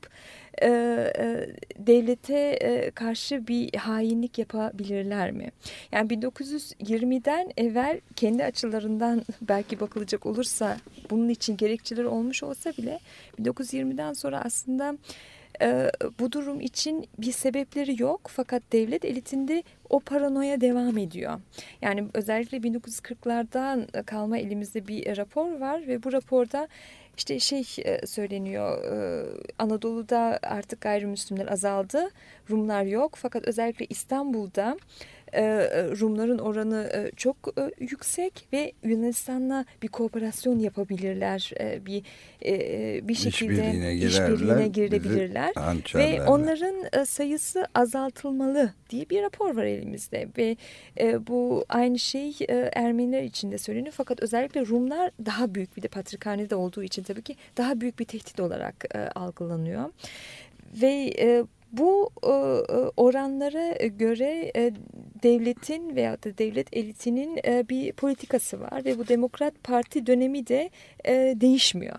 devlete karşı bir hainlik yapabilirler mi? Yani 1920'den evvel kendi açılarından belki bakılacak olursa bunun için gerekçeleri olmuş olsa bile 1920'den sonra aslında bu durum için bir sebepleri yok, fakat devlet elitinde o paranoya devam ediyor. Yani özellikle 1940'lardan kalma elimizde bir rapor var ve bu raporda işte söyleniyor, Anadolu'da artık gayrimüslimler azaldı, Rumlar yok, fakat özellikle İstanbul'da Rumların oranı çok yüksek ve Yunanistan'la bir kooperasyon yapabilirler, bir şekilde işbirliğine girebilirler ve onların sayısı azaltılmalı diye bir rapor var elimizde ve bu aynı şey Ermeniler için de söyleniyor, fakat özellikle Rumlar daha büyük, bir de Patrikhane'de olduğu için tabii ki daha büyük bir tehdit olarak algılanıyor ve bu oranlara göre devletin veyahut da devlet elitinin bir politikası var ve bu Demokrat Parti dönemi de değişmiyor.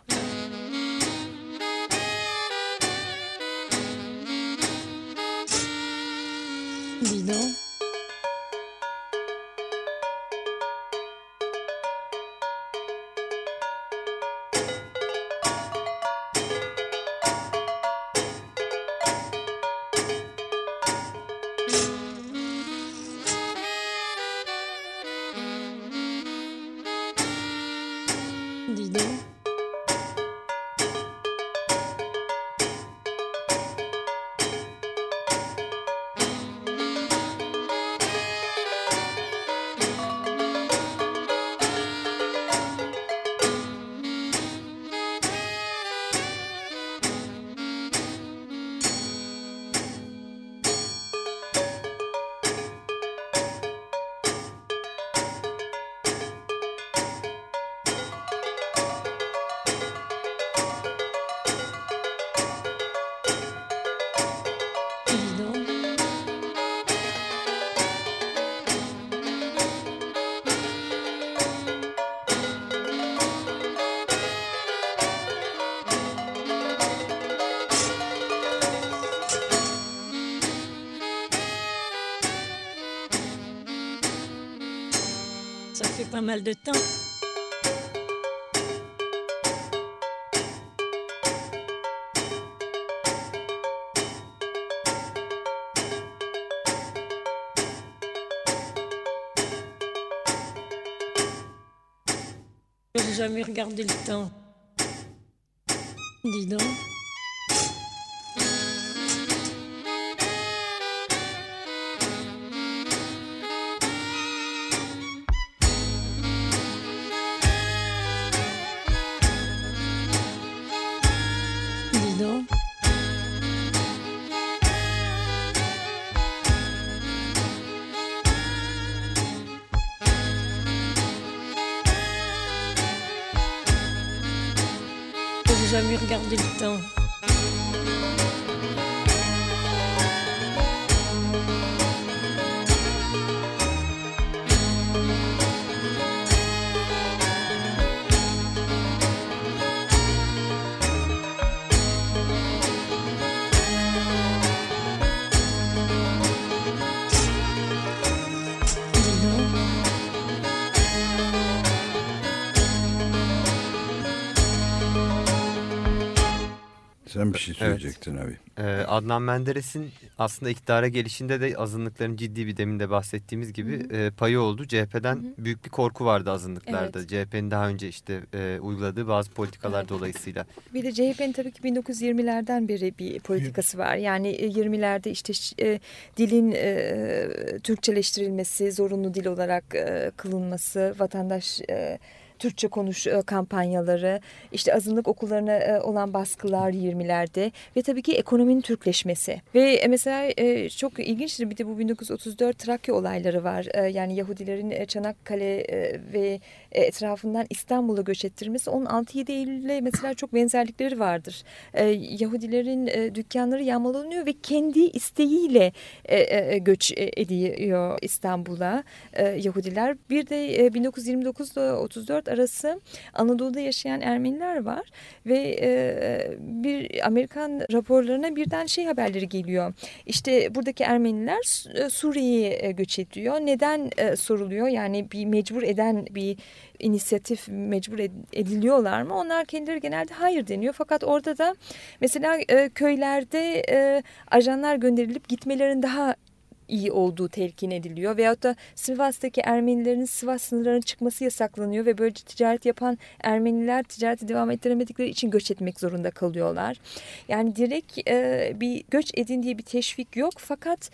Ça fait pas mal de temps. J'ai jamais regardé le temps. Dis donc. Jamais regardé le temps. Sen bir şey söyleyecektin evet. Abi. Adnan Menderes'in aslında iktidara gelişinde de azınlıkların ciddi bir demin de bahsettiğimiz gibi payı oldu. CHP'den büyük bir korku vardı azınlıklarda. Evet. CHP'nin daha önce işte uyguladığı bazı politikalar dolayısıyla. Bir de CHP'nin tabii ki 1920'lerden beri bir politikası var. Yani 20'lerde işte dilin Türkçeleştirilmesi, zorunlu dil olarak kılınması, vatandaş... Türkçe konuş kampanyaları, işte azınlık okullarına olan baskılar 20'lerde ve tabii ki ekonominin Türkleşmesi. Ve mesela çok ilginçtir, bir de bu 1934 Trakya olayları var. Yani Yahudilerin Çanakkale ve etrafından İstanbul'a göç ettirmesi 16-7 Eylül'le mesela çok benzerlikleri vardır. Yahudilerin dükkanları yağmalanıyor ve kendi isteğiyle göç ediyor İstanbul'a Yahudiler. Bir de 1929'da 34 arası Anadolu'da yaşayan Ermeniler var ve bir Amerikan raporlarına birden haberleri geliyor. İşte buradaki Ermeniler Suriye'ye göç ediyor. Neden soruluyor? Yani bir mecbur eden bir inisiyatif, mecbur ediliyorlar mı? Onlar kendileri genelde hayır deniyor. Fakat orada da mesela köylerde ajanlar gönderilip gitmelerin daha iyi olduğu telkin ediliyor. Veyahut da Sivas'taki Ermenilerin Sivas sınırlarının çıkması yasaklanıyor ve böylece ticaret yapan Ermeniler ticareti devam ettiremedikleri için göç etmek zorunda kalıyorlar. Yani direkt bir göç edin diye bir teşvik yok, fakat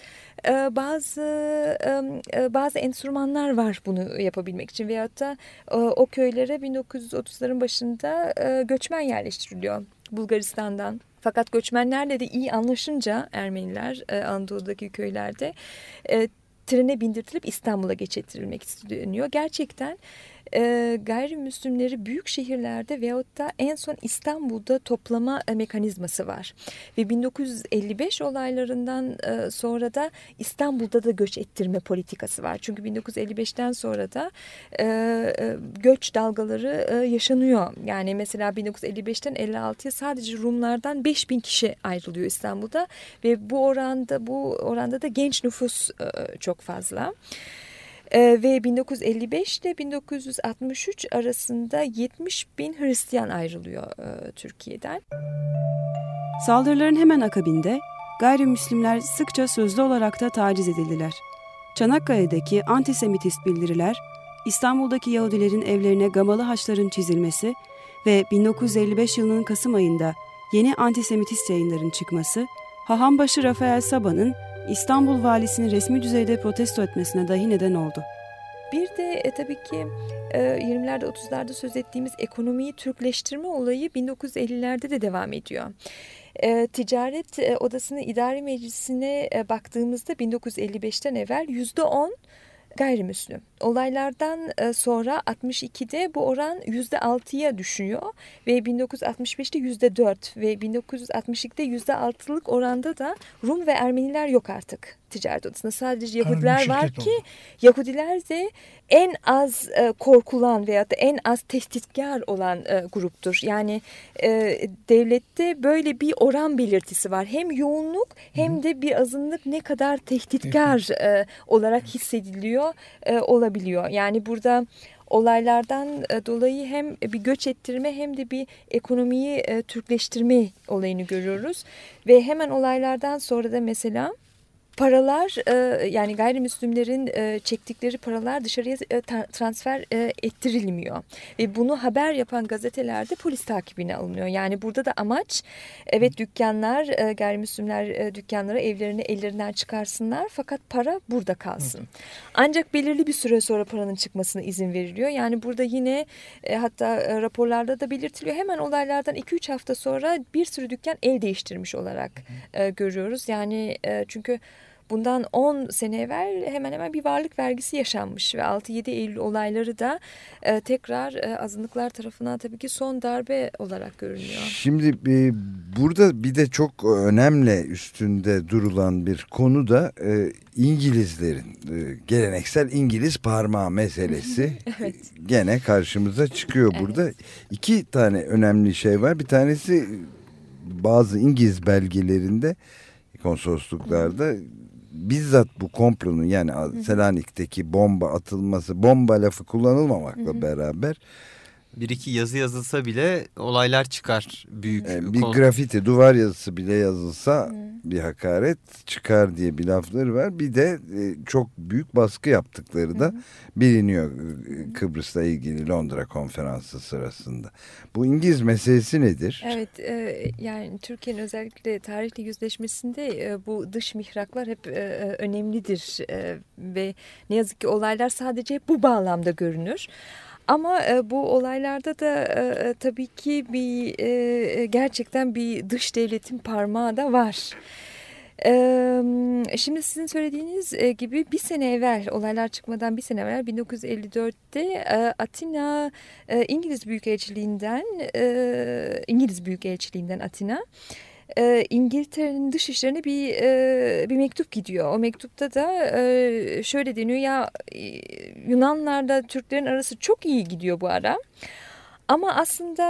bazı enstrümanlar var bunu yapabilmek için. Veyahut da o köylere 1930'ların başında göçmen yerleştiriliyor Bulgaristan'dan. Fakat göçmenlerle de iyi anlaşınca Ermeniler Anadolu'daki köylerde trene bindirtilip İstanbul'a geç ettirilmek isteniyor. Gerçekten gayrimüslimleri büyük şehirlerde veyahut da en son İstanbul'da toplama mekanizması var. Ve 1955 olaylarından sonra da İstanbul'da da göç ettirme politikası var. Çünkü 1955'ten sonra da göç dalgaları yaşanıyor. Yani mesela 1955'ten 56'ya sadece Rumlardan 5000 kişi ayrılıyor İstanbul'da ve bu oranda da genç nüfus çok fazla. Ve 1955 ile 1963 arasında 70.000 Hristiyan ayrılıyor Türkiye'den. Saldırıların hemen akabinde gayrimüslimler sıkça sözlü olarak da taciz edildiler. Çanakkale'deki antisemitist bildiriler, İstanbul'daki Yahudilerin evlerine gamalı haçların çizilmesi ve 1955 yılının Kasım ayında yeni antisemitist yayınların çıkması, Hahambaşı Rafael Saba'nın İstanbul valisini resmi düzeyde protesto etmesine dahi neden oldu. Bir de tabii ki 20'lerde 30'larda söz ettiğimiz ekonomiyi Türkleştirme olayı 1950'lerde de devam ediyor. Ticaret Odası'nın idari meclisine baktığımızda 1955'ten evvel %10 gayrimüslim. Olaylardan sonra 62'de bu oran %6'ya düşüyor ve 1965'te %4 ve 1962'de %6'lık oranda da Rum ve Ermeniler yok artık ticaret odasında. Sadece Yahudiler var ki Yahudiler de en az korkulan veyahut da en az tehditkar olan gruptur. Yani devlette böyle bir oran belirtisi var. Hem yoğunluk hem de bir azınlık ne kadar tehditkar olarak hissediliyor olabilir. yapılabiliyor. Yani burada olaylardan dolayı hem bir göç ettirme hem de bir ekonomiyi Türkleştirme olayını görüyoruz. Ve hemen olaylardan sonra da mesela paralar, yani gayrimüslimlerin çektikleri paralar dışarıya transfer ettirilmiyor. Ve bunu haber yapan gazetelerde polis takibine alınıyor. Yani burada da amaç, evet dükkanlar, gayrimüslimler dükkanlara, evlerini ellerinden çıkarsınlar fakat para burada kalsın. Ancak belirli bir süre sonra paranın çıkmasına izin veriliyor. Yani burada yine hatta raporlarda da belirtiliyor. Hemen olaylardan 2-3 hafta sonra bir sürü dükkan el değiştirmiş olarak görüyoruz. Yani çünkü bundan 10 sene evvel hemen hemen bir varlık vergisi yaşanmış ve 6-7 Eylül olayları da tekrar azınlıklar tarafından tabii ki son darbe olarak görünüyor. Şimdi burada bir de çok önemli üstünde durulan bir konu da İngilizlerin, geleneksel İngiliz parmağı meselesi evet. Gene karşımıza çıkıyor burada. Evet. İki tane önemli şey var. Bir tanesi bazı İngiliz belgelerinde, konsolosluklarda bizzat bu komplonun, yani Selanik'teki bomba atılması, bomba lafı kullanılmamakla beraber bir iki yazı yazılsa bile olaylar çıkar büyük. Bir grafiti, duvar yazısı bile yazılsa bir hakaret çıkar diye bir lafları var. Bir de çok büyük baskı yaptıkları da biliniyor Kıbrıs'la ilgili Londra konferansı sırasında. Bu İngiliz meselesi nedir? Evet, yani Türkiye'nin özellikle tarihle yüzleşmesinde bu dış mihraklar hep önemlidir ve ne yazık ki olaylar sadece hep bu bağlamda görünür. Ama bu olaylarda da tabii ki bir gerçekten bir dış devletin parmağı da var. Şimdi sizin söylediğiniz gibi bir sene evvel, olaylar çıkmadan bir sene evvel 1954'te Atina İngiliz Büyükelçiliğinden Atina, İngiltere'nin dış işlerine bir mektup gidiyor. O mektupta da şöyle deniyor: ya Yunanlarla Türklerin arası çok iyi gidiyor bu ara. Ama aslında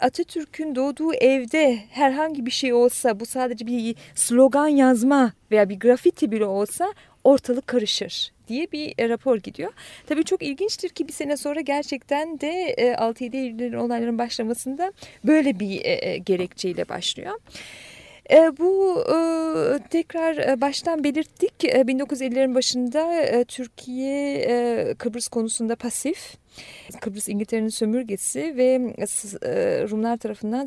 Atatürk'ün doğduğu evde herhangi bir şey olsa, bu sadece bir slogan yazma veya bir grafiti bile olsa ortalık karışır diye bir rapor gidiyor. Tabii çok ilginçtir ki bir sene sonra gerçekten de 6-7 Eylül'ün olayların başlamasında böyle bir gerekçeyle başlıyor. Bu tekrar baştan belirttik. 1950'lerin başında Türkiye Kıbrıs konusunda pasif. Kıbrıs İngiltere'nin sömürgesi ve Rumlar tarafından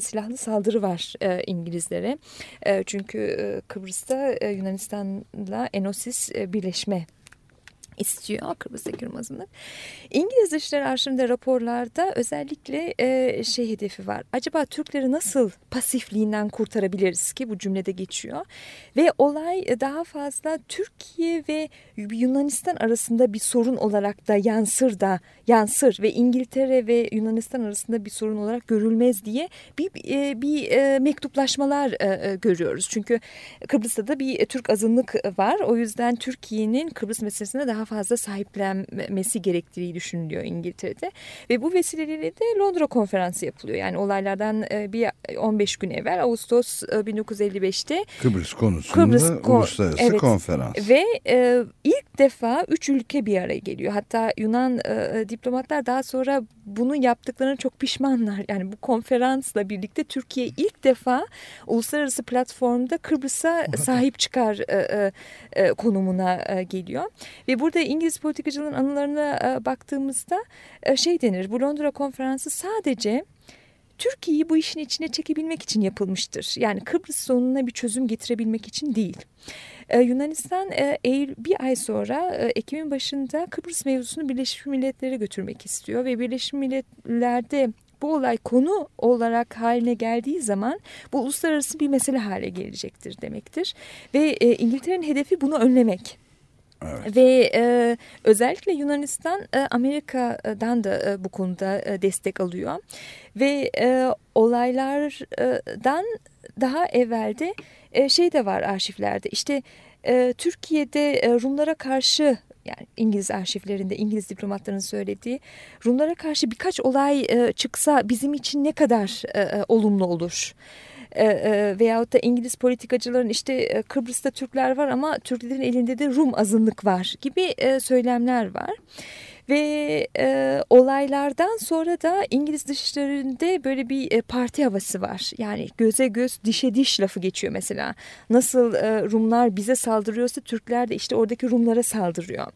silahlı saldırı var İngilizlere. Çünkü Kıbrıs'ta Yunanistan'la Enosis birleşme istiyor, Kıbrıs'taki Rum azınlık. İngiliz Dışişleri Arşivinde, raporlarda özellikle hedefi var. Acaba Türkleri nasıl pasifliğinden kurtarabiliriz, ki bu cümlede geçiyor. Ve olay daha fazla Türkiye ve Yunanistan arasında bir sorun olarak da yansır ve İngiltere ve Yunanistan arasında bir sorun olarak görülmez diye bir mektuplaşmalar görüyoruz. Çünkü Kıbrıs'ta da bir Türk azınlık var. O yüzden Türkiye'nin Kıbrıs meselesine daha fazla sahiplenmesi gerektiği düşünülüyor İngiltere'de. Ve bu vesileyle de Londra konferansı yapılıyor. Yani olaylardan bir 15 gün evvel, Ağustos 1955'te Kıbrıs konusunda uluslararası konferans. Ve ilk defa 3 ülke bir araya geliyor. Hatta Yunan diplomatlar daha sonra bunu yaptıklarına çok pişmanlar. Yani bu konferansla birlikte Türkiye ilk defa uluslararası platformda Kıbrıs'a sahip çıkar konumuna geliyor. Ve burada İngiliz politikacılığın anılarına baktığımızda denir. Bu Londra konferansı sadece Türkiye'yi bu işin içine çekebilmek için yapılmıştır. Yani Kıbrıs sorununa bir çözüm getirebilmek için değil. Yunanistan bir ay sonra Ekim'in başında Kıbrıs mevzusunu Birleşmiş Milletler'e götürmek istiyor. Ve Birleşmiş Milletler'de bu olay konu olarak haline geldiği zaman bu uluslararası bir mesele hale gelecektir demektir. Ve İngiltere'nin hedefi bunu önlemek. Evet. Ve özellikle Yunanistan Amerika'dan da bu konuda destek alıyor. Ve olaylardan daha evvelde de var arşivlerde. İşte Türkiye'de Rumlara karşı, yani İngiliz arşivlerinde İngiliz diplomatların söylediği, Rumlara karşı birkaç olay çıksa bizim için ne kadar olumlu olur. veyahut da İngiliz politikacıların işte Kıbrıs'ta Türkler var ama Türklerin elinde de Rum azınlık var gibi söylemler var. Ve olaylardan sonra da İngiliz dışişlerinde böyle bir parti havası var. Yani göze göz, dişe diş lafı geçiyor mesela. Nasıl Rumlar bize saldırıyorsa Türkler de işte oradaki Rumlara saldırıyor.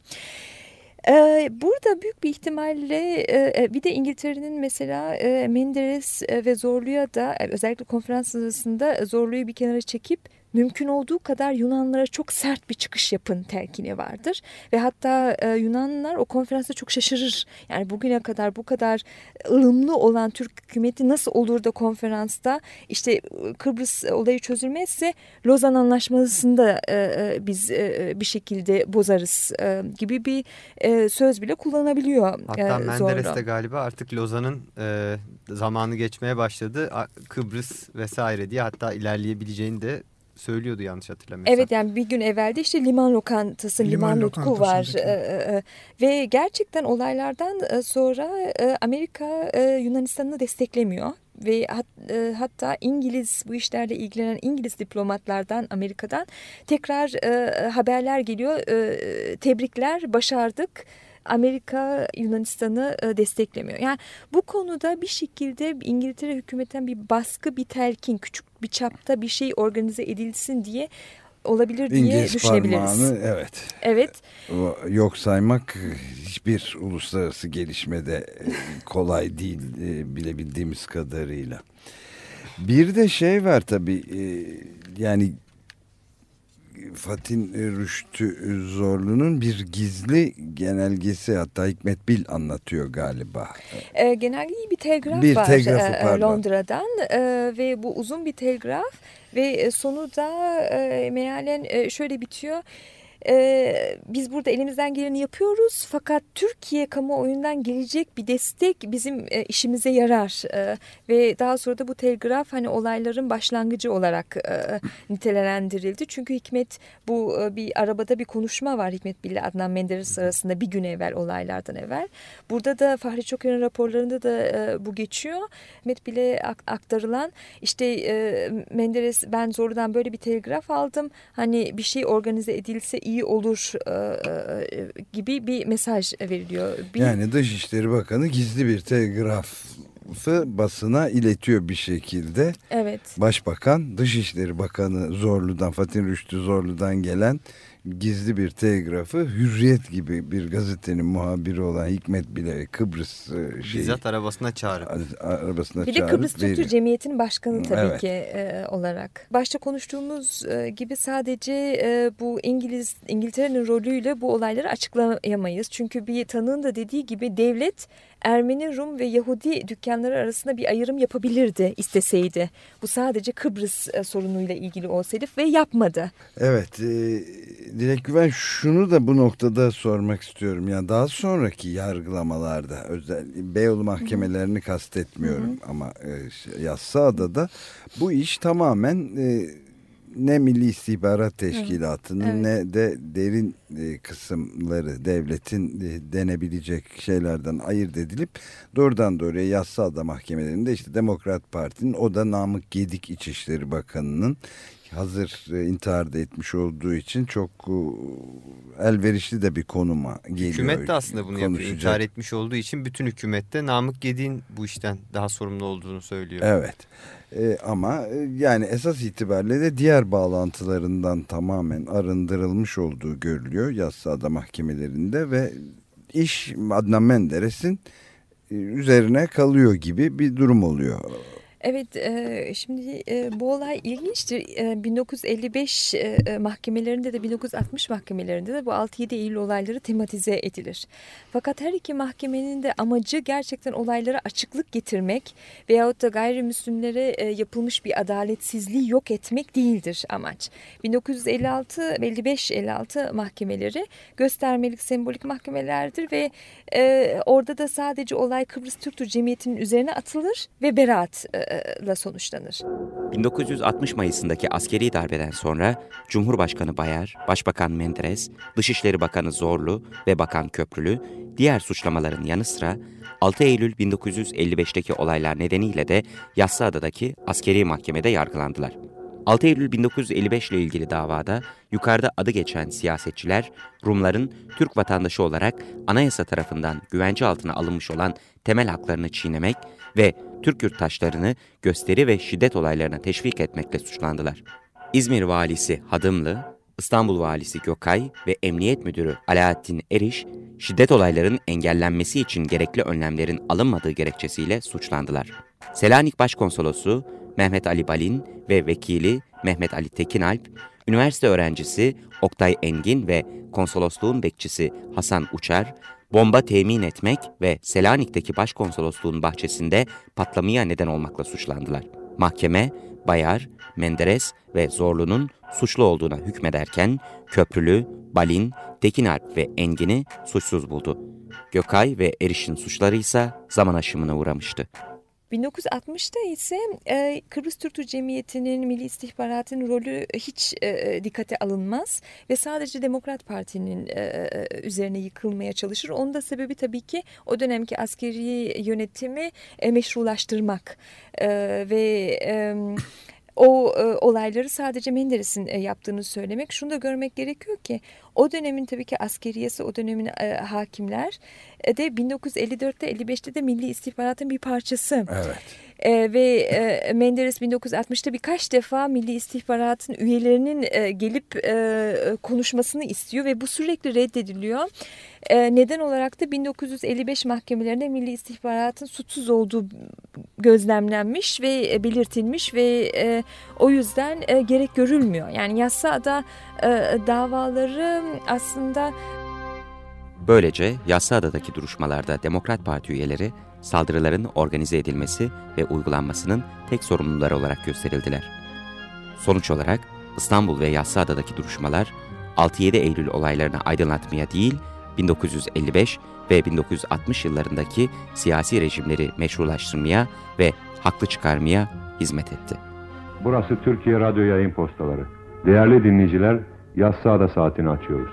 Burada büyük bir ihtimalle bir de İngiltere'nin mesela Menderes ve Zorlu'ya da özellikle konferans sırasında Zorlu'yu bir kenara çekip mümkün olduğu kadar Yunanlara çok sert bir çıkış yapın telkini vardır. Ve hatta Yunanlılar o konferansta çok şaşırır. Yani bugüne kadar bu kadar ılımlı olan Türk hükümeti nasıl olur da konferansta işte Kıbrıs olayı çözülmezse Lozan Anlaşması'nda biz bir şekilde bozarız gibi bir söz bile kullanabiliyor. Hatta Menderes de galiba artık Lozan'ın zamanı geçmeye başladı. Kıbrıs vesaire diye hatta ilerleyebileceğini de söylüyordu yanlış hatırlamıyorsam. Evet yani bir gün evvelde işte liman lokantası, liman nutku var. Ve gerçekten olaylardan sonra Amerika Yunanistan'ı desteklemiyor. Ve hatta İngiliz, bu işlerle ilgilenen İngiliz diplomatlardan, Amerika'dan tekrar haberler geliyor. Tebrikler, başardık. Amerika Yunanistan'ı desteklemiyor. Yani bu konuda bir şekilde İngiltere hükümetinden bir baskı, bir telkin, küçük bir çapta bir şey organize edilsin diye olabilir diye İngiliz düşünebiliriz. İngiliz parmağını evet. Yok saymak hiçbir uluslararası gelişmede kolay değil bilebildiğimiz kadarıyla. Bir de şey var tabii yani Fatin Rüştü Zorlu'nun bir gizli genelgesi, hatta Hikmet Bil anlatıyor galiba. Genelgeyi bir telgraf var Londra'dan ve bu uzun bir telgraf ve sonu da mealen şöyle bitiyor. Biz burada elimizden geleni yapıyoruz fakat Türkiye kamuoyundan gelecek bir destek bizim işimize yarar ve daha sonra da bu telgraf hani olayların başlangıcı olarak nitelendirildi. Çünkü Hikmet bu bir arabada bir konuşma var Hikmet Bil ile Adnan Menderes arasında bir gün evvel, olaylardan evvel. Burada da Fahri Çoker'in raporlarında da bu geçiyor. Hikmet Bil'e aktarılan işte Menderes, ben Zorlu'dan böyle bir telgraf aldım. Hani bir şey organize edilse iyi olur gibi bir mesaj veriliyor. Yani Dışişleri Bakanı gizli bir telgrafı basına iletiyor bir şekilde. Evet. Başbakan, Dışişleri Bakanı Zorlu'dan, Fatih Rüştü Zorlu'dan gelen gizli bir telgrafı Hürriyet gibi bir gazetenin muhabiri olan Hikmet Bil'e Kıbrıs bizzat arabasına çağırıp. Bir de Kıbrıs Türk Cemiyeti'nin başkanı tabii ki olarak. Başta konuştuğumuz gibi sadece bu İngiltere'nin rolüyle bu olayları açıklayamayız. Çünkü bir tanığın da dediği gibi devlet Ermeni, Rum ve Yahudi dükkanları arasında bir ayrım yapabilirdi isteseydi. Bu sadece Kıbrıs sorunuyla ilgili olsaydı ve yapmadı. Evet. Dilek Güven, şunu da bu noktada sormak istiyorum. Yani daha sonraki yargılamalarda, özellikle Beyoğlu mahkemelerini kastetmiyorum ama Yassıada'da bu iş tamamen ne Milli İstihbarat Teşkilatı'nın ne de derin kısımları devletin denebilecek şeylerden ayırt edilip doğrudan doğruya Yassıada mahkemelerinde işte Demokrat Parti'nin, o da Namık Yedik İçişleri Bakanı'nın hazır intihar da etmiş olduğu için çok elverişli de bir konuma geliyor. Hükümet de aslında bunu yapıyor. İntihar etmiş olduğu için bütün hükümette Namık Yedik'in bu işten daha sorumlu olduğunu söylüyor. Evet. Ama yani esas itibariyle de diğer bağlantılarından tamamen arındırılmış olduğu görülüyor Yassıada mahkemelerinde ve iş Adnan Menderes'in üzerine kalıyor gibi bir durum oluyor. Evet, şimdi bu olay ilginçtir. 1955 mahkemelerinde de 1960 mahkemelerinde de bu 6-7 Eylül olayları tematize edilir. Fakat her iki mahkemenin de amacı gerçekten olaylara açıklık getirmek veyahut da gayrimüslimlere yapılmış bir adaletsizliği yok etmek değildir amaç. 1956 ve 55-56 mahkemeleri göstermelik, sembolik mahkemelerdir ve orada da sadece olay Kıbrıs Türk Cemiyeti'nin üzerine atılır ve beraat ile sonuçlanır. 1960 Mayıs'ındaki askeri darbeden sonra Cumhurbaşkanı Bayar, Başbakan Menderes, Dışişleri Bakanı Zorlu ve Bakan Köprülü diğer suçlamaların yanı sıra 6 Eylül 1955'teki olaylar nedeniyle de Yassıada'daki askeri mahkemede yargılandılar. 6 Eylül 1955 ile ilgili davada yukarıda adı geçen siyasetçiler, Rumların Türk vatandaşı olarak anayasa tarafından güvence altına alınmış olan temel haklarını çiğnemek ve Türk yurttaşlarını gösteri ve şiddet olaylarına teşvik etmekle suçlandılar. İzmir Valisi Hadımlı, İstanbul Valisi Gökay ve Emniyet Müdürü Alaaddin Eriş, şiddet olaylarının engellenmesi için gerekli önlemlerin alınmadığı gerekçesiyle suçlandılar. Selanik Başkonsolosu Mehmet Ali Balin ve vekili Mehmet Ali Tekinalp, üniversite öğrencisi Oktay Engin ve konsolosluğun bekçisi Hasan Uçar, bomba temin etmek ve Selanik'teki başkonsolosluğun bahçesinde patlamaya neden olmakla suçlandılar. Mahkeme, Bayar, Menderes ve Zorlu'nun suçlu olduğuna hükmederken Köprülü, Balin, Tekinalp ve Engin'i suçsuz buldu. Gökay ve Eriş'in suçları ise zaman aşımına uğramıştı. 1960'da ise Kıbrıs Türk Cemiyeti'nin, Milli İstihbarat'ın rolü hiç dikkate alınmaz ve sadece Demokrat Parti'nin üzerine yıkılmaya çalışır. Onun da sebebi tabii ki o dönemki askeri yönetimi meşrulaştırmak ve o olayları sadece Menderes'in yaptığını söylemek. Şunu da görmek gerekiyor ki o dönemin tabii ki askeriyesi, o dönemin hakimler de 1954'te 55'te de Milli İstihbarat'ın bir parçası. Evet. Ve Menderes 1960'ta birkaç defa Milli İstihbarat'ın üyelerinin gelip konuşmasını istiyor ve bu sürekli reddediliyor. Neden olarak da 1955 mahkemelerinde Milli İstihbarat'ın suçsuz olduğu gözlemlenmiş ve belirtilmiş ve o yüzden gerek görülmüyor. Yani Yassıada davaları aslında... Böylece Yassıada'daki duruşmalarda Demokrat Parti üyeleri saldırıların organize edilmesi ve uygulanmasının tek sorumluları olarak gösterildiler. Sonuç olarak İstanbul ve Yassıada'daki duruşmalar 6-7 Eylül olaylarını aydınlatmaya değil, 1955 ve 1960 yıllarındaki siyasi rejimleri meşrulaştırmaya ve haklı çıkarmaya hizmet etti. Burası Türkiye Radyo Yayın Postaları. Değerli dinleyiciler, Yassıada saatini açıyoruz.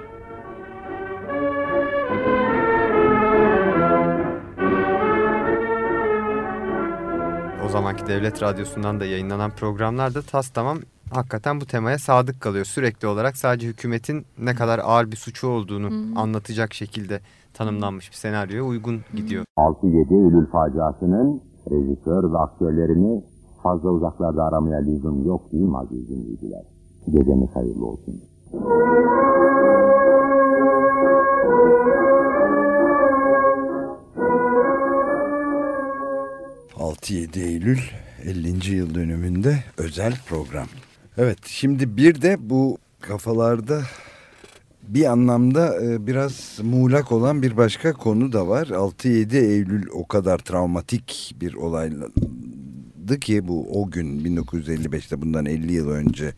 O zamanki Devlet Radyosu'ndan da yayınlanan programlarda tamam hakikaten bu temaya sadık kalıyor. Sürekli olarak sadece hükümetin ne kadar ağır bir suçu olduğunu anlatacak şekilde tanımlanmış bir senaryoya uygun gidiyor. 6-7 Eylül faciasının rejisör ve aktörlerini fazla uzaklarda aramaya lüzum yok değil mi aziz dinleyiciler? Geceniz hayırlı olsun. ...6-7 Eylül 50. yıl dönümünde özel program. Evet, şimdi bir de bu kafalarda bir anlamda biraz muğlak olan bir başka konu da var. 6-7 Eylül o kadar travmatik bir olaydı ki bu o gün 1955'te bundan 50 yıl önce...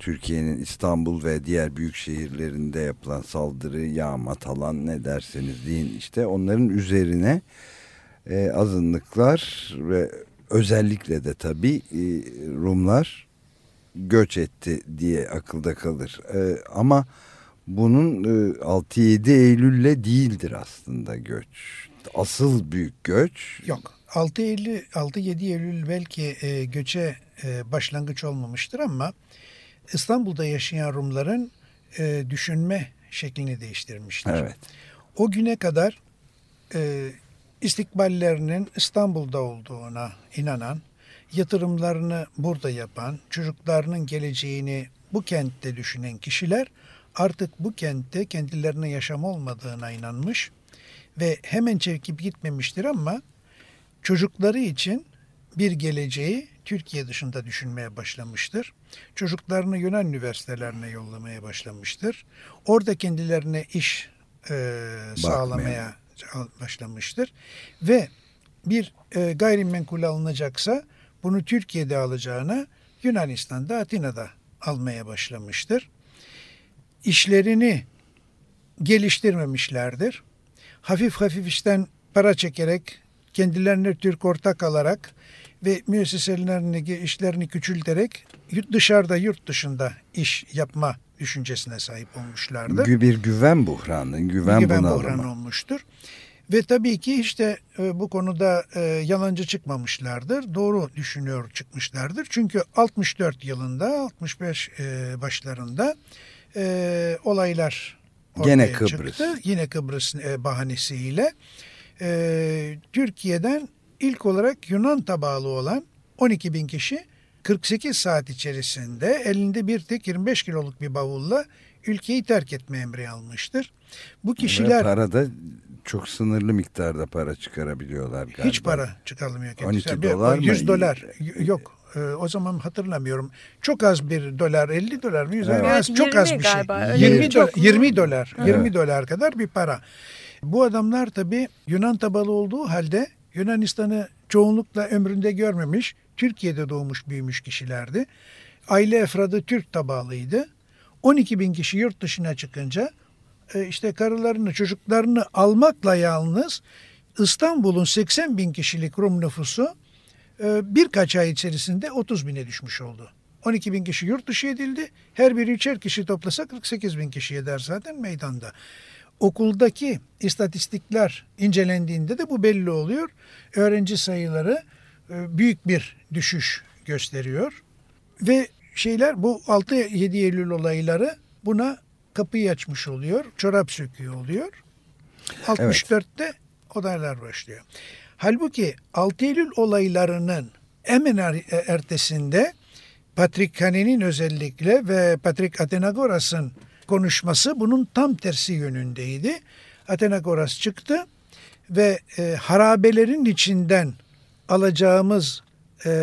Türkiye'nin İstanbul ve diğer büyük şehirlerinde yapılan saldırı, yağma, talan ne derseniz deyin işte onların üzerine... azınlıklar ve özellikle de tabii Rumlar göç etti diye akılda kalır. Ama bunun 6-7 Eylül'le değildir aslında göç. Asıl büyük göç. Yok. 6-7 Eylül belki göçe başlangıç olmamıştır ama İstanbul'da yaşayan Rumların düşünme şeklini değiştirmiştir. Evet. O güne kadar İstikballerinin İstanbul'da olduğuna inanan, yatırımlarını burada yapan, çocuklarının geleceğini bu kentte düşünen kişiler artık bu kentte kendilerine yaşam olmadığına inanmış ve hemen çekip gitmemiştir ama çocukları için bir geleceği Türkiye dışında düşünmeye başlamıştır. Çocuklarını Yunan üniversitelerine yollamaya başlamıştır. Orada kendilerine iş sağlamaya başlamıştır ve bir gayrimenkul alınacaksa bunu Türkiye'de alacağına Yunanistan'da, Atina'da almaya başlamıştır. İşlerini geliştirmemişlerdir. Hafif hafif işten para çekerek, kendilerine Türk ortak alarak ve müesseselerini, işlerini küçülterek dışarıda, yurt dışında iş yapma düşüncesine sahip olmuşlardır. Bir güven buhranı, güven buhranı olmuştur. Ve tabii ki işte bu konuda yalancı çıkmamışlardır. Doğru düşünüyor çıkmışlardır. Çünkü 64 yılında, 65 başlarında olaylar ortaya çıktı. Yine Kıbrıs bahanesiyle Türkiye'den ilk olarak Yunan'a bağlı olan 12 bin kişi 48 saat içerisinde elinde bir tek 25 kiloluk bir bavulla ülkeyi terk etme emri almıştır. Bu kişiler... Ve para da çok sınırlı miktarda para çıkarabiliyorlar galiba. Hiç para çıkarılmıyor kendisi. 12 dolar mı? 100 dolar. Yok. O zaman hatırlamıyorum. Çok az bir dolar, 50 dolar mı? 100 dolar. Evet, az, çok az bir şey. 20 dolar. Evet. 20 dolar kadar bir para. Bu adamlar tabii Yunan tabanlı olduğu halde Yunanistan'ı çoğunlukla ömründe görmemiş, Türkiye'de doğmuş büyümüş kişilerdi. Aile efradı Türk tabanlıydı. 12 bin kişi yurt dışına çıkınca işte karılarını, çocuklarını almakla yalnız İstanbul'un 80 bin kişilik Rum nüfusu birkaç ay içerisinde 30 bine düşmüş oldu. 12 bin kişi yurt dışı edildi. Her biri üçer kişi toplasa 48 bin kişi eder zaten meydanda. Okuldaki istatistikler incelendiğinde de bu belli oluyor. Öğrenci sayıları büyük bir düşüş gösteriyor. Ve bu 6-7 Eylül olayları buna kapıyı açmış oluyor. Çorap söküğü oluyor. 64'te evet, olaylar başlıyor. Halbuki 6 Eylül olaylarının hemen ertesinde Patrikhane'nin özellikle ve Patrik Atenagoras'ın konuşması bunun tam tersi yönündeydi. Atenagoras çıktı ve harabelerin içinden alacağımız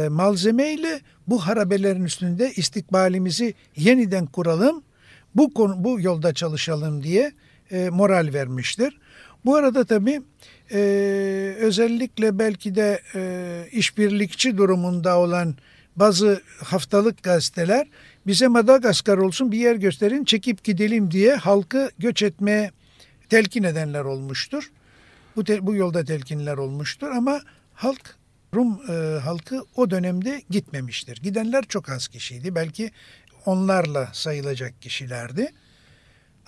malzemeyle bu harabelerin üstünde istikbalimizi yeniden kuralım, bu yolda çalışalım diye moral vermiştir. Bu arada tabii özellikle belki de işbirlikçi durumunda olan bazı haftalık gazeteler bize Madagaskar olsun bir yer gösterin çekip gidelim diye halkı göç etmeye telkin edenler olmuştur. Bu yolda telkinler olmuştur ama halk, Rum halkı o dönemde gitmemiştir. Gidenler çok az kişiydi. Belki onlarla sayılacak kişilerdi.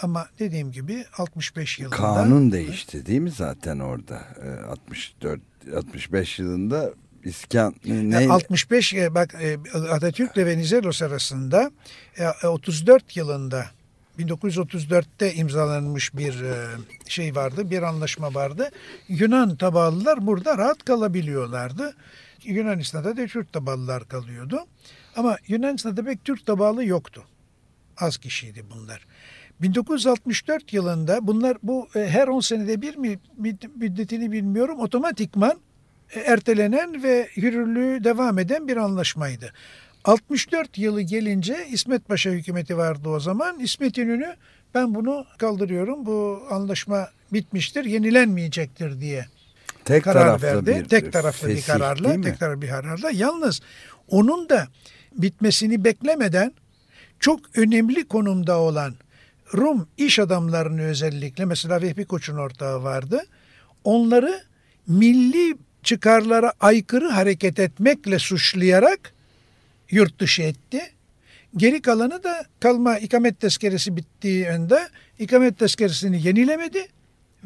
Ama dediğim gibi 65 yılında... Kanun değişti değil mi zaten orada? 65 yılında... Yani 65 bak Atatürk'le Venizelos arasında 34 yılında 1934'te imzalanmış bir şey vardı, bir anlaşma vardı. Yunan tabanlılar burada rahat kalabiliyorlardı. Yunanistan'da da Türk tabanlılar kalıyordu. Ama Yunanistan'da pek Türk tabanlı yoktu. Az kişiydi bunlar. 1964 yılında bunlar bu her 10 senede bir mi müddetini bilmiyorum otomatikman ertelenen ve yürürlüğü devam eden bir anlaşmaydı. 64 yılı gelince İsmet Paşa hükümeti vardı o zaman. İsmet İnönü ben bunu kaldırıyorum, bu anlaşma bitmiştir, yenilenmeyecektir diye karar verdi. Tek taraflı bir kararla, tek taraflı bir kararla. Yalnız onun da bitmesini beklemeden çok önemli konumda olan Rum iş adamlarını özellikle mesela Vehbi Koç'un ortağı vardı. Onları milli çıkarlara aykırı hareket etmekle suçlayarak yurt dışı etti. Geri kalanı da ikamet tezkeresi bittiğinde ikamet tezkeresini yenilemedi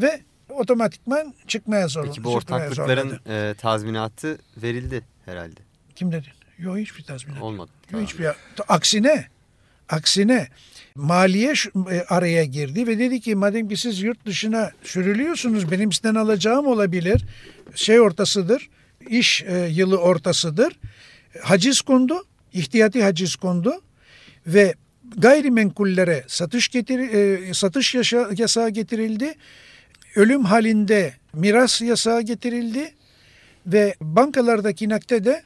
ve otomatikman çıkmaya zorlandı. Peki bu ortaklıkların tazminatı verildi herhalde. Kim dedi? Yok, hiçbir tazminat olmadı. Yok, hiçbir, aksine maliye araya girdi ve dedi ki madem ki siz yurt dışına sürülüyorsunuz benim sizden alacağım olabilir. Ortasıdır, iş yılı ortasıdır. Haciz kondu, ihtiyati haciz kondu ve gayrimenkullere satış yasağı getirildi. Ölüm halinde miras yasağı getirildi ve bankalardaki nakde de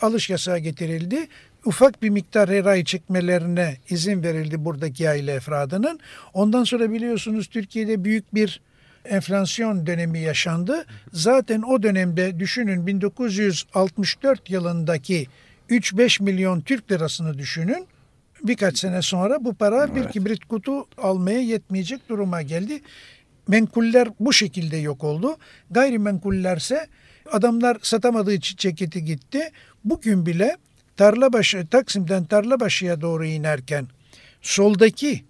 alış yasağı getirildi. Ufak bir miktar her ay çekmelerine izin verildi buradaki aile efradının. Ondan sonra biliyorsunuz Türkiye'de büyük bir enflasyon dönemi yaşandı. Zaten o dönemde düşünün 1964 yılındaki 3-5 milyon Türk lirasını düşünün. Birkaç sene sonra bu para evet, bir kibrit kutu almaya yetmeyecek duruma geldi. Menkuller bu şekilde yok oldu. Gayrimenkullerse adamlar satamadığı için ceketi gitti. Bugün bile Taksim'den Tarlabaşı'ya doğru inerken Soldaki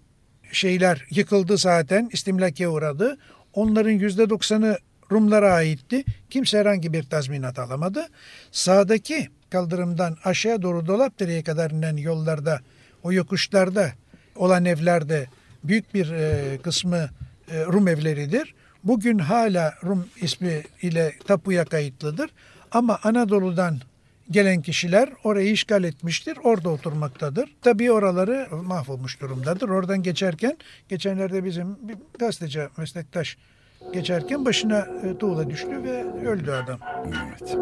şeyler yıkıldı zaten, istimlake uğradı. Onların %90'ı Rumlara aitti. Kimse herhangi bir tazminat alamadı. Sağdaki kaldırımdan aşağı doğru Dolapdere'ye kadar inen yollarda, o yokuşlarda olan evlerde büyük bir kısmı Rum evleridir. Bugün hala Rum ismi ile tapuya kayıtlıdır. Ama Anadolu'dan gelen kişiler orayı işgal etmiştir. Orada oturmaktadır. Tabii oraları mahvolmuş durumdadır. Oradan geçerken, geçenlerde bizim bir gazeteci meslektaş geçerken başına tuğla düştü ve öldü adam. Evet.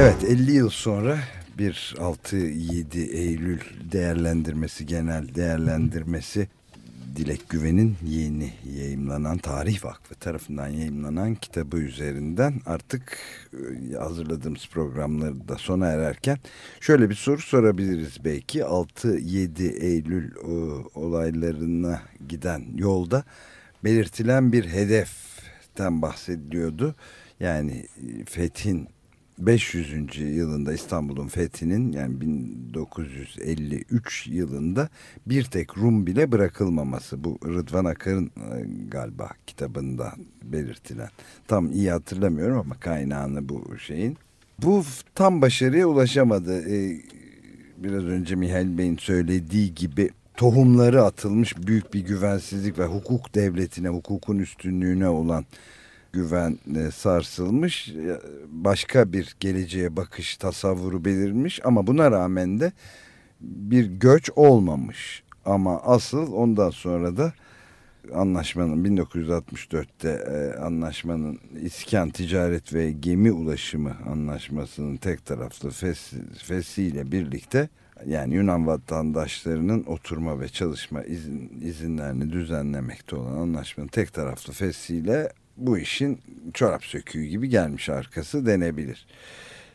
Evet, 50 yıl sonra bir 6-7 Eylül değerlendirmesi, genel değerlendirmesi Dilek Güven'in yeni yayımlanan, Tarih Vakfı tarafından yayımlanan kitabı üzerinden artık hazırladığımız programları da sona ererken şöyle bir soru sorabiliriz belki. 6-7 Eylül olaylarına giden yolda belirtilen bir hedeften bahsediliyordu. Yani fethin 500. yılında, İstanbul'un fethinin, yani 1953 yılında bir tek Rum bile bırakılmaması. Bu Rıdvan Akar'ın galiba kitabında belirtilen. Tam iyi hatırlamıyorum ama kaynağını bu şeyin. Bu tam başarıya ulaşamadı. Biraz önce Mihail Bey'in söylediği gibi tohumları atılmış büyük bir güvensizlik ve hukuk devletine, hukukun üstünlüğüne olan güven sarsılmış, başka bir geleceğe bakış tasavvuru belirmiş ama buna rağmen de bir göç olmamış. Ama asıl ondan sonra da anlaşmanın, 1964'te anlaşmanın, İskan Ticaret ve Gemi Ulaşımı Anlaşması'nın tek taraflı fesiyle birlikte, yani Yunan vatandaşlarının oturma ve çalışma izinlerini düzenlemekte olan anlaşmanın tek taraflı fesiyle bu işin çorap söküğü gibi gelmiş arkası denebilir.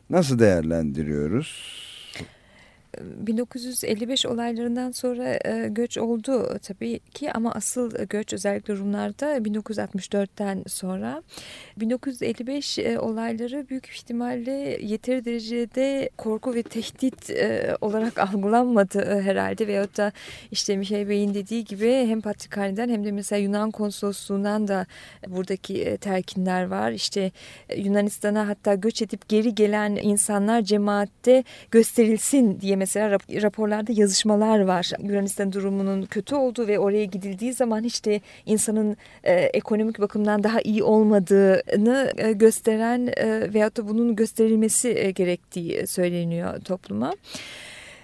Nasıl değerlendiriyoruz? 1955 olaylarından sonra göç oldu tabii ki, ama asıl göç özellikle Rumlarda 1964'ten sonra. 1955 olayları büyük ihtimalle yeteri derecede korku ve tehdit olarak algılanmadı herhalde. Veyahut da işte Mihail Bey'in dediği gibi hem Patrikhane'den hem de mesela Yunan konsolosluğundan da buradaki telkinler var. İşte Yunanistan'a hatta göç edip geri gelen insanlar cemaatte gösterilsin diye mesela raporlarda yazışmalar var. Yunanistan durumunun kötü olduğu ve oraya gidildiği zaman hiç de insanın ekonomik bakımdan daha iyi olmadığını gösteren veyahut da bunun gösterilmesi gerektiği söyleniyor topluma.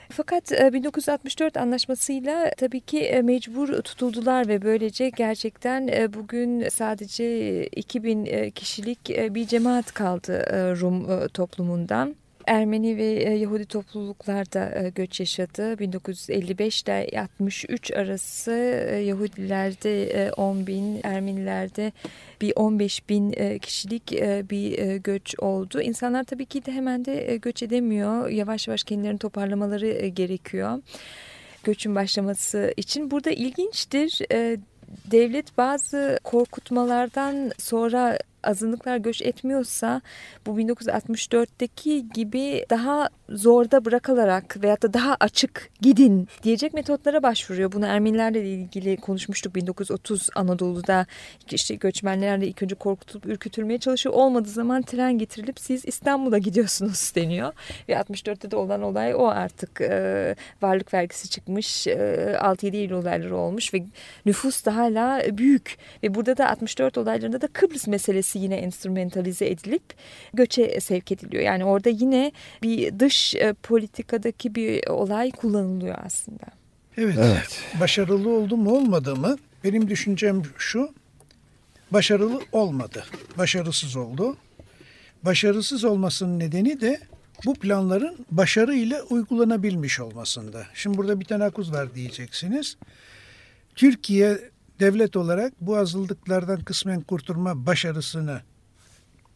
Fakat 1964 anlaşmasıyla tabii ki mecbur tutuldular ve böylece gerçekten bugün sadece 2000 kişilik bir cemaat kaldı Rum toplumundan. Ermeni ve Yahudi topluluklar da göç yaşadı. 1955 ile 63 arası Yahudilerde 10 bin, Ermenilerde bir 15 bin kişilik bir göç oldu. İnsanlar tabii ki de hemen de göç edemiyor. Yavaş yavaş kendilerini toparlamaları gerekiyor göçün başlaması için. Burada ilginçtir. Devlet bazı korkutmalardan sonra azınlıklar göç etmiyorsa bu 1964'teki gibi daha zorda bırakılarak veyahut da daha açık gidin diyecek metotlara başvuruyor. Bunu Ermenilerle ilgili konuşmuştuk 1930 Anadolu'da. İşte göçmenlerle ilk önce korkutulup ürkütülmeye çalışıyor. Olmadığı zaman tren getirilip siz İstanbul'a gidiyorsunuz deniyor. Ve 64'te de olan olay o artık. Varlık vergisi çıkmış, 6-7 Eylül olayları olmuş ve nüfus da hala büyük. Ve burada da 64 olaylarında da Kıbrıs meselesi yine enstrümantalize edilip göçe sevk ediliyor. Yani orada yine bir dış politikadaki bir olay kullanılıyor aslında. Evet. Başarılı oldu mu olmadı mı? Benim düşüncem şu: başarılı olmadı. Başarısız oldu. Başarısız olmasının nedeni de bu planların başarıyla uygulanabilmiş olmasında. Şimdi burada bir tenakuz var diyeceksiniz. Türkiye devlet olarak bu azınlıklardan kısmen kurtulma başarısını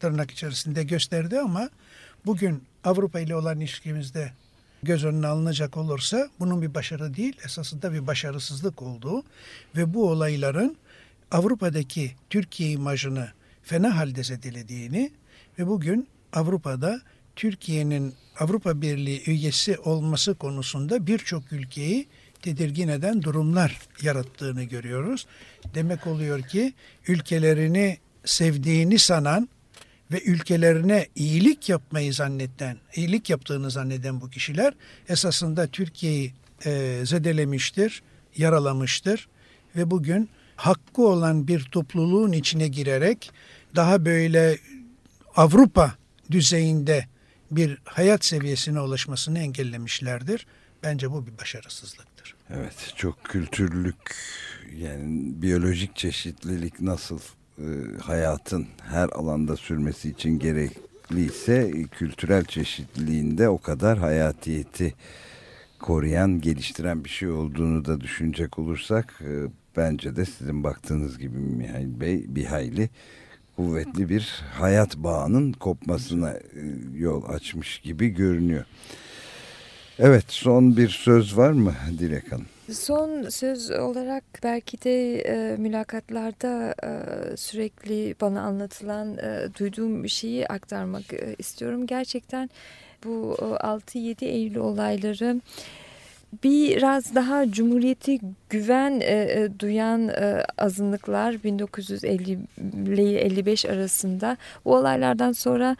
tırnak içerisinde gösterdi, ama bugün Avrupa ile olan ilişkimizde göz önüne alınacak olursa bunun bir başarı değil, esasında bir başarısızlık olduğu ve bu olayların Avrupa'daki Türkiye imajını fena halde zedelediğini ve bugün Avrupa'da Türkiye'nin Avrupa Birliği üyesi olması konusunda birçok ülkeyi tedirgin eden durumlar yarattığını görüyoruz. Demek oluyor ki ülkelerini sevdiğini sanan ve ülkelerine iyilik yaptığını zanneden bu kişiler esasında Türkiye'yi zedelemiştir, yaralamıştır ve bugün hakkı olan bir topluluğun içine girerek daha böyle Avrupa düzeyinde bir hayat seviyesine ulaşmasını engellemişlerdir. Bence bu bir başarısızlıktır. Evet, çok kültürlük, yani biyolojik çeşitlilik nasıl hayatın her alanda sürmesi için gerekliyse, kültürel çeşitliliğinde o kadar hayatiyeti koruyan, geliştiren bir şey olduğunu da düşünecek olursak bence de sizin baktığınız gibi Mihail Bey bir hayli kuvvetli bir hayat bağının kopmasına yol açmış gibi görünüyor. Evet, son bir söz var mı Dilek Hanım? Son söz olarak belki de mülakatlarda sürekli bana anlatılan, duyduğum bir şeyi aktarmak istiyorum. Gerçekten bu 6-7 Eylül olayları biraz daha Cumhuriyeti güven duyan azınlıklar 1950-55 arasında bu olaylardan sonra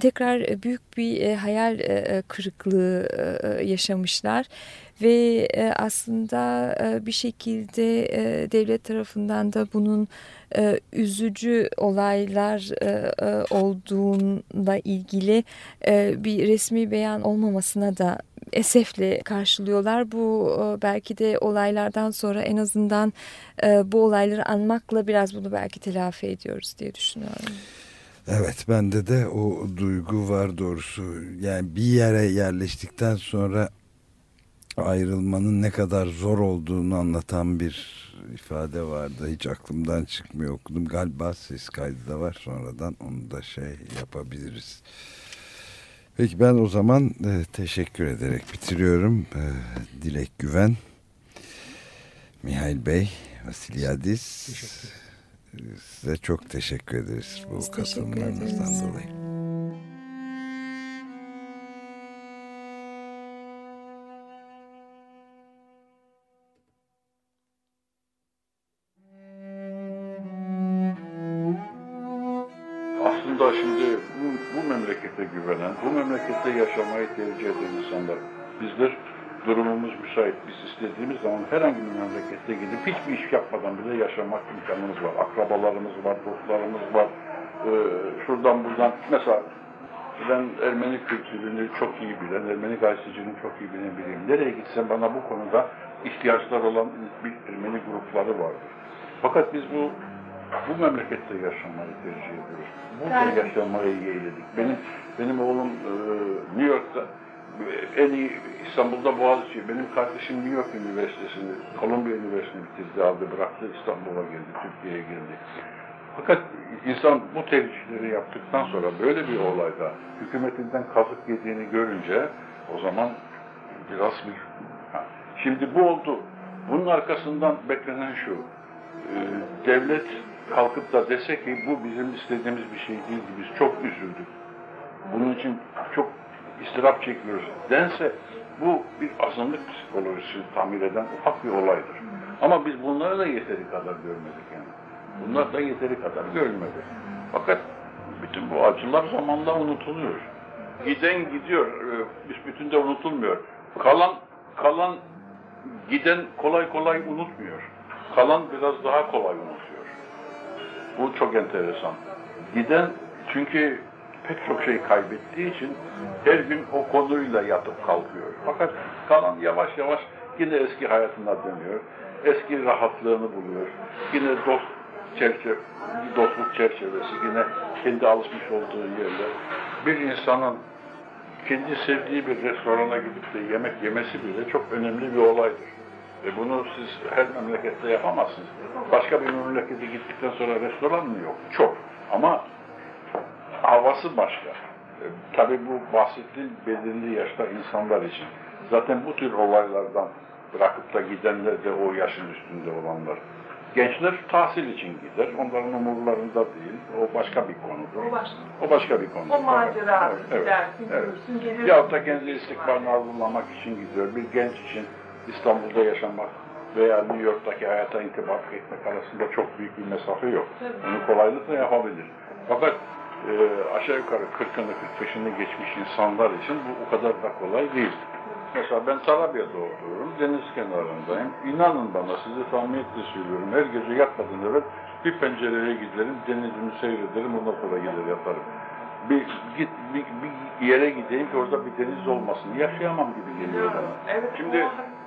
tekrar büyük bir hayal kırıklığı yaşamışlar. Ve aslında bir şekilde devlet tarafından da bunun üzücü olaylar olduğuna ilgili bir resmi beyan olmamasına da esefle karşılıyorlar. Bu belki de olaylardan sonra en azından bu olayları anmakla biraz bunu belki telafi ediyoruz diye düşünüyorum. Evet, bende de o duygu var doğrusu. Yani bir yere yerleştikten sonra ayrılmanın ne kadar zor olduğunu anlatan bir ifade vardı. Hiç aklımdan çıkmıyor, okudum. Galiba ses kaydı da var sonradan, onu da yapabiliriz. Peki ben o zaman teşekkür ederek bitiriyorum. Dilek Güven, Mihail Bey, Vasiliadis, size çok teşekkür ederiz bu katılımlarınızdan dolayı. Yaşamayı tercih eden insanlar bizdir. Durumumuz müsait. Biz istediğimiz zaman herhangi bir memlekette gidip hiçbir iş yapmadan bile yaşamak imkanımız var. Akrabalarımız var, dostlarımız var. Şuradan buradan mesela ben Ermeni kültürünü çok iyi bilen, Ermeni gazeteciliğini çok iyi bilen biriyim. Nereye gitsem bana bu konuda ihtiyaçlar olan bir Ermeni grupları vardır. Fakat biz bu memlekette yaşamayı tercih ediyoruz. Burada yaşamayı yeğledik. Benim oğlum New York'ta, en iyi İstanbul'da Boğaziçi. Benim kardeşim New York Üniversitesi'ni, Columbia Üniversitesi'ni bitirdi, aldı, bıraktı, İstanbul'a geldi, Türkiye'ye girdi. Fakat insan bu tercihleri yaptıktan sonra böyle bir olayda hükümetinden kazık yediğini görünce o zaman biraz bir... Şimdi bu oldu. Bunun arkasından beklenen şu, devlet kalkıp da dese ki bu bizim istediğimiz bir şey değildi, biz çok üzüldük, bunun için çok ıstırap çekiyoruz dense, bu bir azınlık psikolojisini tamir eden ufak bir olaydır. Ama biz bunları da yeteri kadar görmedik yani. Bunlar da yeteri kadar görülmedi. Fakat bütün bu acılar zamanla unutuluyor. Giden gidiyor, bütün de unutulmuyor. Kalan giden kolay kolay unutmuyor. Kalan biraz daha kolay unutuyor. Bu çok enteresan. Giden çünkü pek çok şey kaybettiği için her gün o konuyla yatıp kalkıyor. Fakat kalan yavaş yavaş yine eski hayatına dönüyor. Eski rahatlığını buluyor. Yine dostluk çerçevesi, yine kendi alışmış olduğu yerler. Bir insanın kendi sevdiği bir restorana gidip de yemek yemesi bile çok önemli bir olaydır. Bunu siz her memlekette yapamazsınız. Başka bir memlekete gittikten sonra restoran mı yok? Çok. Ama havası başka. Tabii bu bahsettiğim belirli yaşta insanlar için. Zaten bu tür olaylardan bırakıp da gidenler de o yaşın üstünde olanlar. Gençler tahsil için gider. Onların umurlarında değil. O başka bir konudur. O başka bir konudur. O macera gider. Evet. Yahut da kendi istikbalini arzulamak için gidiyor. Bir genç için İstanbul'da yaşamak veya New York'taki hayata intibak etmek arasında çok büyük bir mesafe yok. Bunu kolaylıkla yapabilir. Fakat aşağı yukarı 40'ını 45'ini geçmiş insanlar için bu o kadar da kolay değil. Mesela ben Tarabya'da oturuyorum, deniz kenarındayım. İnanın bana, size samimiyetle söylüyorum, her gece yatmadan evvel bir pencereye giderim, denizimi seyrederim, ondan sonra gelir yatarım. Bir yere gideyim ki orada bir deniz olmasın, yaşayamam gibi geliyor bana. Evet. Şimdi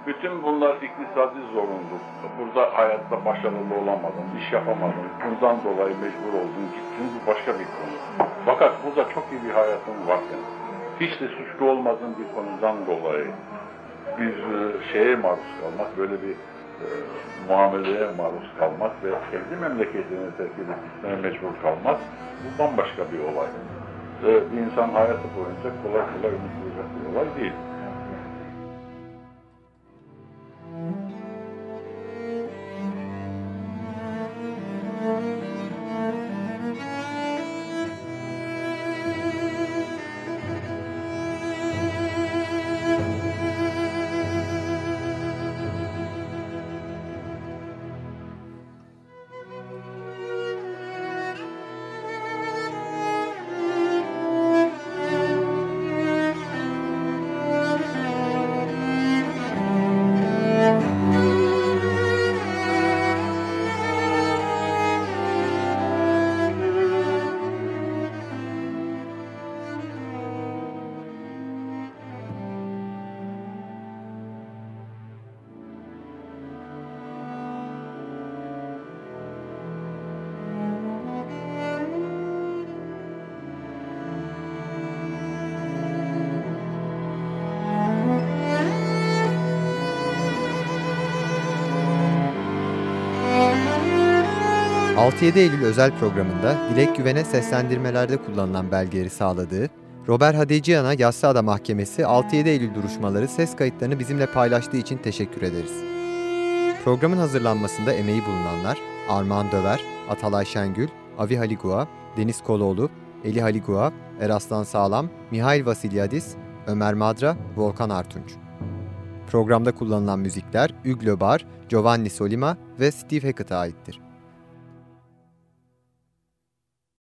bütün bunlar iktisadi zorunluluk. Burada hayatta başarılı olamadın, iş yapamadın, bundan dolayı mecbur oldun, gittin, bu başka bir konu. Fakat burada çok iyi bir hayatın varken, hiç de suçlu olmadığın bir konudan dolayı bir şeye maruz kalmak, böyle bir muameleye maruz kalmak ve kendi memleketini terk edip mecbur kalmak, bu bambaşka bir olay. Bir insan hayatı boyunca kolay kolay unutulacak bir olay değil. ...7 Eylül özel programında Dilek Güven'e seslendirmelerde kullanılan belgeleri sağladığı... Robert Hadeciyan'a Yaşlı Adam Mahkemesi 6-7 Eylül duruşmaları ses kayıtlarını bizimle paylaştığı için teşekkür ederiz. Programın hazırlanmasında emeği bulunanlar Armağan Döver, Atalay Şengül, Avi Haligua, Deniz Koloğlu, Eli Haligua, Eraslan Sağlam, Mihail Vasiliadis, Ömer Madra, Volkan Artunç. Programda kullanılan müzikler Üglö Bar, Giovanni Solima ve Steve Hackett'a aittir.